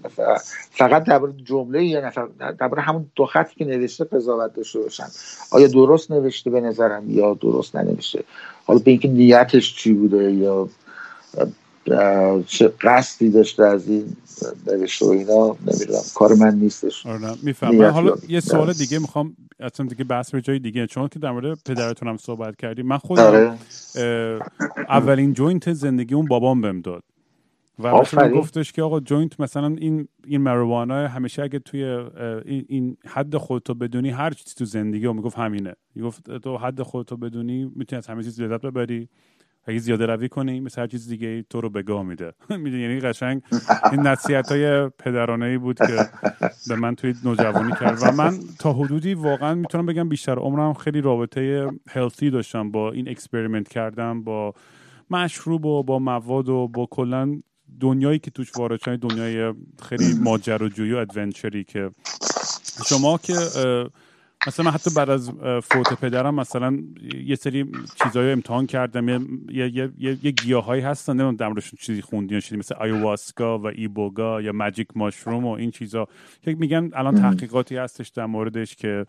فقط درباره جمله یا نفر درباره همون دو خطی که نوشته قضاوت داشته باشم، آیا درست نوشته به نظرم یا درست ننوشته، حالا به اینکه نیتش چی بوده یا چه قصدی داشته از این نوشته و اینا نمیدونم، کار من نیستش. آره میفهمم. حالا یه سوال دیگه میخوام اصلا دیگه بحث به جای دیگه، چون که در مورد پدرتون هم صحبت کردیم، من خودم اولین جوینت زندگی اون بابام بهم داد و بهشون گفتش که آقا جوینت مثلا این ماریجوانا همیشه اگه توی این حد خودتو بدونی هر چیزی تو زندگی، و میگفت همینه، میگفت تو حد خودتو بدونی میتونی از همه چیز لذت ببری، اگه زیاده روی کنی مثل هر چیز دیگه تو رو بگاه میده. یعنی قشنگ این نصیحت‌های پدرانه‌ای بود که به من توی نوجوانی کرد و من تا حدودی واقعا میتونم بگم بیشتر عمرم خیلی رابطه هلثی داشتم با این اکسپریمنت کردم با مشروب و با مواد و با کلا دنیایی که توش وارد شدم، دنیای خیلی ماجراجویی و ادونچری که شما که مثلا من حتی بعد از فوت پدرم مثلا یه سری چیزایی رو امتحان کردم، یه گیاهایی هستن نمیدونم درموردشون چیزی خوندین شدی مثل آیواسکا و ایبوگا یا ماجیک ماشروم و این چیزا که میگن الان تحقیقاتی هستش در موردش که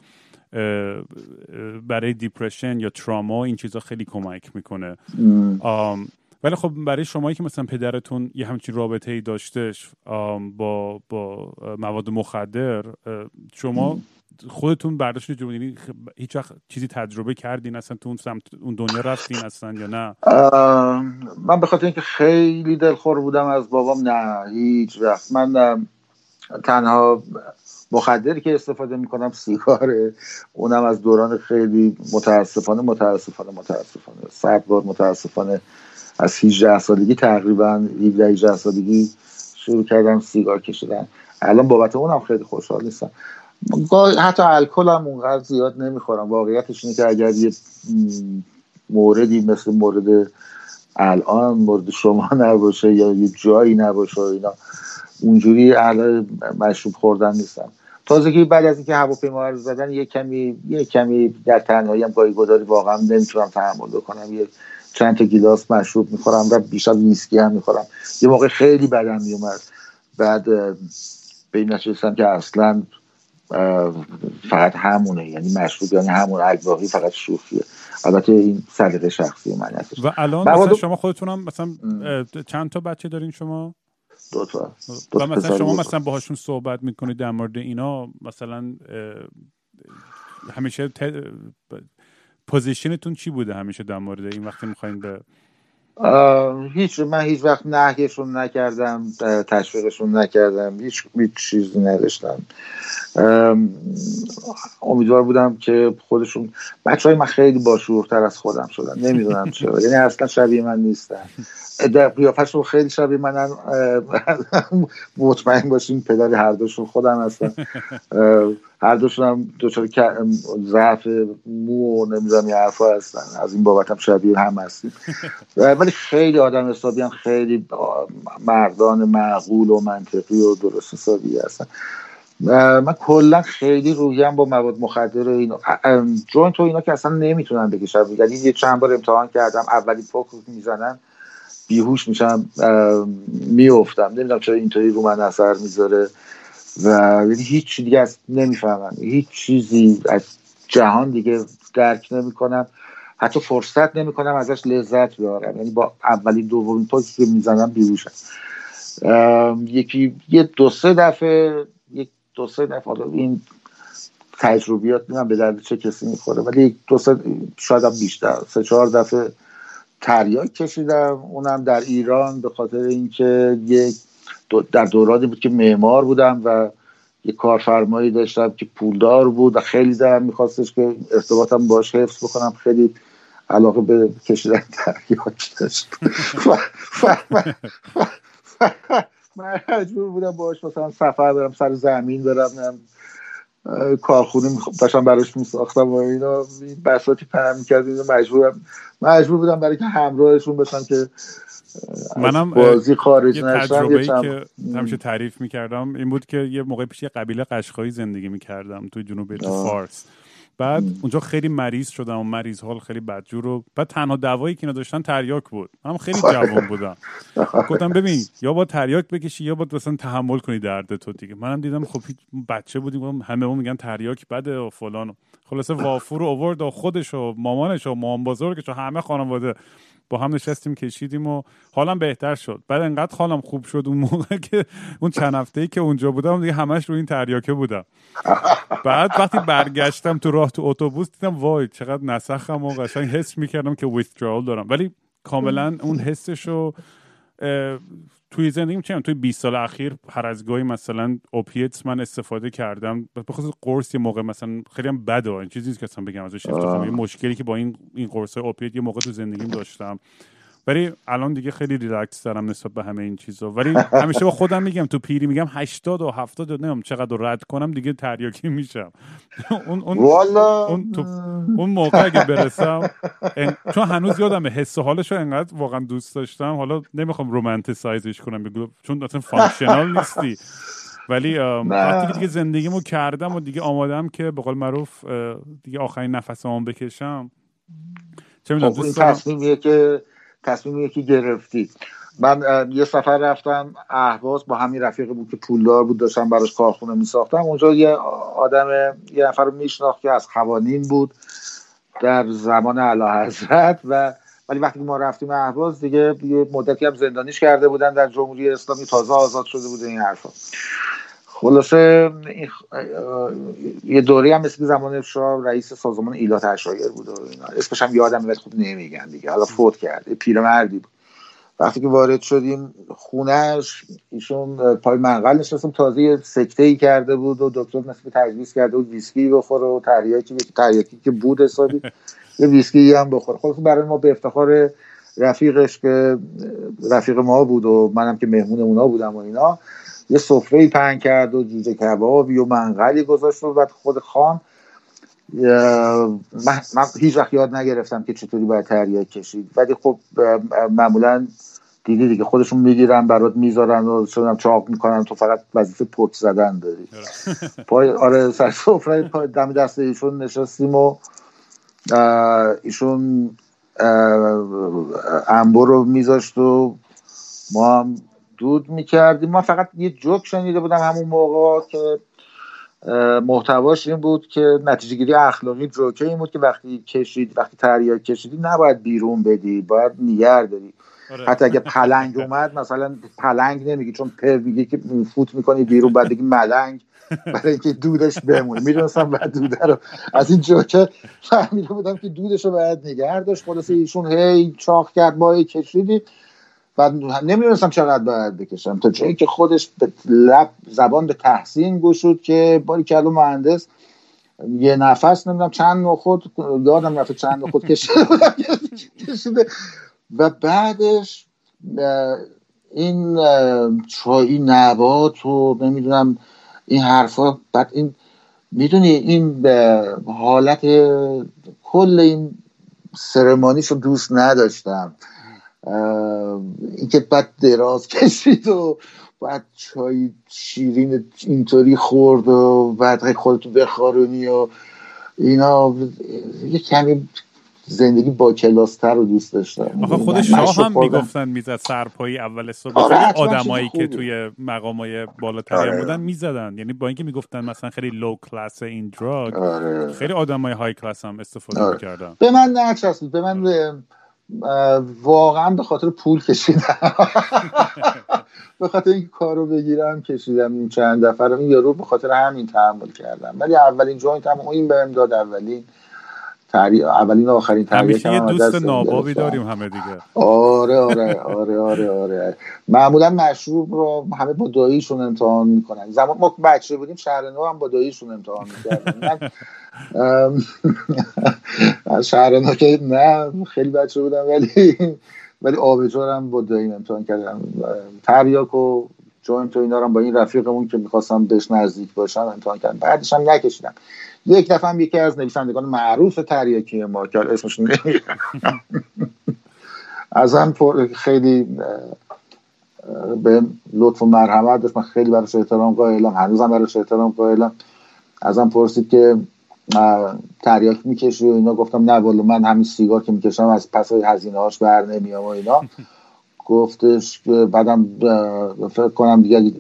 برای دیپرشن یا تراما این چیزا خیلی کمک میکنه. ولی خب برای شمایی که مثلا پدرتون یه همچین رابطه‌ای داشتش با مواد مخدر، شما خودتون برداشت جمهوری هیچ وقت چیزی تجربه کردین اصلا تو اون سمت اون دنیا رفتین اصلا یا نه؟ من به خاطر اینکه خیلی دلخور بودم از بابام، نه هیچ وقت. من تنها مخدری که استفاده میکنم سیگاره، اونم از دوران خیلی متاسفانه 100 بار متاسفانه از 18 سالگی تقریبا 17 سالگی شروع کردم سیگار کشیدن. الان بابت اونم خیلی خوشحال نیستم. حتی الکل هم اونقدر زیاد نمیخورم. واقعیتش اینه که اگر یه موردی مثل مورد الان مورد شما نباشه یا یه جایی نباشه اینا، اونجوری اهل مشروب خوردن نیستم. تازه که بعد از اینکه هواپیما رو زدن یه کمی در تنهایی هم پایه‌گذاری واقعا نمیتونم تحمل کنم. یه چند تا گیلاس مشروب میخورم و بیشتر ویسکی هم میخورم. یه موقع خیلی بدم میومد، بعد به این نشستم که اصلا فقط همونه، یعنی مشروب یعنی همون، الباقی فقط شوخیه. البته این سلیقه شخصی من هست. و الان مثلا شما خودتونم مثلا چند تا بچه دارین شما؟ دو تا. مثلا شما مثلا باهاشون صحبت میکنید در مورد اینا، مثلا همیشه پوزیشنتون چی بوده همیشه در مورد این وقتی میخواین به من هیچ وقت نهیشون نکردم، تشویقشون نکردم، هیچ چیزی نداشتم. امیدوار بودم که خودشون، بچه‌های من خیلی باشعورتر از خودم شدن، نمیدونم چرا. یعنی اصلا شبیه من نیستن، در قیافه‌شون خیلی شبیه منن. مطمئن باشین پدر هر دوشون خودم هستن. هر دوشون هم دوچار ضعف مو و نمیدونم یه حرفا هستن، از این بابت هم شبیه هم هستیم. ولی خیلی آدم حسابی هم، خیلی مردان معقول و منطقی و درست حسابی هستن. من کلا خیلی رویم با مواد مخدر و اینا، جوینت و اینا که اصلا نمیتونم بکشم. یعنی یه چند بار امتحان کردم، اولی پک میزنن بیهوش میشم، میافتم، نمیدونم چرا اینطوری رو من اثر میذاره. و یعنی هیچ چیز دیگه نمیفهمم، هیچ چیزی از جهان دیگه درک نمیکنم، حتی فرصت نمیکنم ازش لذت ببرم. یعنی با اولین دومین پاکی که میزنم بیهوشم. یکی یه دو سه دفعه این تجربیات من به درد چه کسی میخوره، ولی دو سه شاید هم بیشتر 3-4 دفعه تریاک کشیدم. اونم در ایران، به خاطر اینکه در دورانی بود که معمار بودم و یه کارفرمایی داشتم که پولدار بود و خیلی دارم میخواستش که ارتباطم باش حفظ بکنم. خیلی علاقه به کشیدن تریاک داشت. من مجبور بودم باش مثلا سفر برم، سر زمین برم، کارخونه داشتم براش میساختم و اینا، بساتی پرم میکردیم. مجبور بودم برای که همراهشون باشم که منم بازی خارج نشم. یه تجربه‌ای که همیشه تعریف میکردم این بود که یه موقع پیش یه قبیله قشقایی زندگی میکردم تو جنوب فارس. بعد اونجا خیلی مریض شدم و مریض حال خیلی بدجور، و بعد تنها دوایی که اینا داشتن تریاک بود. منم خیلی جوان بودم، گفتم ببین یا با تریاک بکشی یا با مثلا تحمل کنی درد تو دیگه. منم دیدم خب بچه بودیم، همه ما میگن تریاک بده و فلان. خلاصه وافور آورد و خودش و مامانش و مام بزرگش و همه خانواده با هم نشستیم کشیدیم و حالم بهتر شد. بعد انقدر حالم خوب شد اون موقع که اون چند هفته‌ای که اونجا بودم دیگه همش رو این تریاکه بودم. بعد وقتی برگشتم تو راه تو اتوبوس دیدم وای چقدر نسخم و قشنگ حس می‌کردم که withdrawal دارم، ولی کاملا اون حسشو توی زندگیم چه توی 20 سال اخیر هر از گاهی مثلا اوپیتس من استفاده کردم، به خصوص قرص. یه موقع مثلا خیلی هم بده این چیزی که اصلا بگم ازش افتخام، یه مشکلی که با این قرص‌های اوپیت یه موقع تو زندگیم داشتم، ولی الان دیگه خیلی ریلکس دارم نسبت به همه این چیزا. ولی همیشه با خودم میگم تو پیری میگم 80 و 70 نمیدونم چقدر رد کنم دیگه تریاکی میشم. اون موقع اگه برسم، چون هنوز یادم حس و حالشو انقدر واقعا دوست داشتم. حالا نمیخوام رومانتیسایزش کنم چون اصلا فانکشنال نیستی، ولی وقتی دیگه زندگیمو کردم و دیگه آمادم که به قول معروف دیگه آخرین نفسامو بکشم. چه میدونم تصمیمیه که گرفتی. من یه سفر رفتم اهواز با همین رفیق بود که پولدار بود، داشتم براش کارخونه میساختم. اونجا یه نفر رو میشناخت که از خوانین بود در زمان اعلیحضرت، و ولی وقتی ما رفتیم اهواز دیگه یه مدتی هم زندانیش کرده بودن در جمهوری اسلامی، تازه آزاد شده بود این حرفا. خلاصه یه دوری هم مثل زمان شاه رئیس سازمان ایلات عشایر بود و اینا، اسمش هم یادم میاد، خوب نمیگن دیگه، حالا فوت کرد، پیرمردی بود. وقتی که وارد شدیم خونهش، ایشون پای منقل نشستم، تازه سکته‌ای کرده بود و دکتر مثل تجویز کرده بود ویسکی بخوره و تریاکی که بود حسابی یه ویسکی هم بخوره. خب برای ما به افتخار رفیقش که رفیق ما بود و منم که مهمون اونا بودم و اینا، یه سفره‌ای پهن کرد و جوجه کبابی و منقلی گذاشت و بعد خود خان، من هیچ وقت یاد نگرفتم که چطوری باید تریاک کشید، ولی خب معمولا دیگه خودشون میگیرن برات میذارن و چاق میکنن، تو فقط وظیفه پک زدن داری. آره، سر سفره دم دست ایشون نشستیم و ایشون انبر رو میذاشت و ما هم دود میکردیم. من فقط یه جوک شنیده بودم همون موقع که محتواش این بود که نتیجه گیری اخلاقی جوکه این بود که وقتی تریاک کشیدی نباید بیرون بدی، باید نیگر داری. آره. حتی اگه پلنگ اومد، مثلا پلنگ نمیگی چون پر میگی که فوت میکنی بیرون، بعد دیگه ملنگ برای اینکه دودش بمونه. میدونستم بعد دوده رو از این جوکه فهمیده بودم که دودش رو باید نگر داشت. خلاصه ایشون هی چاق کرد، بایی کشیدی، بعد نمیدونستم چقدر باید بکشم تا جایی که خودش به لب زبان به تحسین گشود که باری کلو مهندس، یه نفس نمیدونم چند نخود، یادم رفت چند نخود کشیده. و بعدش این چایی نبات و نمیدونم این حرفا، بعد این میدونی این حالت کل این سرمانیشو دوست نداشتم، اینکه بعد دراز کشید و بعد چای شیرین اینطوری خورد و بعد خودتو بخارونی و اینا. یه کمی زندگی با کلاس‌تر رو دوست داشتم. آخه خود شاه هم میگفتن میزد سرپایی اول صبح. آره، آدمایی که توی مقامای بالاتری بودن میزدن، یعنی با اینکه میگفتن مثلا خیلی لو کلاس این دراگ، خیلی آدمای های کلاس هم استفاده می‌کردن. به من نچسبید، به من واقعا به خاطر پول کشیدم، به خاطر این کارو بگیرم کشیدم. این چند دفعه این یارو به خاطر همین تحمل کردم، ولی اولین جوینت هم این بهم داد، اولین و آخرین تریاک هم. همیشه یه دوست نابابی داریم همه دیگه. آره. معمولا مشروب رو همه با داییشون امتحان میکنن. زمان ما بچه بودیم شهرنو هم با داییشون امتحان میکردن. من شهرنو که نه خیلی بچه بودم، ولی آبجارم با داییم امتحان کردم. تریاک و جوینت و اینا رو با این رفیقمون که میخواستم بهش نزدیک باشم امتحان کردم. بعدش هم نکشیدم. یک دفعه هم یکی از نویسندگان معروف تریاکی ما که اسمش نمیاد از هم خیلی به لطف و مرحمت داشت، من خیلی براش احترام قائلم، هنوزم براش احترام قائلم. ازم پرسید که تریاک میکشی و اینا، گفتم نه والله من همین سیگار که میکشم از پس هزینه هاش بر نمیام و اینا. گفتش که بعدم فکر کنم دیگه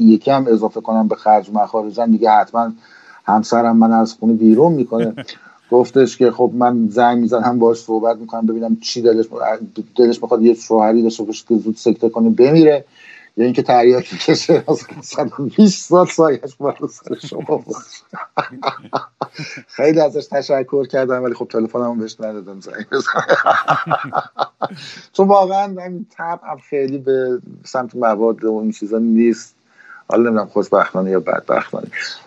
یکی هم اضافه کنم به خرج مخارجم دیگه حتما همسرم من از خونه بیرون میکنه. گفتش که خب من زنگ میزنم باهاش صحبت میکنم ببینم چی دلش میخواد، یه شوهری داشته باشه که زود سکته کنه بمیره، یا اینکه تریاک بکشه از 120 سال سایه‌اش بر سر شما باشه. خیلی ازش تشکر کردم، ولی خب تلفنمو بهش ندادم زنگ بزنم، چون واقعا من طبعم خیلی به سمت مواد و این چیزا نیست. حالا نمیدونم خوشبختانه یا بدبختانه،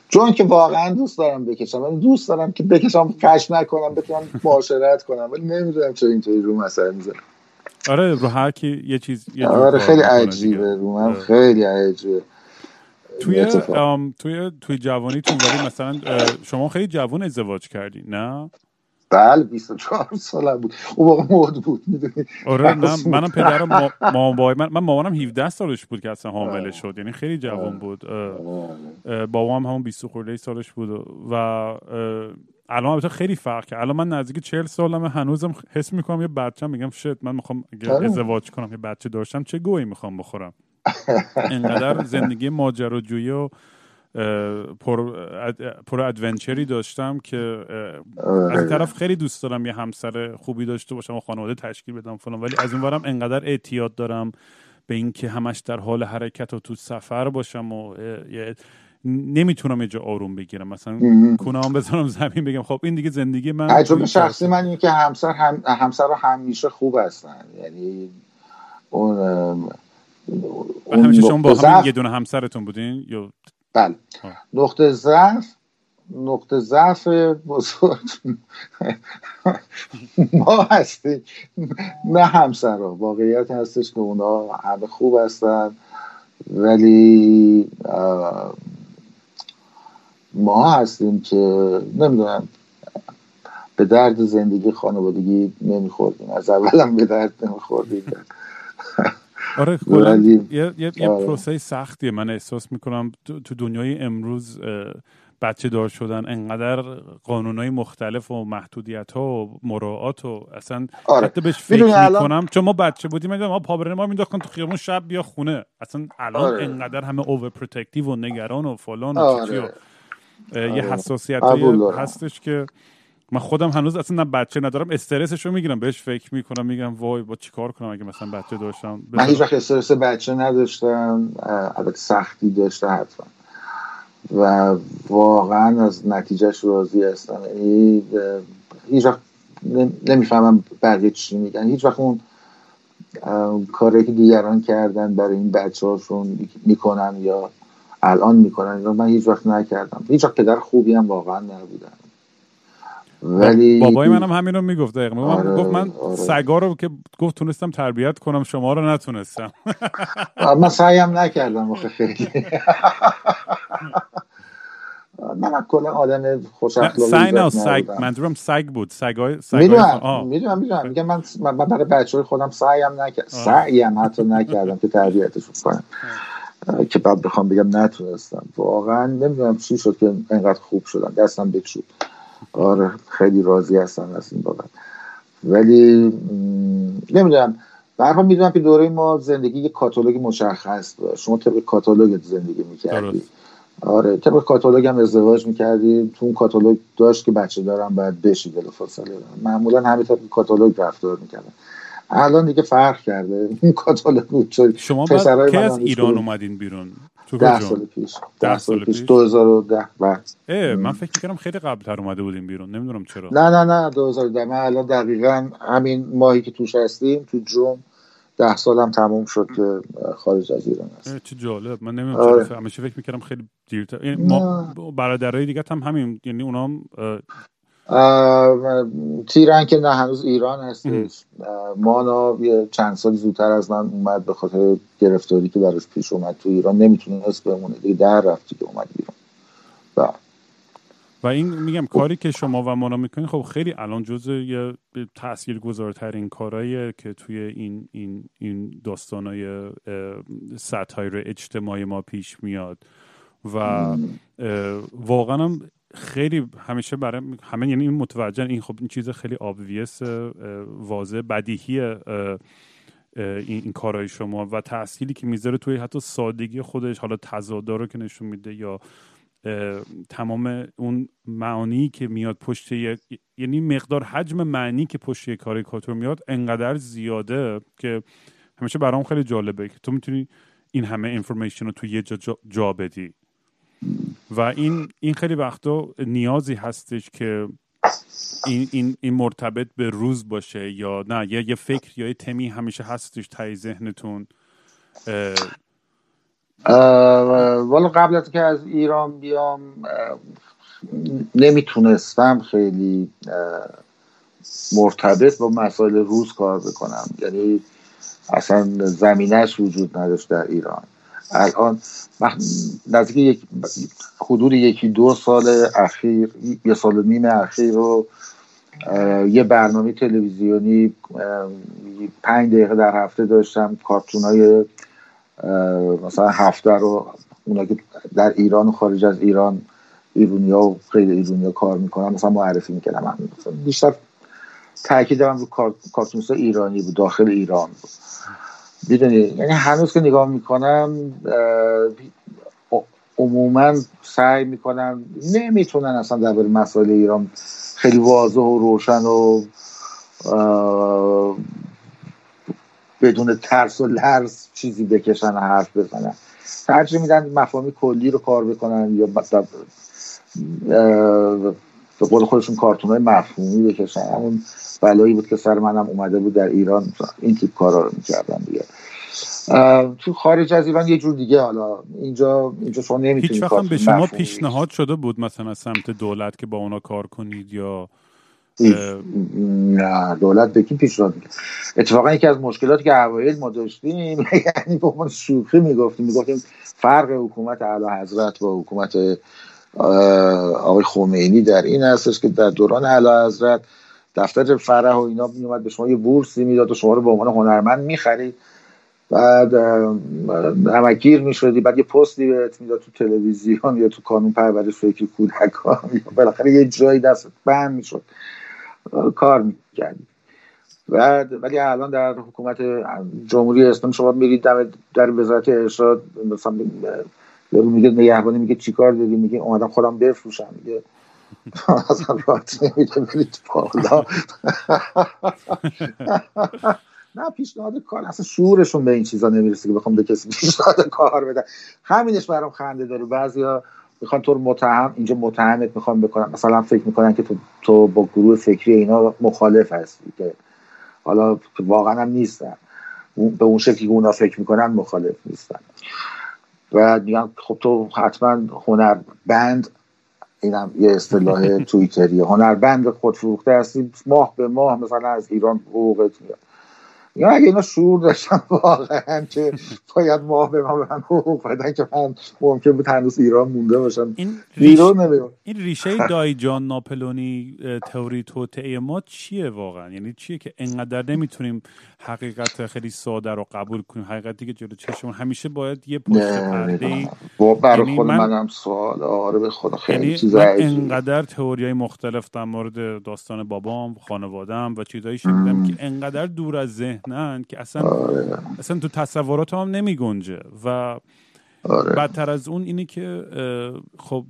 چون که واقعا دوست دارم بکشم، من دوست دارم که بکشم کش نکنم، بتونم معاشرت کنم، ولی نمیدونم چرا اینطوری رو مسئله میذارم. آره، رو هر کی یه چیز یه آره خیلی عجیبه رو من. آره. خیلی عجیبه توی جوانیتون. ولی مثلا شما خیلی جوان ازدواج کردی نه؟ بله 24 ساله بود، اون موقع مود بود میدونی. آره منم پدرم من مامانم 17 سالش بود که اصلا حامله شد، یعنی خیلی جوان بود. بابام همون 20 خورده سالش بود و الان البته خیلی فرق کرد. الان من نزدیک 40 سالمه، هنوزم حس میکنم یه بچه، میگم شت من میخوام ازدواج کنم، یه بچه داشتم چه گویی میخوام بخورم. اینقدر زندگی ماجراجویی و پر ادونچری داشتم که از طرف خیلی دوست دارم یه همسر خوبی داشته باشم و خانواده تشکیل بدم فلان، ولی از اونورم انقدر اعتیاد دارم به اینکه همش در حال حرکت و تو سفر باشم و نمیتونم یه جا آروم بگیرم، مثلا کنام بذارم زمین بگم خب این دیگه زندگی من. تجربه شخصی من اینه که همسر همیشه خوب هستن، یعنی اون همیشه شما با هم یه دونه همسرتون بودین یا؟ بله. نقطه ضعف بزرگ ما هستیم نه همسرها، واقعیت هستش که اونا همه خوب هستن ولی ما هستیم که نمیدونم به درد زندگی خانوادگی نمیخوردیم، از اولم به درد نمیخوردیم. آره کلا یه پروسه سختیه، من احساس میکنم تو دنیای امروز بچه دار شدن انقدر قانونای مختلف و محدودیت ها و مراعات و اصلا حتی بهش فکر میکنم، چون ما بچه بودیم ما پابرنه ما میداختن تو خیابون شب بیا خونه، اصلا الان انقدر همه اوور پروتکتیو و نگران و فلان و چیزی یه حساسیتی هستش که من خودم هنوز اصلا نه بچه ندارم استرسشو میگیرم، بهش فکر میکنم میگم وای با چیکار کنم اگه مثلا بچه داشتم. من هیچ وقت استرس بچه نداشتم، البته سختی داشته حتما و واقعا از نتیجهش راضی هستم، یعنی هیچ وقت نمیفهمم بقیه چی میگن، هیچ وقت اون کاری که دیگران کردن برای این بچه‌هاشون میکنن یا الان میکنن من هیچ وقت نکردم، هیچ وقت پدر خوبی هم واقعا نبودم. ولی بابای منم همین رو میگفت دقیقا، من گفت من سگا رو که گفت تونستم تربیت کنم، شما رو نتونستم. من سعیم نکردم آخه خیلی. من کلا آدم خوش اخلاقی بودم. منظورم سگ بود، سگای میدونم میگم من برای بچه‌های خودم سعیم حتی نکردم که تربیتشون کنم، که بعد بخوام بگم نتونستم. واقعا نمیدونم چی شد که اینقدر خوب شدم، دستم بهش شد. آره خیلی راضی هستم از این بابت، ولی نمیدونم برام میدونم که دوره ما زندگی یک کاتالوگ مشخص بود، شما طبق کاتالوگ زندگی میکردی. آره طبق کاتالوگ هم ازدواج میکردی، تو اون کاتالوگ داشت که بچه دارم باید بشی بلافاصله، معمولا همه طبق کاتالوگ رفتار میکردن. الان دیگه فرق کرده اون کاتالوگ. شما بعد که از ایران اومدین بیرون 10 سال پیش 2010 بعد. من فکر می‌کردم خیلی قبل‌تر اومده بودیم بیرون، نمیدونم چرا. نه 2010 من الان دقیقاً همین ماهی که توش هستیم تو جون 10 سالم تموم شد که خارج از ایران هستم. چه جالب، من نمیدونم چرا همیشه فکر می‌کردم خیلی دیرتر. یعنی ما برادرای دیگه هم همین، یعنی اونا هم تیرن که نه هنوز ایران هستش، مانا چند سال زودتر از من اومد به خاطر گرفتاری که براش پیش اومد تو ایران نمیتونست بمونه دیگه، در رفتی که اومد ایران. و این میگم کاری که شما و مانا میکنین خب خیلی الان جزء یه تاثیرگذارترین کارهاییه که توی این داستانای ساتایر اجتماعی ما پیش میاد و واقعا هم خیلی همیشه برای همه، یعنی این متوجه این خب این چیز خیلی obvious واضح بدیهی این کارهای شما و تأثیری که میذاره توی حتی سادگی خودش، حالا تضاد رو که نشون میده یا تمام اون معانی که میاد پشت یعنی مقدار حجم معنی که پشت یک کاری کاتور میاد انقدر زیاده که همیشه برام خیلی جالبه که تو میتونی این همه انفورمیشن رو توی یه جا بدی و این خیلی وقتا نیازی هستش که این مرتبط به روز باشه یا نه، یه فکر یا یه تمی همیشه هستش تای ذهنتون. والا قبل از که از ایران بیام نمیتونستم خیلی مرتبط با مسائل روز کار بکنم، یعنی اصلا زمینش وجود نداشت در ایران. الان نزدیک حدود 1-2 سال اخیر، 1.5 سال اخیر رو یه برنامه تلویزیونی 5 دقیقه در هفته داشتم، کارتونای مثلا هفته رو اونا که در ایران و خارج از ایران ایرونیا و غیر ایرونیا کار میکنن مثلا معرفی میکردم. بیشتر تاکیدم رو کارتونسای ایرانی بود، داخل ایران بود. یعنی هنوز که نگاه میکنم عموما سعی میکنن، نمیتونن اصلا در باره مسائل ایران خیلی واضح و روشن و بدون ترس و لرز چیزی بکشن و حرف بزنن. ترجیح میدن مفاهیم کلی رو کار بکنن یا مثلا به قول خودشون کارتونای مفهومی بکشن. همون بلایی بود که سر منم اومده بود در ایران، این تیپ کارا رو میکردن دیگه. تو خارج از ایران یه جور دیگه، حالا اینجا شما نمیتونید. هیچ وقت به شما پیشنهاد شده بود مثلا از سمت دولت که با اونا کار کنید یا نه؟ دولت به کی پیشنهاد میکنه؟ اتفاقا یکی از مشکلاتی که اوایل ما داشتیم، یعنی به عنوان شوخی میگفتیم فرق حکومت اعلیحضرت با حکومت آقای خمینی در این هستش که در دوران اعلیحضرت دفتر فرح و اینا میومد به شما یه بورسی میداد و شما رو به عنوان هنرمند میخرید، بعد همگیر میشدی، بعد یه پستی بهت میداد تو تلویزیون یا تو کانون پرورش فکر کودکان، یا بالاخره یه جایی دستت بند میشد کار میکردی. ولی الان در حکومت جمهوری اسلامی شما میرید در وزارت ارشاد، مثلا یارو میگه نگهبانی، میگه چیکار داری؟ میگه اومدم خودم بفروشم. میگه اصلا راحت نمیده برید بالا. نه پیشنهاد کار، اصلا شعورشون به این چیزا نمیرسه که بخوام به کسی پیشنهاد کار بدم. همینش برام خنده داره. بعضیا میخوان تو رو متهم، اینجا متهمت میخوان بکنن، مثلا فکر میکنن که تو با گروه فکری اینا مخالف هستی، که حالا واقعا هم نیستن، به اون شکلی که اونا فکر میکنن مخالف نیستن. بعد میگن خب تو حتما هنربند، اینم یه اصطلاح توییتریه، هنربند خودفروخته هستی، ماه به ماه مثلا از ایران حقوقت میاد. یا اگه اینا شعور داشتن واقعا که باید ماه به ما برن حقوق بدن، که من ممکن بود هنوز ایران مونده باشم. این ریشه دایجان ناپلونی تئوری توطئه ما چیه واقعا؟ یعنی چیه که انقدر نمیتونیم حقیقت خیلی ساده رو قبول کنیم؟ حقیقتی که جلو چشمون همیشه باید یه پشت پرده. برای خود منم سوال، آره به خدا خیلی چیزا انقدر تئوریای مختلف در مورد داستان بابام، خانواده‌ام و چیزایی شنیدم که انقدر دور از ذهن نه که اصلا تو تصورات هم نمی گنجه. و بدتر از اون اینه که خب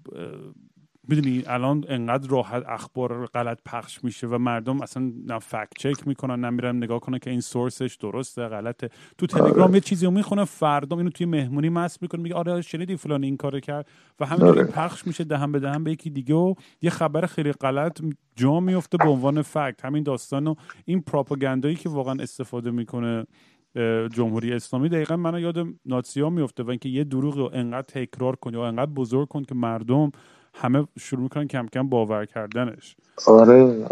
میدونی الان انقدر راحت اخبار غلط پخش میشه و مردم اصلا نه فکت چک میکنن، نه میرن نگاه کنن که این سورسش درسته غلطه. تو تلگرام یه چیزی رو میخونه، فردا اینو توی مهمونی مست میکنه، میگه آره شنیدی فلان این کارو کرد، و همینطوری پخش میشه دهن به دهن به یکی دیگه و یه خبر خیلی غلط جا میفته به عنوان فکت. همین داستانو این پروپاگاندایی که واقعا استفاده میکنه جمهوری اسلامی، دقیقاً منو یاد ناتسی‌ها میفته، و اینکه یه دروغ رو انقدر تکرار کنه و انقدر بزرگ کنه که مردم همه شروع میکنن کم کم باور کردنش. آره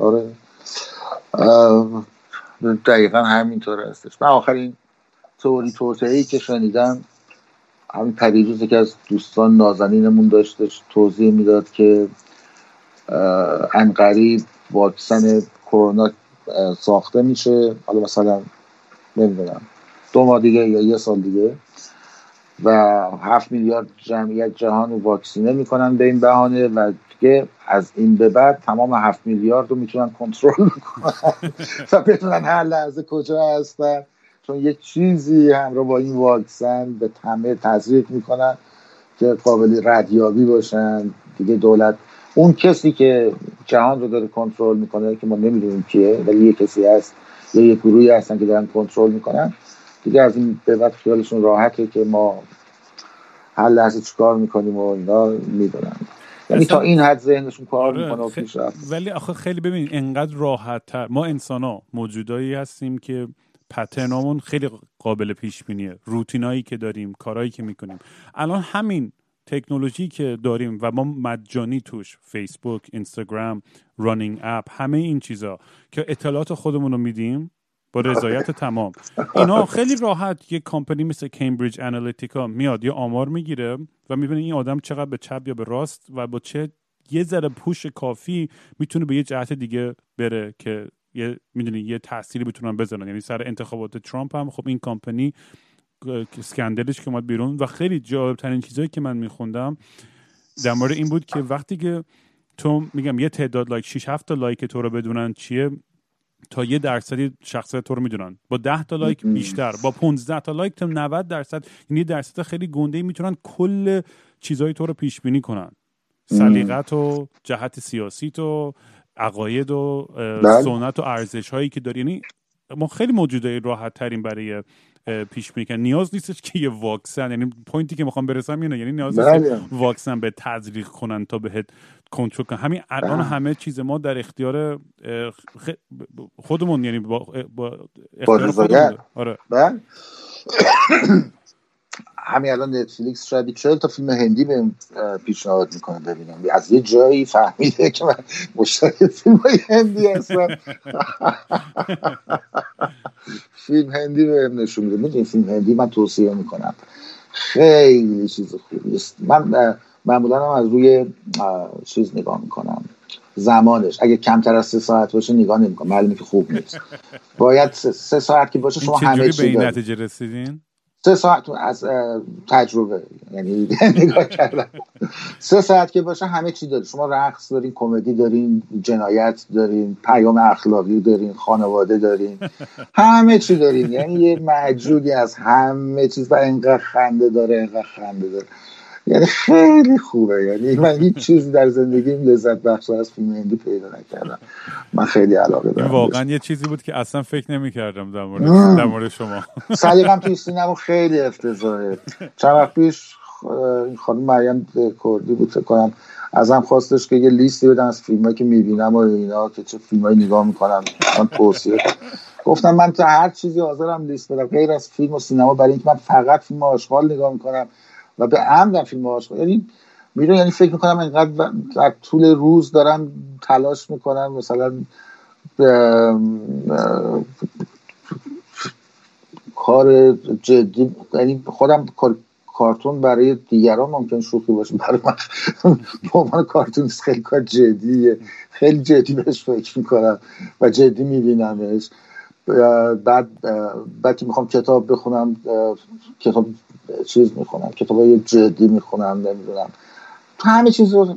دقیقا همینطور هستش. من آخرین تئوری توطئه‌ای که شنیدم همین پریروز، که از دوستان نازنینمون داشتش توضیح میداد که انقریب واکسن کرونا ساخته میشه، حالا مثلا نمیدونم 2 ماه دیگه یا 1 سال دیگه، و 7 میلیارد جمعیت جهان رو واکسینه میکنن به این بهانه، و دیگه از این به بعد تمام 7 میلیارد رو میتونن کنترل کنن و بتونن هر لحظه کجا هستن، چون یک چیزی همراه با این واکسن به همه تزریق میکنن که قابل ردیابی باشن دیگه. دولت، اون کسی که جهان رو داره کنترل میکنه که ما نمیدونیم کیه، ولی یک کسی هست یا یک گروهی هستن که دارن کنترل میکنن دیگه، از این به بعد خیالشون راحته که ما هر لحظه چیکار میکنیم و اینا میدونن. یعنی تا این حد ذهنشون کار میکنه و پیش رفت. ولی آخه خیلی ببین انقدر راحت تر ما انسانا موجودایی هستیم که پترنامون خیلی قابل پیش بینیه، روتینایی که داریم، کارهایی که میکنیم. الان همین تکنولوژی که داریم و ما مجانی توش، فیسبوک، اینستاگرام، رانینگ اپ، همه این چیزا که اطلاعات خودمون رو میدیم با رضایت تمام، اینا خیلی راحت یه کمپانی مثل کمبریج آنالیتیکا میاد یه آمار میگیره و میبینه این آدم چقدر به چپ یا به راست و با چه یه ذره پوش کافی میتونه به یه جهت دیگه بره که یه تأثیری بتونن بزنن. یعنی سر انتخابات ترامپ هم خب این کمپانی اسکندلش که اومد بیرون، و خیلی جالبترین چیزایی که من میخوندم در مورد این بود که وقتی که تو میگم یه تعداد لایک 6-7 تا لایک تو رو بدونن چیه، تا 1% شخصیت تو رو میدونن، با 10 تا لایک بیشتر، با 15 تا لایک تا 90%، یعنی درصد خیلی گنده میتونن کل چیزایی تو رو پیش بینی کنن، سلیقت و جهت سیاسی تو، عقاید و سنت و ارزش هایی که داری. یعنی ما خیلی موجودای راحت ترین برای پیش میکن، نیاز نیستش که یه واکسن، یعنی پوینتی که میخوام برسم اینه، یعنی نیاز نیست واکسن به تزریق کنن تا بهت کنترل کنن. همین الان همه چیز ما در اختیار خودمون، یعنی با اختیار خودمون. آره همین الان نتفلیکس شاید 40 تا فیلم هندی بهم پیشنهاد میکنه ببینم، از یه جایی فهمیده که من مشتاق فیلم‌های هندی هستم. فیلم هندی بهم نشون میده، میدونی فیلم هندی من توصیه میکنم، خیلی چیز خوبی است. من معمولا هم از روی چیز نگاه میکنم، زمانش اگه کمتر از 3 ساعت باشه نگاه نمیکنم، معلومه که خوب نیست. باید 3 ساعت که باشه شما همه چی به نتیجه رسیدین. 3 ساعت از تجربه، یعنی نگاه کردم 3 ساعت که باشه همه چی دارین، شما رقص دارین، کمدی دارین، جنایت دارین، پیام اخلاقی دارین، خانواده دارین، همه چی دارین. یعنی یه معجودی از همه چیز و انقدر خنده داره، یعنی خیلی خوبه. یعنی من هیچ چیز در زندگیم لذت بخش از فیلم هندی پیدا نکردم، من خیلی علاقه دارم واقعا بشت. یه چیزی بود که اصلا فکر نمی‌کردم در مورد شما. سلیقم توی سینما خیلی افتضاحه. چند وقت پیش خانم مریم کردی بود فکر کنم، ازم خواستش که یه لیستی بدم از فیلمایی که می‌بینم و اینا، که چه فیلمایی نگاه می‌کنم، من توصیه گفتم من تا هر چیزی حاضرم لیست بدم غیر از فیلم و سینما، برای اینکه من فقط فیلم آشغال نگاه می‌کنم و به عمدن فیلم هاش. یعنی میدونم، یعنی فکر میکنم اینقدر در طول روز دارم تلاش میکنم، مثلا کار جدی، یعنی خودم کارتون برای دیگران ممکن شوخی باشه، برای من با عنوان کارتونیست خیلی کار جدیه، خیلی جدی بهش فکر میکنم و جدی میبینمش. بعد که میخوام کتاب بخونم، کتاب چیز میخونم، کتابای جدی میخونم، نمیدونم همه چیز رو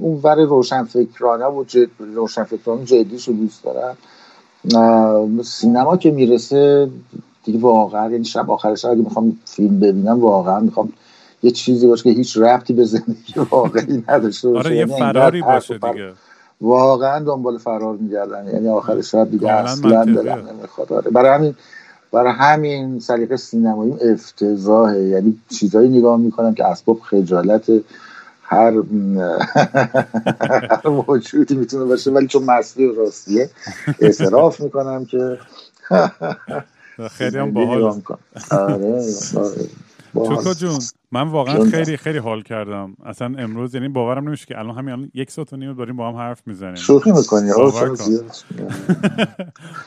اون ور روشنفکرانه و روشنفکرانه جدیش رو دوست دارم. سینما که میرسه دیگه واقعا، یعنی شب آخر شب اگه میخوام فیلم ببینم، واقعا میخوام یه چیزی باشه که هیچ ربطی به زندگی واقعی نداشته باشه. آره یه فراری باشه دیگه، واقعا دنبال فرار میگردن، یعنی آخر شب دیگه اصلا دلم نمیخواد. برای همین سلیقه سینمایی افتضاحه، یعنی چیزایی نگاه میکنم که اسباب خجالت هر موجودی میتونه باشه، ولی چون مستی و راستیه اعتراف میکنم که خیلی هم باحال. چوکا جون من واقعا خیلی خیلی حال کردم اصلا امروز، یعنی باورم نمیشه که الان همین 1.5 ساعت داریم با هم حرف میزنیم، شوخی میکنی آقا زیاد.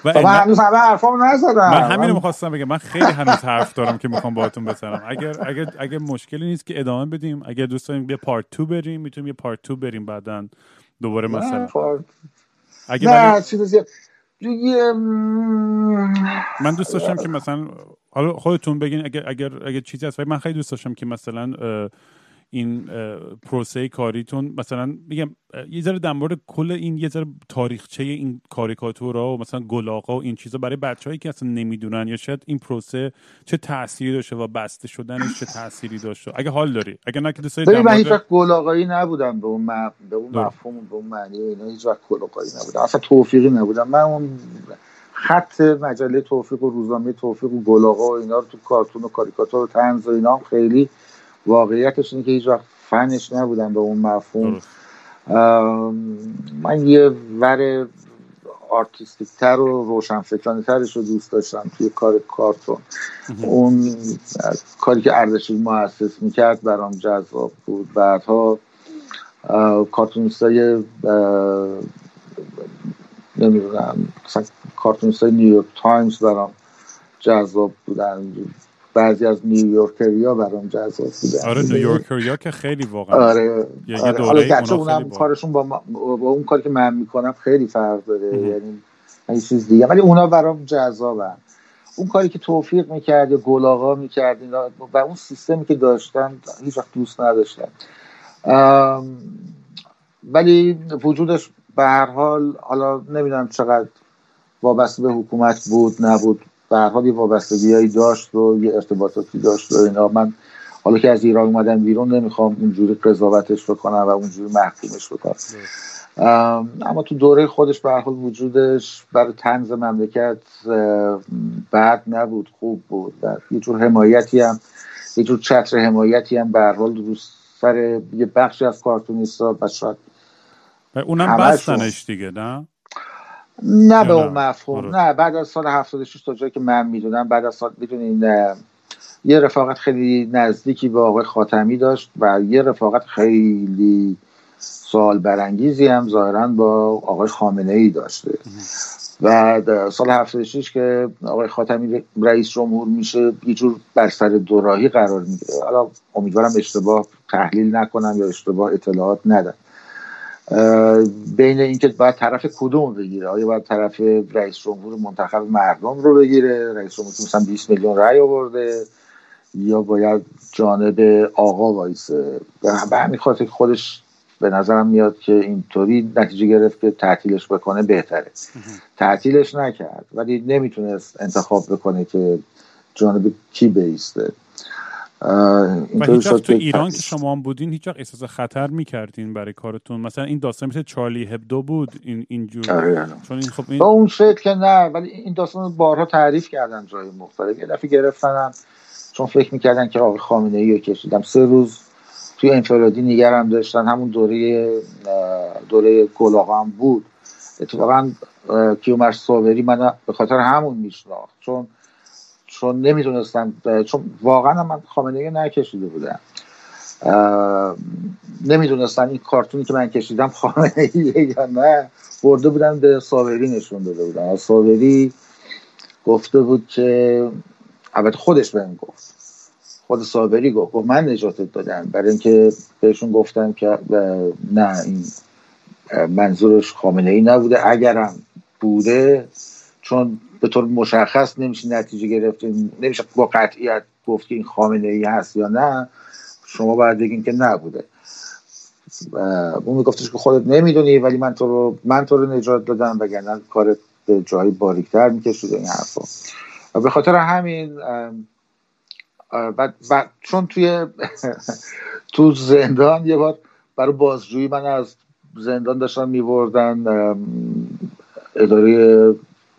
و من هنوز حرفامو نزدم، من همین رو می‌خواستم بگم، من خیلی هنوز حرف دارم که میخوام باهاتون بزنم. اگر مشکلی نیست که ادامه بدیم، اگر دوست داریم به پارت 2 بریم، میتونیم یه پارت 2 بریم بعدن دوباره مثلا. نه چیزی من دوست داشتم که مثلا حالا خودتون بگین اگر چیزی هست، من خیلی دوست داشتم که مثلا این پروسه کاریتون مثلا بگم یه ذره در مورد کل این، یه ذره تاریخچه این کاریکاتورا و مثلا گلاغا و این چیزا برای بچه‌هایی که اصلا نمیدونن، یا شاید این پروسه چه تأثیری داشته و بسته شدنش چه تأثیری داشته، اگه حال داری. اگه نه که دوستای دارم، من هیچ وقت گلاغایی نبودم به اون مفهوم و به اون معنی و اینا، هیچ وقت گلاغایی نبودم، اصلا توفیقی نبودم. من اون خط مجله توفیق و روزنامه توفیق و گلاغا و اینا رو تو کارتون و کاریکاتور و طنز و اینا، خیلی واقعیتش اینه که هیچ وقت فنش نبودم به اون مفهوم. من یه ور آرتیستیکتر و روشنفکرانه ترش رو دوست داشتم توی کار کارتون. اون کاری که اردشیر مؤسس میکرد برام جذاب بود. بعدها کارتونیستای نمیدونم، مثلا کارتونیستای نیویورک تایمز برام جذاب بودن، بعضی از نیویورکریا برام جذاب بودن. آره نیویورکریا که خیلی واقعا، آره حالا گرچه اونم کارشون با اون کاری که من میکنم خیلی فرق داره، یعنی یه چیز دیگه، ولی اونا برام جذابن. اون کاری که توفیق میکرد یا گلاغا میکرد و اون سیستمی که داشتن هیچ وقت دوست نداشتن، ولی وجودش به هر حال، حالا نمیدونم چقدر وابسته به حکومت بود نبود، به هر حال یه وابستگی‌هایی داشت و یه ارتباطاتی داشت و اینا. من حالا که از ایران اومدم بیرون نمیخوام اونجوری قضاوتش بکنم و اونجوری محکومش بکنم، اما تو دوره خودش به هر حال وجودش برای طنز مملکت بد نبود، خوب بود. یه جور حمایتی هم، یه جور چتر حمایتی هم به هر حال رو سر یه بخشی از کارتونیستا و شاید اونم بستنش دیگه، نه؟ نه به اون مفهوم، نه. بعد از سال 76 تا جایی که من میدونم، بعد از سال میدونین یه رفاقت خیلی نزدیکی با آقای خاتمی داشت و یه رفاقت خیلی سوال برانگیزی هم ظاهراً با آقای خامنه‌ای داشته. بعد سال 76 که آقای خاتمی رئیس جمهور میشه، یه جور بر سر دوراهی قرار میگیره. حالا امیدوارم اشتباه تحلیل نکنم یا اشتباه اطلاعات ندم. بین اینکه باید طرف کدوم بگیره، آیا باید طرف رئیس جمهور منتخب مردم رو بگیره، رئیس جمهور که مثلا 20 میلیون رأی آورده، یا باید جانب آقا وایسه. به همین خاطر خودش به نظرم میاد که اینطوری نتیجه گرفت که تعطیلش بکنه بهتره. تعطیلش نکرد ولی نمیتونست انتخاب بکنه که جانب کی بیسته. و هیچ وقت تو ایران که شما هم بودین هیچ وقت احساس خطر میکردین برای کارتون؟ مثلا این داستان مثل چارلی هبدو بود اینجور چون این خب این... اون شد که نه، ولی این داستان بارها تعریف کردن جای مختلف. یه دفعه گرفتنم چون فکر میکردن که آقای خامنه‌ای رو کشیدم، 3 روز توی انفرادی نگرم داشتن. همون دوره گلاغا هم بود. اتفاقا کیومرث صابری من به خاطر همون میشناخت، چون نمیتونستم، چون واقعا من خامنه‌ای نکشیده بودم، نمیدونستم این کارتونی که من کشیدم خامنه‌ای یا نه. برده بودم به صابری نشون داده بودم. صابری گفته بود که، البته خودش بهم گفت، خود صابری گفت من نجاتت دادم، برای اینکه بهشون گفتم که نه، این منظورش خامنه‌ای نبوده، اگرم بوده چون به طور مشخص نمیشه نتیجه گرفت، نمیشه با قطعیت گفت که این خامنه‌ای هست یا نه، شما باید بگین که نبوده. اون میگفتش که خودت نمیدونی ولی من تو رو نجات دادم، وگرنه کارت به جایی باریک‌تر می‌کشید. این حرفا به خاطر همین بعد چون تو زندان یه بار برای بازجویی من از زندان داشتن می‌بردن اداره،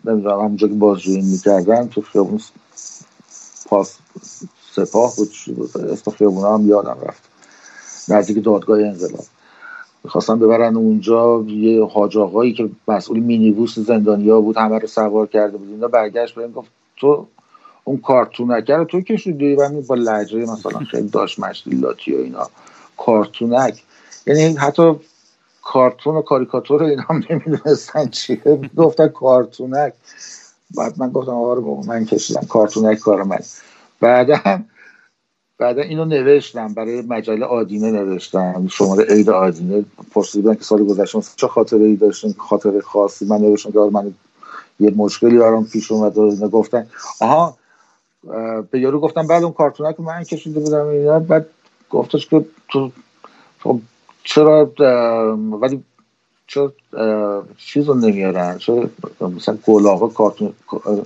نمیدونم همونجا که بازجویی میکردن تو خیابون پاس سپاه بود، اسم خیابون هم یادم رفت، نزدیک دادگاه انقلاب، میخواستن ببرن اونجا. یه حاج آقایی که مسئول مینیبوس زندانیا بود همه رو سوار کرده بود، اینا برگشت بهم گفت تو اون کارتونک رو تو کشیدی؟ و من با لهجه مثلا خیلی داش مشتی لاتی و اینا، کارتونک یعنی حتی کارتون و کاریکاتور اینا هم نمیدونستن چیه، گفتن کارتونک. بعد من گفتم آره بابا من کشیدم، کارتونک کار من. بعدا اینو نوشتم برای مجله آدینه، نوشتم شماره عید آدینه، پرسیدن که سال گذشته چه خاطره‌ای داشتین، خاطره خاصی. من نوشتم که من یه مشکلی برام پیش اومد و اینا. گفتن آها، به یارو گفتم بله اون کارتونک من کشیده بودم اینا. بعد گفتش که تو چرا ولی چیز رو نمیارن، چرا مثلا گلاغا کارتون،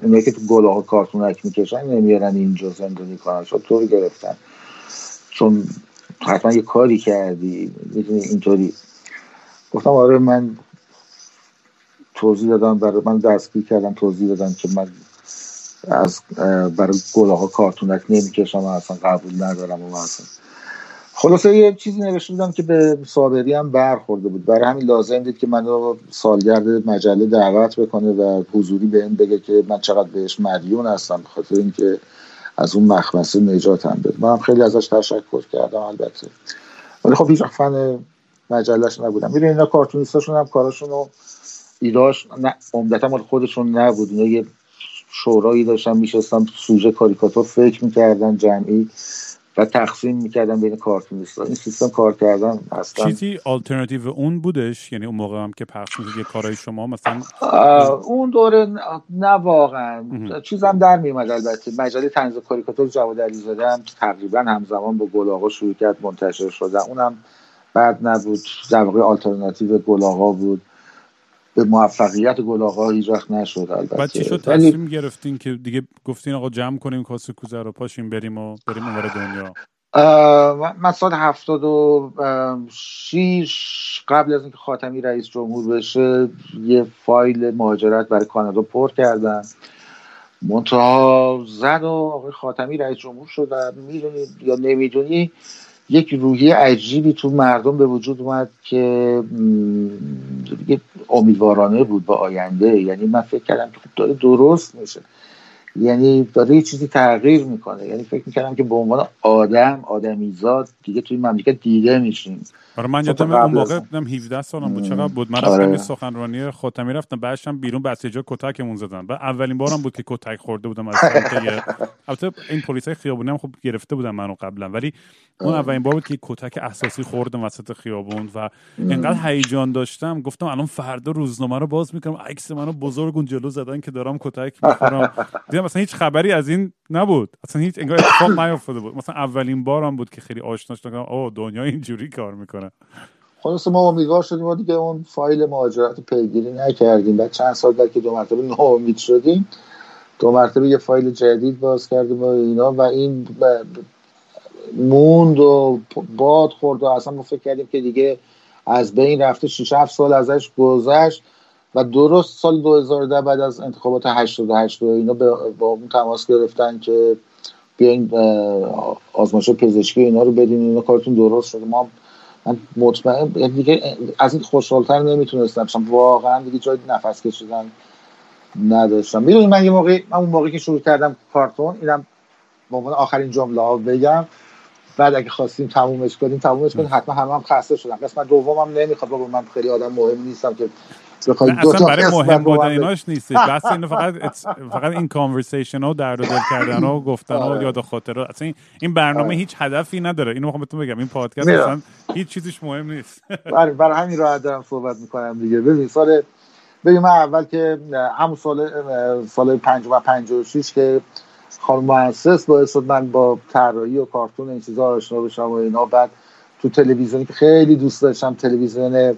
اینایی که تو گلاغا کارتونک میکشن نمیارن اینجا زندانی کنن، چرا تو رو گرفتن، چون حتما یه کاری کردی، میدونی اینطوری. گفتم آره من توضیح دادم، برای من دستگیر کردم، توضیح دادم که من از برای گلاغا کارتونک نمیکشم و اصلا قبول ندارم. و اصلا خلاصه یه چیزی نوشته بودم که به صابری هم برخورده بود، برای همین لازم دید که منو سالگرد مجله دعوت بکنه و حضوری بهم بگه که من چقدر بهش مدیون هستم بخاطر اینکه از اون مخمصه نجاتم بده. منم خیلی ازش تشکر کردم البته، ولی خب هیچ فن مجلهش نبودم. میره اینا کارتونیستاشون هم کاراشون و ایداش عمدتا مال خودشون نبود، اینا یه شورایی داشتن میشستن سوژه کاریکاتور فکر می‌کردن جمعی و تقسیم میکردم بین کارتونیست‌ها. این سیستم کار کردن اصلا چیزی آلترناتیو اون بودش، یعنی اون موقع هم که پخش می‌شد یه کارهای شما مثلا اون دوره نه واقعا چیزم در میومد. البته مجله طنز و کاریکاتور جواد علیزاده هم تقریبا همزمان با گلاغا شروع کرد منتشر شدن، اونم بد نبود، در واقع آلترناتیو گلاغا بود. به موفقیت گلاغا هیچ وقت نشد البته. بعد چی شد تصمیم گرفتین که دیگه گفتین آقا جمع کنیم کاسه کوزه رو، پاشیم بریم و بریم اونور دنیا؟ من سال 76 قبل از اینکه خاتمی رئیس جمهور بشه یه فایل مهاجرت برای کانادا پر کردم، منتها زد و آقای خاتمی رئیس جمهور شد و میدونید یا نمیدونی یک روحیه عجیبی تو مردم به وجود اومد که امیدوارانه بود با آینده. یعنی من فکر کردم که داره درست میشه، یعنی داره یه چیزی تغییر میکنه. یعنی فکر میکردم که به عنوان آدمیزاد دیگه توی مملکت دیده میشیم. آره من یادم اون موقع 17 سالم بود چقدر بود، من رفتم به سخنرانی خاتمی رفتم، بعدشم بیرون بسیجا کتکمون زدن و اولین بارم بود که کتک خورده بودم از اینکه البته این پلیسای خیابونی هم خب گرفته بودن منو قبلا، ولی اون اولین بار بود که کتک اساسی خوردم وسط خیابون و انقدر هیجان داشتم گفتم الان فردا روزنامه رو باز میکنم عکس منو بزرگون جلو زدن که دارم کتک میخورم، دیدم اصلا هیچ خبری از این نبود، اصلا هیچ انگار اتفاق نیفتاده بود. مثلا اولین بارم بود که خیلی آشنا شدم اوه دنیا اینجوری کار میکنه. خلاص ما امیدوار شدیم و دیگه اون فایل مهاجرت پیگیری نکردیم. بعد چند سال بعد که دو مرتبه ناامید شدیم، دو مرتبه یه فایل جدید باز کردیم و اینا و این موند و باد خورد و اصلا ما فکر کردیم که دیگه از بین رفته. 6-7 سال ازش گذشت و درست سال 2010 بعد از انتخابات 88 اینا با اون تماس گرفتن که بیاین آزمایش پزشکی اینا رو بدین، اینا کارتون درست شده. ما من مطمئن دیگه از این خوشحال‌تر نمیتونستم باشم، واقعا دیگه جای نفس کشیدن نداشتم. میدونی من یه موقعی من اون موقعی که شروع کردم کارتون، اینم به عنوان آخرین جمله ها بگم، بعد اگه خواستیم تمومش کنیم حتما همه هم خسته شدن. قسمت دومم نمیخواد، بابا من خیلی آدم مهم نیستم که بخوام دو تا برای مهم بودن ایناش نیست، بس اینو فقط این کانورسیشن ها در دل کردن ها و گفتن ها یاد خاطرات. اصلا این برنامه هیچ هدفی نداره، اینو میخوام بهتون بگم، این پادکست اصلا هیچ چیزیش مهم نیست. برای همین راحت دارم صحبت میکنم دیگه. ببین من اول که همون سال 56 که خانم مؤسس باعث شد من با طراحی و کارتون این چیزا آشنا بشم و اینا، بعد تو تلویزیونی که خیلی دوست داشتم، تلویزیون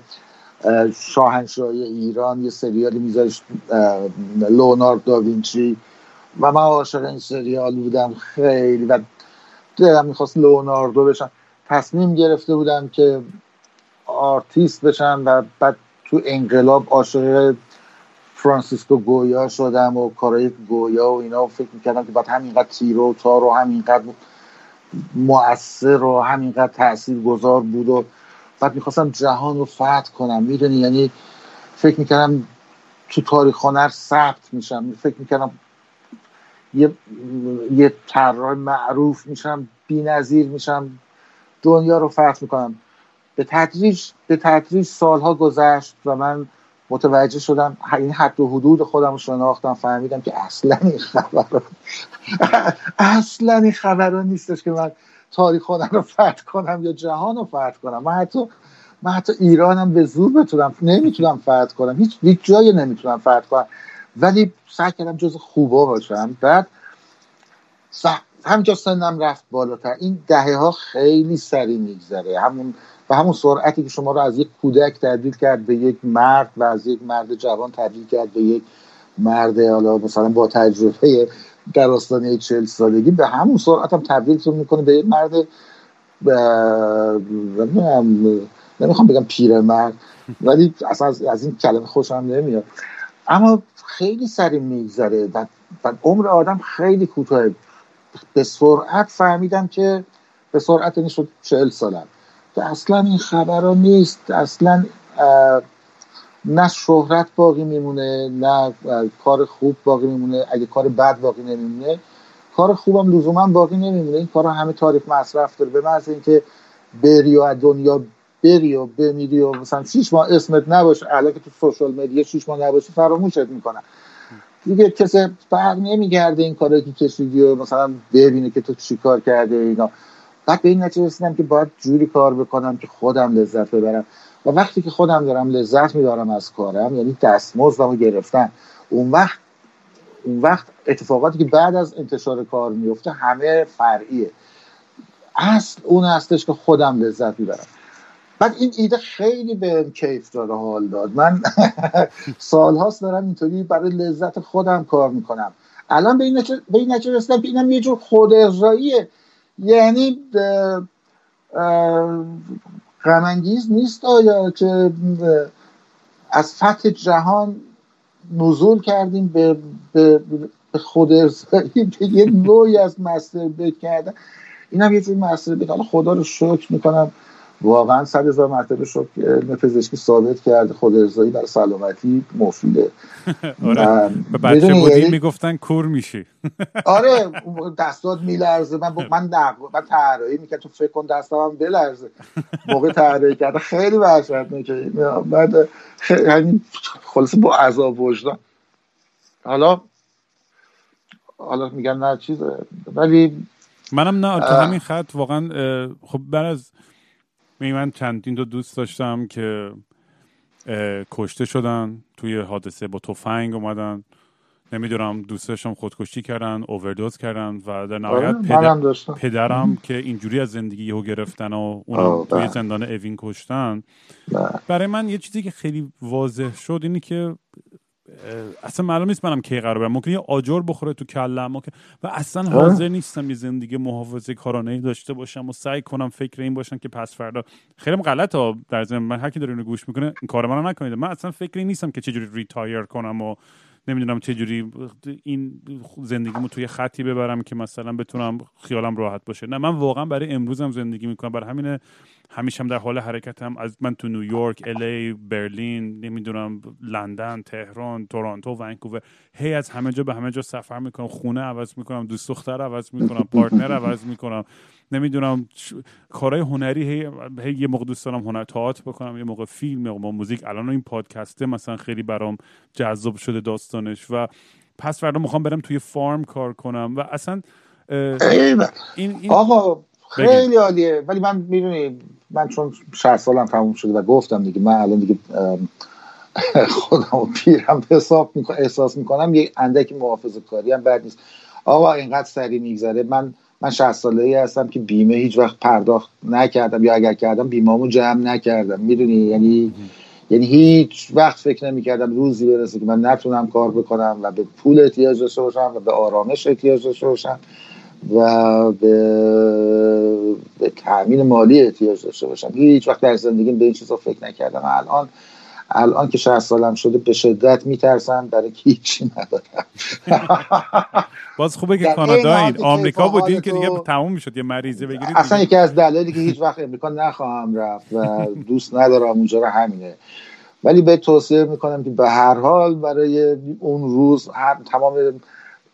شاهنشاهی ایران، یه سریالی میذاشت لئونارد داوینچی و من عاشق این سریال بودم خیلی و دلم میخواست لئوناردو بشم. تصمیم گرفته بودم که آرتیست بشم و بعد تو انقلاب عاشق فرانسیسکو گویا شدم و کارهای گویا و اینا، فکر میکردم که بعد همینقدر تیرو و تار و همینقدر مؤثر و همینقدر تاثیرگذار بود و بعد میخواستم جهان رو فتح کنم. میدونی یعنی فکر میکردم تو تاریخ هنر ثبت میشم، فکر میکردم یه طراح معروف میشم، بی‌نظیر میشم، دنیا رو فتح میکنم. به تدریج سالها گذشت و من متوجه شدم، این حد و حدود خودم رو شناختم، فهمیدم که اصلا این خبران نیستش که من تاریخ خودم رو فتح کنم یا جهان رو فتح کنم. من حتی ایرانم به زور بتونم نمیتونم فتح کنم، هیچ جایی نمیتونم فتح کنم، ولی سعی کردم جز خوبا باشم. بعد همینجا سنم رفت بالاتر، این دهه ها خیلی سریع میگذره، همون سرعتی که شما رو از یک کودک تبدیل کرد به یک مرد و از یک مرد جوان تبدیل کرد به یک مرد حالا مثلا با تجربه در آستانه 40 سالگی، به همون سرعت هم تبدیلتون میکنه به یک مرد نمیخوام بگم پیرمرد، ولی اصلا از این کلمه خوشم نمیاد، اما خیلی سریع میگذره و عمر آدم خیلی کوتاه. به سرعت فهمیدم که به سرعت این شد 40 سالم، اصلا این خبرها نیست، اصلا نه شهرت باقی میمونه نه کار خوب باقی میمونه، اگه کار بد باقی نمیمونه کار خوبم لزوما باقی نمیمونه، این کارا همه تاریخ مصرف داره. به محض اینکه بری و دنیا بری و بمیری و مثلا 6 ماه اسمت نباشه، الان که تو سوشال مدیا 6 ماه نباشه فراموشت میکنن دیگه، کسی فرق نمیگرده این کارا که کشیدی و مثلا ببینه که تو چیکار کرده اینا. بعد به این نتیجه رسیدم که باید جوری کار بکنم که خودم لذت ببرم و وقتی که خودم دارم لذت میبرم از کارم، یعنی دستمزدمو گرفتم، اون وقت اتفاقاتی که بعد از انتشار کار میفته همه فرعیه، اصل اون هستش که خودم لذت میبرم. بعد این ایده خیلی بهم کیف داد و حال داد، من سالهاست دارم اینطوری برای لذت خودم کار میکنم. الان به این نتیجه رسیدم که اینم یه جور خوداجراییه، یعنی غم انگیز نیست آیا که از فتح جهان نزول کردیم به خود ارضایی، به یه نوعی از مستربت کردن؟ این هم یه جوری مستربت. حالا خدا رو شکر میکنم، واقعا 100,000 مرتبه شکر پزشکی ثابت کرده خود ارضایی برای سلامتی مفیده. آره به بچه بودی میگفتن کور میشی. آره دستات میلرزه، من طراحی میکردم، تو فکر کن دستام بلرزه موقع طراحی کردن، خیلی وحشتناکه. بعد همین خلاص با عذاب وجدان. حالا میگم نه چیزه، ولی منم نه تو همین خط واقعا. خب من چندین تا دوست داشتم که کشته شدن توی حادثه، با تفنگ اومدن، نمیدونم دوستشم خودکشی کردن، اووردوز کردن، و در نهایت پدرم که اینجوری از زندگی رو گرفتن و اونم توی زندان اوین کشتن. برای من یه چیزی که خیلی واضح شد اینه که اصلا معلوم نیست منم کی قرار برم، ممکنه یه آجر بخوره تو کلم و اصلا حاضر نیستم یه زندگی محافظه‌کارانه‌ای داشته باشم و سعی کنم فکر این باشم که پس فردا. خیلی غلطه در ذهن من، هر کی داره اینو گوش میکنه این کار منو نکنید. من اصلا فکری نیستم که چجوری ریتایر کنم و نمیدونم چجوری این زندگیمو توی خطی ببرم که مثلا بتونم خیالم راحت باشه. نه، من واقعا برای امروزم زندگی میکنم، برای همین همیشه هم در حال حرکتم. از من تو نیویورک، الی، برلین، نمیدونم لندن، تهران، تورانتو، ونکوور، هی از همه جا به همه جا سفر میکنم، خونه عوض میکنم، دوست دختر عوض میکنم، پارتنر عوض میکنم، نمیدونم کارهای هنری، هی یه موقع دوست دارم هنر تئاتر بکنم، یه موقع فیلم، یه موقع موزیک. الان این پادکسته مثلا خیلی برام جذاب شده داستانش، و پس فردا میخوام برم توی فارم کار کنم. و اصلا این آقا خیلی عالیه. ولی من میدونی، من چون 60 سالم تموم شده و گفتم دیگه من الان دیگه خودمو پیرم حساب میکنم، احساس میکنم یه اندک محافظه‌کاری هم بد نیست. آقا اینقدر سریع میگذره. من 60 ساله‌ای هستم که بیمه هیچ وقت پرداخت نکردم، یا اگر کردم بیمه‌مو جمع نکردم. میدونی یعنی هیچ وقت فکر نمی‌کردم روزی برسه که من نتونم کار بکنم و به پول احتیاج داشته باشم و به آرامش احتیاج داشته باشم و به تأمین مالی احتیاج داشته باشم. هیچ وقت در زندگیم به این چیزا فکر نکردم. الان که 60 سالم شده به شدت میترسم، برای که هیچی ندارم. باز خوبه که کانادا این آمریکا بودین که دیگه تموم میشد یه مریضه بگیرید. اصلا یکی از دلایلی که هیچ وقت امریکا نخواهم رفت و دوست ندارم اونجا را همینه. ولی به توصیه میکنم که به هر حال برای اون روز هر تمام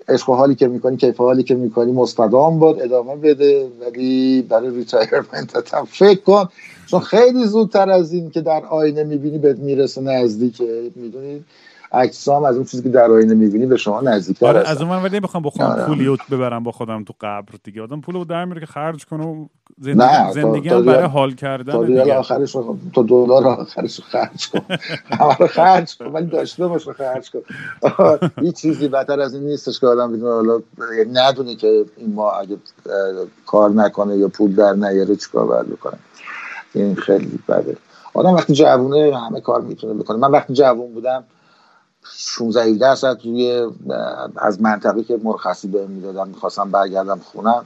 عشق و حالی که میکنی، کیف حالی که میکنی، مستدام بود ادامه بده، ولی برای ریتایرمنت هم فکر کن، چون خیلی زودتر از این که در آینه میبینی بهت میرسه. نزدیکه، میدونید اجسام از اون چیزی که در آینه میبینی به شما نزدیکتر هستن. از اون من ولی نمیخوام بخوام پولیوت ببرم با خودم تو قبر دیگه. آدم پولو در میاره که خرج کنه و زندگی هم برای حال کردن تا دیگه آخرش تو دلار آخرش خرج کن. حالا خرج کن ولی داشته باش، خرج کن. هیچ چیزی بهتر از این نیستش که آدم بگه حالا ندونه که این ما اگه کار نکنه یا پول در نیاره چیکار باید بکنه. این خیلی بده. آدم وقتی جوونه همه کار میتونه بکنه. من وقتی جوون بودم 16-17 ساعت توی از منطقه که مرخصی بهم میدادم میخواستم برگردم خونم،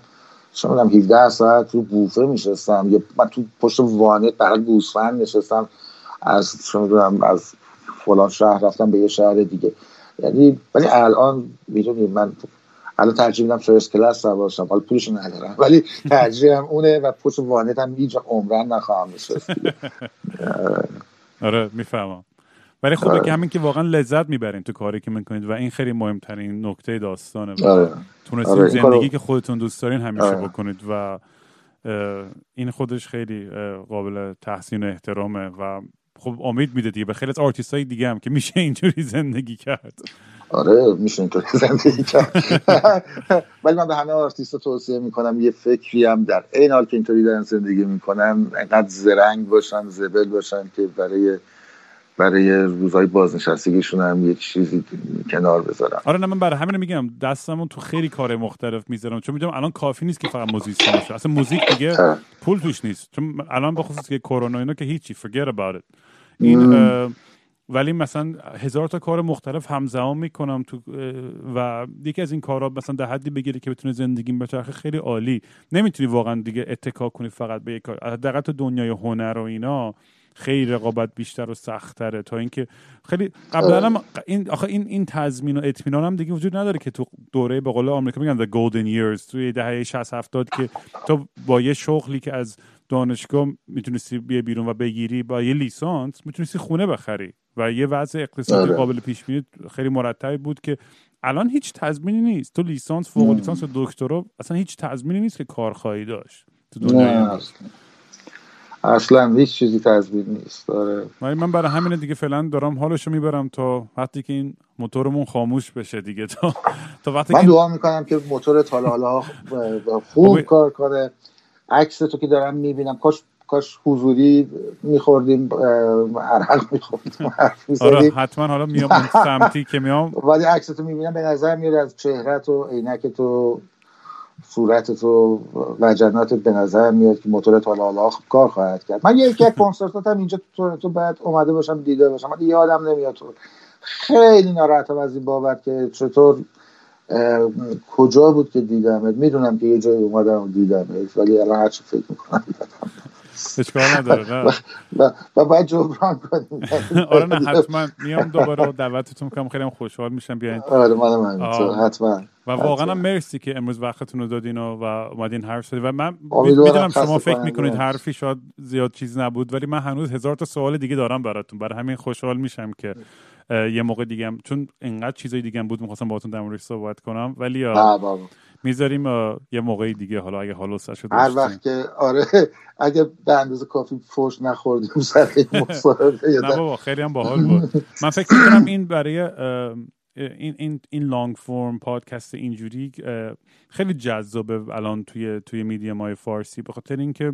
شما 17 ساعت تو بوفه میشستم، یا من تو پشت وانت برای گوسفند نشستم، از فلان شهر رفتم به یه شهر دیگه. یعنی ولی الان میدونی من الان ترجیح میدم فرست کلاس سوار باشم، حالا پولشو ندارم ولی ترجیحم اونه و پشت وانت هم هیچ عمرن نخواهم نشست. آره میفهمم. ولی خوبه که همین که واقعا لذت میبرین تو کاری که میکنید و این خیلی مهمترین نکته داستانه. تونستید زندگی که خودتون دوست دارین همیشه بکنید و این خودش خیلی قابل تحسین و احترامه و خب امید میده دیگه به خیلی از آرتیستای دیگه هم که میشه اینجوری زندگی کرد. آره میشه اینطوری زندگی کرد. ولی من به همه آرتیستا توصیه میکنم یه فکری هم در این حال که اینطوری دارن زندگی میکنن، انقدر زرنگ باشن، زبل باشن که برای روزهای بازنشستگیشون هم یک چیزی کنار بذارم. آره نه، من برای همین میگم دستمون تو خیلی کار مختلف میذارم، چون میدونم الان کافی نیست که فقط موزیسین باشه. اصلا موزیک دیگه پول توش نیست، چون الان بخصوص که کرونا اینا که هیچی forget about it. این ولی مثلا هزار تا کار مختلف همزمان میکنم تو، و یکی از این کارا مثلا در حدی بگیری که بتونه زندگیم بچرخه خیلی عالی. نمیتونی واقعا دیگه اتکا کنی فقط به یک کار. دقیقاً تو دنیای هنر و اینا خیلی رقابت بیشتر و سخت‌تره، تا اینکه خیلی قبلا هم این آخه این تضمین و اطمینان هم دیگه وجود نداره که تو دوره به قول آمریکا میگن the golden years، توی دهه 60 70 که تو با یه شغلی که از دانشگاه میتونستی بیای بیرون و بگیری، با یه لیسانس میتونستی خونه بخری و یه وضع اقتصادی قابل پیش بینی خیلی مرتبی بود، که الان هیچ تضمینی نیست. تو لیسانس، فوق لیسانس و دکترا اصلا هیچ تضمینی نیست که کار خواهی داشت تو دنیای اصلا هیچ چیزی تضمین نیست. داره من برای همین دیگه فعلا دارم حالشو میبرم تا وقتی که این موتورمون خاموش بشه دیگه، تا وقتی من دعا میکنم که موتور تالالا خوب کار کنه. عکس تو که دارم میبینم، کاش حضوری میخوردیم، عرق میخوردیم، حرف میزدیم. آره حتما. حالا میام سمتی که میام ولی عکس تو میبینم به نظر میره از چهره‌ت و عینکت و صورتت و وجناتت به نظر میاد که موتورت حالا کار خواهد کرد. من یکی از کنسرتاتم اینجا تو بعد اومده باشم، دیده باشم، من یادم نمیاد. تو خیلی ناراحتم از این بابت که چطور کجا بود که دیدمت. میدونم که یه جای اومدم و دیدمت، ولی الان هرچی فکر میکنم اشکال نداره و باید جبران کنیم. آره نه حتما میام دوباره دعوتتون میکنم، خیلی خوشحال میشم بیاین. آره من حتما. و واقعا مرسی که امروز وقتتون رو دادین و اومدین حرف شدید. و من میدونم شما فکر میکنید حرفی شاید زیاد چیز نبود، ولی من هنوز هزار تا سوال دیگه دارم براتون، برای همین خوشحال میشم که یه موقع دیگه هم، چون اینقدر چیزای دیگه هم بود میخواستم باهاتون در موردش صحبت کنم، ولی میذاریم یه موقعی دیگه، حالا اگه حالوسه شد هر وقت که آره اگه به اندازه کافی فوش نخوردیم سر این مصاحبه. نه بابا خیلی هم باحال بود. من فکر می‌کنم این برای این لانگ فرم پادکست اینجوری خیلی جذابه الان توی میدیم‌های فارسی، به خاطر اینکه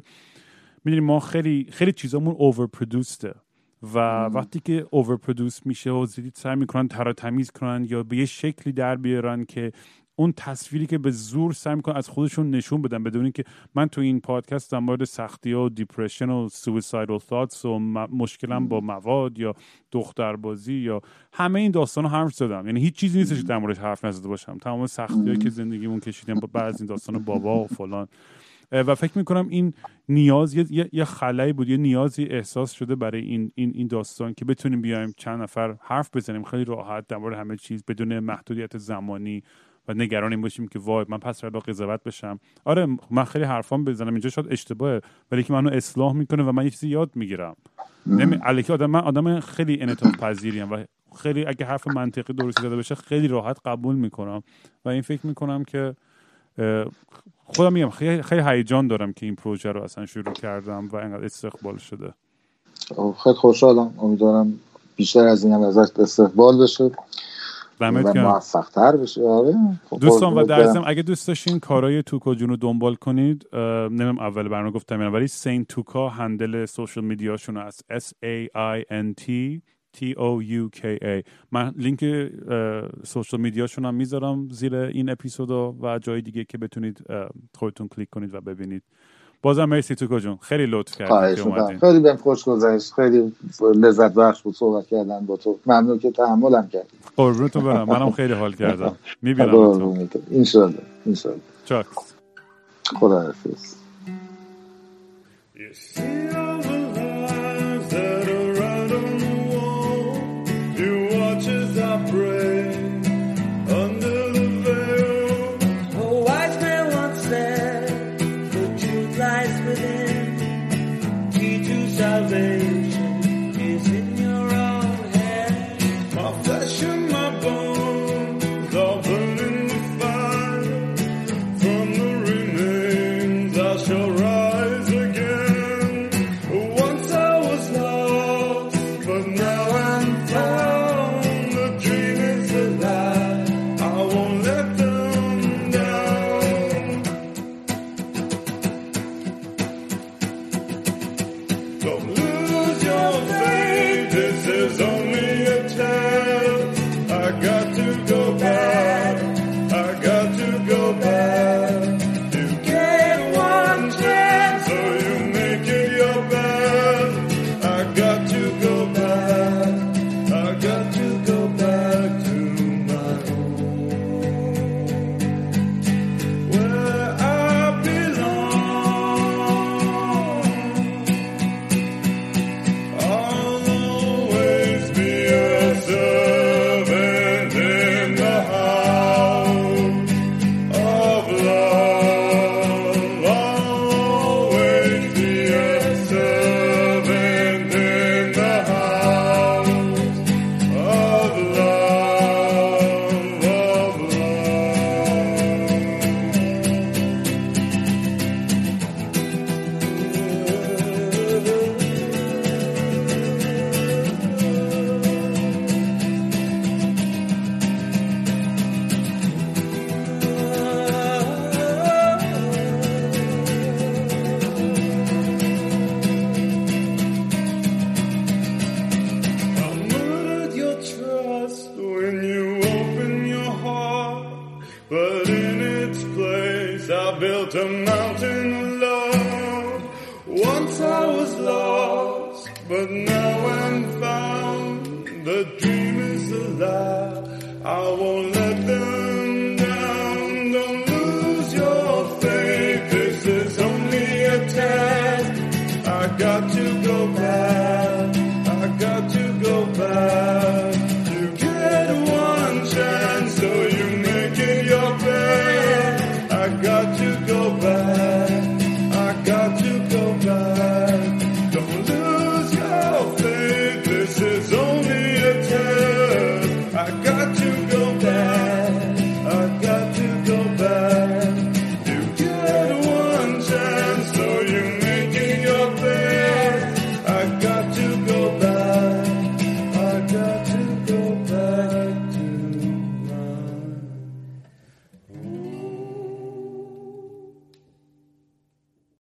می‌دونیم ما خیلی خیلی چیزامون اوور پرودوسته و وقتی که اوور پرودوس میشه و زیادی سعی می‌کنن تراتمیز کنن یا به یه شکلی در بیارن که اون تصویری که به زور سعی می‌کنن از خودشون نشون بدن، بدون اینکه من تو این پادکست در مورد سختی‌ها و دیپرشن و سویسایدال ثاتس و مشکلم با مواد یا دختربازی یا همه این داستانا حرف زدم. یعنی هیچ چیزی نیستش که در موردش حرف نزده باشم. تمام سختی‌هایی که زندگیمون کشیدیم با بعضی این داستانا بابا و فلان. و فکر میکنم این نیاز یه خلایی بود، یه نیازی احساس شده برای این داستان که بتونیم بیایم چند نفر حرف بزنیم خیلی راحت در مورد همه چیز بدون محدودیت زمانی و نگران این باشیم که وای من پس فردا قضاوت بشم. آره من خیلی حرفام بزنم اینجا شاید اشتباهه، ولی که منو اصلاح میکنه و من یه چیزی یاد میگیرم. الکی من آدم خیلی انعطاف پذیریم و خیلی اگه حرف منطقی درست زده بشه خیلی راحت قبول میکنم و این فکر میکنم که خودم میگم خیلی هیجان دارم که این پروژه رو اصلا شروع کردم و اینقدر استقبال شده. خیلی خوشحالم، امیدوارم بیشتر از این هم ازش استقبال بشه و موفق‌تر بشه. آره دوستان و در ضمن اگه دوست داشتین کارهای توکا جون رو دنبال کنید، نمیدونم اول برنامه گفتم یا ولی سین توکا هندل سوشال میدیاشون هست SAINTTOUKA. من لینک سوشال میدیاشون هم میذارم زیر این اپیزودا و جای دیگه که بتونید خودتون کلیک کنید و ببینید. بازم مرسی توکا جون، خیلی لطف کردید که اومدین. خیلی بهم خوش گذشت، خیلی لذت بخش بود صحبت کردن با تو. ممنون که تحملم کردی. قربونتون برم، منم خیلی حال کردم. میبینم تو ان شاء الله. ان شاء الله. چاکس. خداحافظ. I built a mountain of love. Once I was lost, but now I'm found. The dream is alive. I won't let